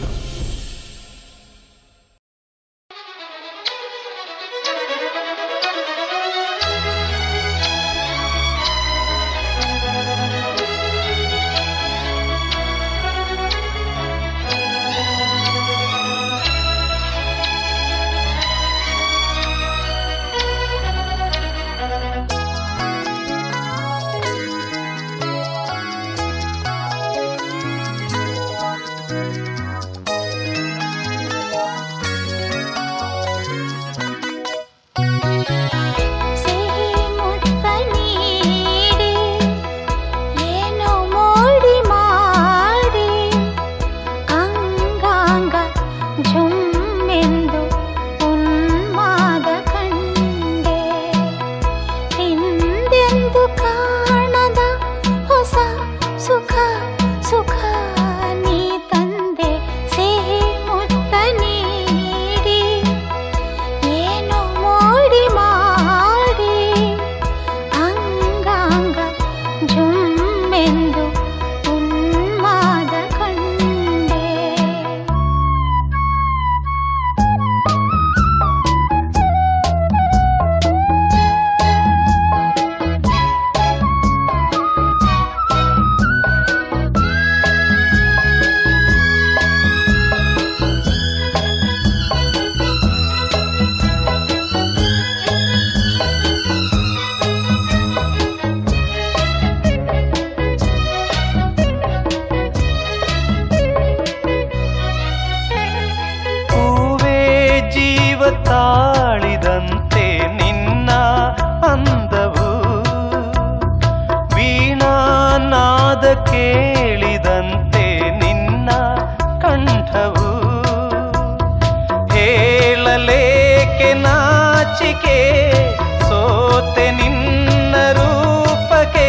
ತಾಳಿದಂತೆ ನಿನ್ನ ಅಂದವು, ವೀಣಾನಾದ ಕೇಳಿದಂತೆ ನಿನ್ನ ಕಂಠವು, ಹೇಳಲೇಕೆ ನಾಚಿಕೆ ಸೋತೆ ನಿನ್ನ ರೂಪಕ್ಕೆ,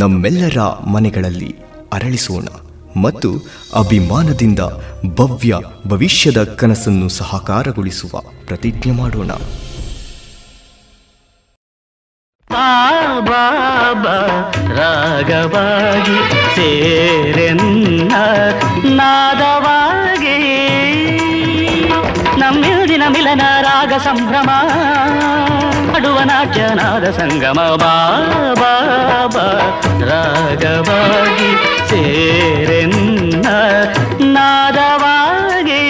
ನಮ್ಮೆಲ್ಲರ ಮನೆಗಳಲ್ಲಿ ಅರಳಿಸೋಣ ಮತ್ತು ಅಭಿಮಾನದಿಂದ ಭವ್ಯ ಭವಿಷ್ಯದ ಕನಸನ್ನು ಸಹಕಾರಗೊಳಿಸುವ ಪ್ರತಿಜ್ಞೆ ಮಾಡೋಣ. ಬಾಬಾ ರಾಗವಾಗಿ ಸೇರೆನ್ನ ನಾದವಾಗಿ ನಮ್ಮಿಂದಿನ ಮಿಲನ ರಾಗ ಸಂಭ್ರಮ ನಾಟ್ಯನಾದ ಸಂಗಮ ಬಾಬಾ ರಾಗವಾಗಿ ಸೇರೆನ್ನ ನಾದವಾಗಿ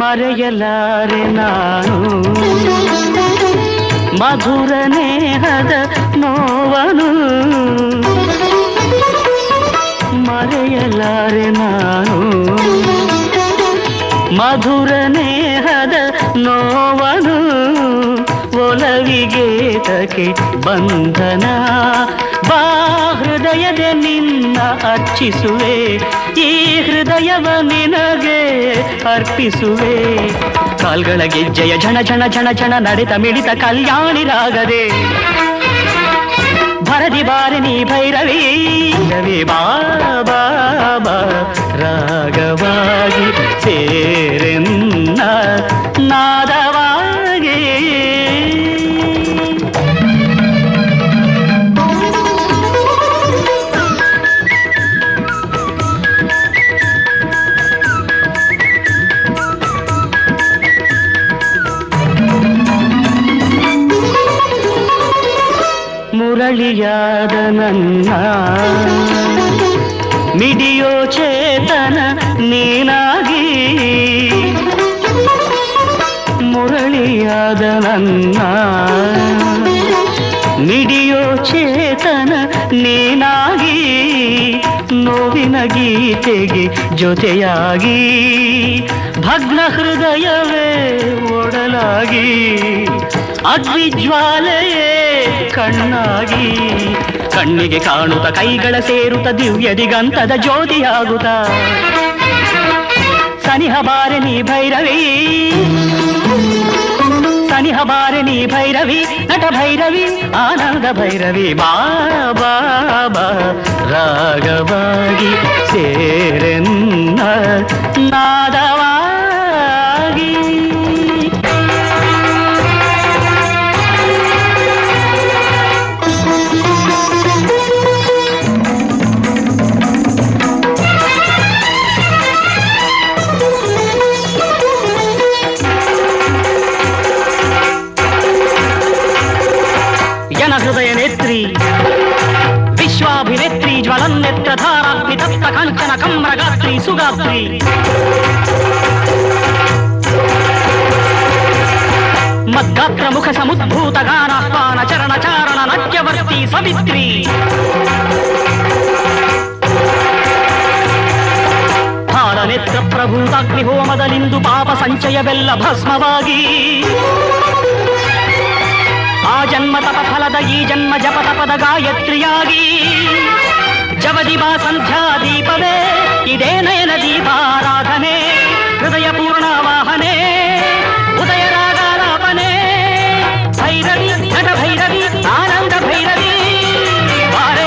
ಮರೆಯಲಾರೆ ನಾನು ಮಧುರ ನೇಹದ ನೋವನು, ಮರೆಯಲಾರೆ ನಾನು ಮಧುರ ನೇಹದ ನೋವನು, ಒಲವಿಗೆ ತಕೆ ಬಂಧನ ಬಾ ಹೃದಯದ ನಿನ್ನ ಅರ್ಚಿಸುವೆ, ಈ ಹೃದಯವ ನಿನಗೆ ಅರ್ಪಿಸುವೆ. ಕಾಲ್ಗಳ ಗೆಜ್ಜೆಯ ಝಣ ಝಣ ಝಣ ಝಣ ನಡೆತ ಮಿಡಿತ ಕಲ್ಯಾಣಿ ರಾಗದೆ ಭಯ ಬಾರದಿ ಬಾರನಿ ಭೈರವಿ ರವಿ ಬಾಬಾ ರಾಗವಾಗಿ ಸೇರೆನ್ನ ನಾದವಾಗಿ ಮುರಳಿಯಾದ ನನ್ನ ಮಿಡಿಯೋ ಚೇತನ ನೀನಾಗಿ ಮುರಳಿಯಾದ ನನ್ನ ಮಿಡಿಯೋ ಚೇತನ ನೀನಾಗಿ ನೋವಿನ ಗೀತೆಗೆ ಜೊತೆಯಾಗಿ ಭಗ್ನ ಹೃದಯವೇ ಒಡಲಾಗಿ ಅಗ್ನಿಜ್ವಾಲೆಯೇ ಕಣ್ಣಾಗಿ ಕಣ್ಣಿಗೆ ಕಾಣುತ್ತ ಕೈಗಳ ಸೇರುತ್ತ ದಿವ್ಯ ದಿಗಂತದ ಜ್ಯೋತಿಯಾಗುತ್ತ ಸನಿಹ ಬಾರನಿ ಭೈರವಿ ಸನಿಹ ಬಾರನಿ ಭೈರವಿ ನಟ ಭೈರವಿ ಆನಂದ ಭೈರವಿ ಬಾಬಾ ರಾಗವಾಗಿ ಸೇರೆನ್ನ ನಾದವಾ ವಿಶ್ವಾಭಿನೇತ್ರಿ ಜ್ವಲನ್ನೆತ್ರಧಾರಾತ್ರಿ ತಪ್ತ ಕಾಂಚನ ಕಮ್ರಗಾತ್ರಿ ಸುಗಾತ್ರಿ ಮದ್ಗಾತ್ರ ಮುಖ ಸಮುದ್ಭೂತ ಗಾನಾಹ್ವಾನ ಚರಣ ಚಾರಣ ನಟ್ಯವರ್ತಿ ಸವಿತ್ರಿ ಹಾಲನೆತ್ರ ಪ್ರಭೂತಾಗ್ನಿಹೋಮದಲಿಂದು ಪಾಪ ಸಂಚಯವೆಲ್ಲ ಭಸ್ಮವಾಗಿ ಆ ಜನ್ಮ ತಪ ಫಲದ ಈ ಜನ್ಮ ಜಪ ತಪದ ಗಾಯತ್ರಿಯಾಗಿ ಜವದಿಬಾ ಸಂಧ್ಯಾ ದೀಪವೇ ಇದೇ ನಯನ ದೀಪಾರಾಧನೆ ಹೃದಯ ಪೂರ್ಣ ವಾಹನೆ ಉದಯ ರಾಗಾಲಾಪನೆ ಭೈರವಿ ನಟ ಭೈರವಿ ಆನಂದ ಭೈರವಿ ಬಾರೇ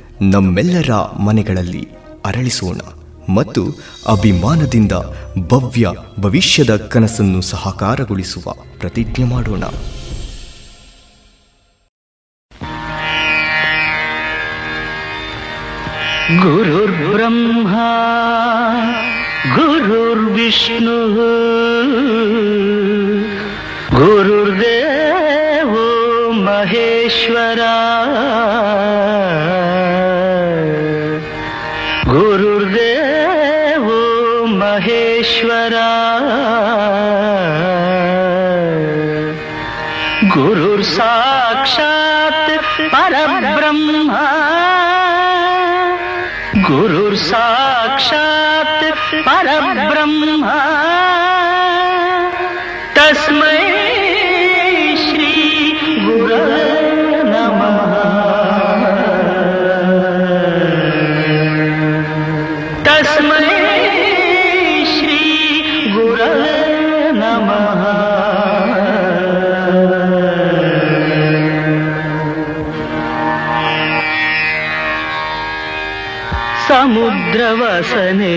ನಮ್ಮೆಲ್ಲರ ಮನೆಗಳಲ್ಲಿ ಅರಳಿಸೋಣ ಮತ್ತು ಅಭಿಮಾನದಿಂದ ಭವ್ಯ ಭವಿಷ್ಯದ ಕನಸನ್ನು ಸಹಕಾರಗೊಳಿಸುವ ಪ್ರತಿಜ್ಞೆ ಮಾಡೋಣ. ಗುರುರ್ ಬ್ರಹ್ಮ ಗುರುರ್ ವಿಷ್ಣು ಗುರುರ್ದೇವ ಮಹೇಶ್ವರ ಗುರುರ್ ಸಾಕ್ಷಾತ್ ಪರಬ್ರಹ್ಮ ಗುರುರ್ ಸಾಕ್ಷಾತ್ ಪರಬ್ರಹ್ಮ ತಸ್ಮೈ ಶ್ರೀ ಗುರವೇ ನಮಃ ತಸ್ಮೈ ಶ್ರೀ ಗುರವೇ ನಮಃ. ಸಮುದ್ರವಸನೆ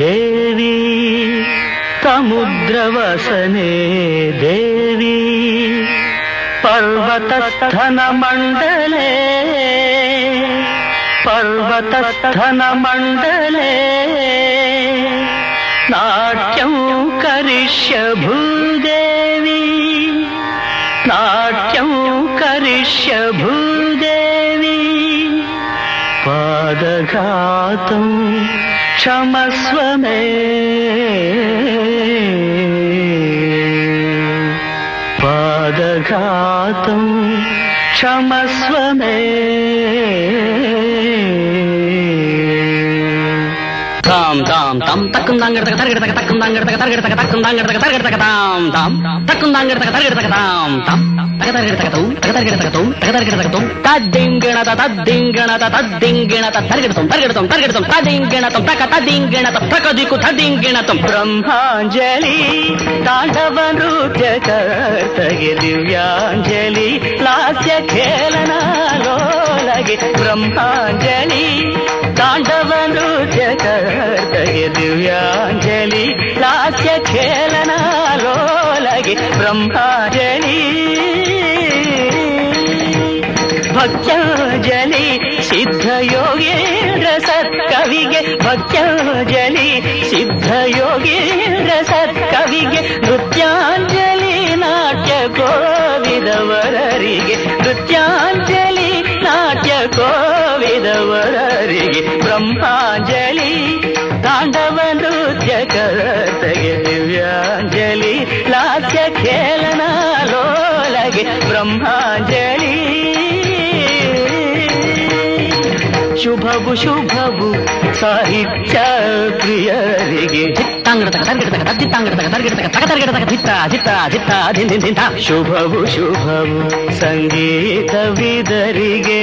ದೇವಿ ಸಮುದ್ರವಸನೆ ದೇವಿ ಪರ್ವತಸ್ಥನ ಮಂಡಲೇ ಪರ್ವತಸ್ಥನ ಮಂಡಲೇ ನಾಟ್ಯಂ ಕರಿಷ್ಯ ಭೂದೇವಿ ನಾಟ್ಯಂ ಕರಿಷ್ಯ ಭೂದೇವಿ ಪಾದಘಾತಂ ಕ್ಷಮಸ್ವ ಮೇ ಪಾದಘಾತಂ ಕ್ಷಮಸ್ವ ಮೇ. ಬ್ರಹ್ಮಾಂಜಲಿ ತಾಂಡವ ನೃತ್ಯ ಕರ್ತಗೆ ದಿವ್ಯಾಂಜಲಿ ಲಾಸ್ಯ ಖೇಲನ ಲೋಲಗೆ ಬ್ರಹ್ಮಾಂಜಲಿ ತಾಂಡವ ನೃತ್ಯ ಕರ್ತಗೆ ದಿವ್ಯಾಂಜಲಿ ಲಾಸ್ಯ ಖೇಲನ ಲೋಲಗೆ ಬ್ರಹ್ಮಾಂಜಲಿ ಭಕ್ತ್ಯಾಂಜಲಿ ಸಿದ್ಧಯೋಗೇಂದ್ರ ಸತ್ಕವಿಗೆ ಭಕ್ತ್ಯಾಂಜಲಿ ಸಿದ್ಧಯೋಗೇಂದ್ರ ಸತ್ಕವಿಗೆ ನೃತ್ಯಾಂಜಲಿ ನಾಟ್ಯ ಕೋವಿದವರರಿಗೆ ನೃತ್ಯಾಂಜಲಿ ನಾಟ್ಯ ಕೋವಿದವರರಿಗೆ ಬ್ರಹ್ಮಾಂಜಲಿ ತಾಂಡವ ನೃತ್ಯ ಕರ್ತಗೆ ದಿವ್ಯಾಂಜಲಿ ಲಾಸ್ಯ ಖೇಲನ ಲೋಲಗೆ ಬ್ರಹ್ಮಾಂಜಲಿ. ಶುಭವು ಶುಭವು ಸಾಹಿತ್ಯ ಪ್ರಿಯರಿಗೆ ಶುಭವು ಶುಭವು ಸಂಗೀತ ವಿದರಿಗೆ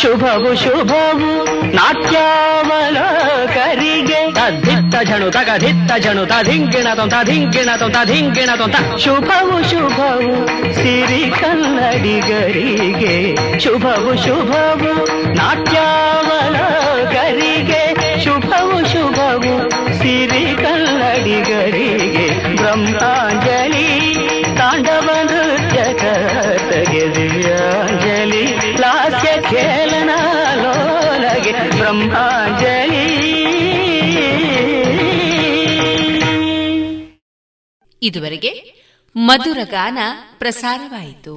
ಶುಭವು ಶುಭವು ನಾಟ್ಯಾವಲಕರಿಗೆ ಧಿತ್ತಣು ತಗ ಧಿತ್ತಣು ದಿಂಗಿಣ ತೊಂತ ಧಿಂಗಿಣ ತೊಂತ ಧಿಂಗಿಣ ತೊಂತ ಶುಭವು ಶುಭವು ಸಿರಿ ಕನ್ನಡಿಗರಿಗೆ ಶುಭವು ಶುಭವು ನಾಟ್ಯಾವಲಕರಿಗೆ ಶುಭವು ಶುಭವು ಸಿರಿ ಕನ್ನಡಿಗರಿಗೆ ಬ್ರಹ್ಮಾಂಜಲಿ ತಾಂಡವ ನೃತ್ಯ ಕರ್ತಗೆ ದಿವ್ಯಾಂಜಲಿ ಲಾಸ್ಯ ಖೇಲನ ಲೋಲಗೆ ಬ್ರಹ್ಮಾಂಜಲಿ. ಇದುವರೆಗೆ ಮಧುರ ಗಾನ ಪ್ರಸಾರವಾಯಿತು.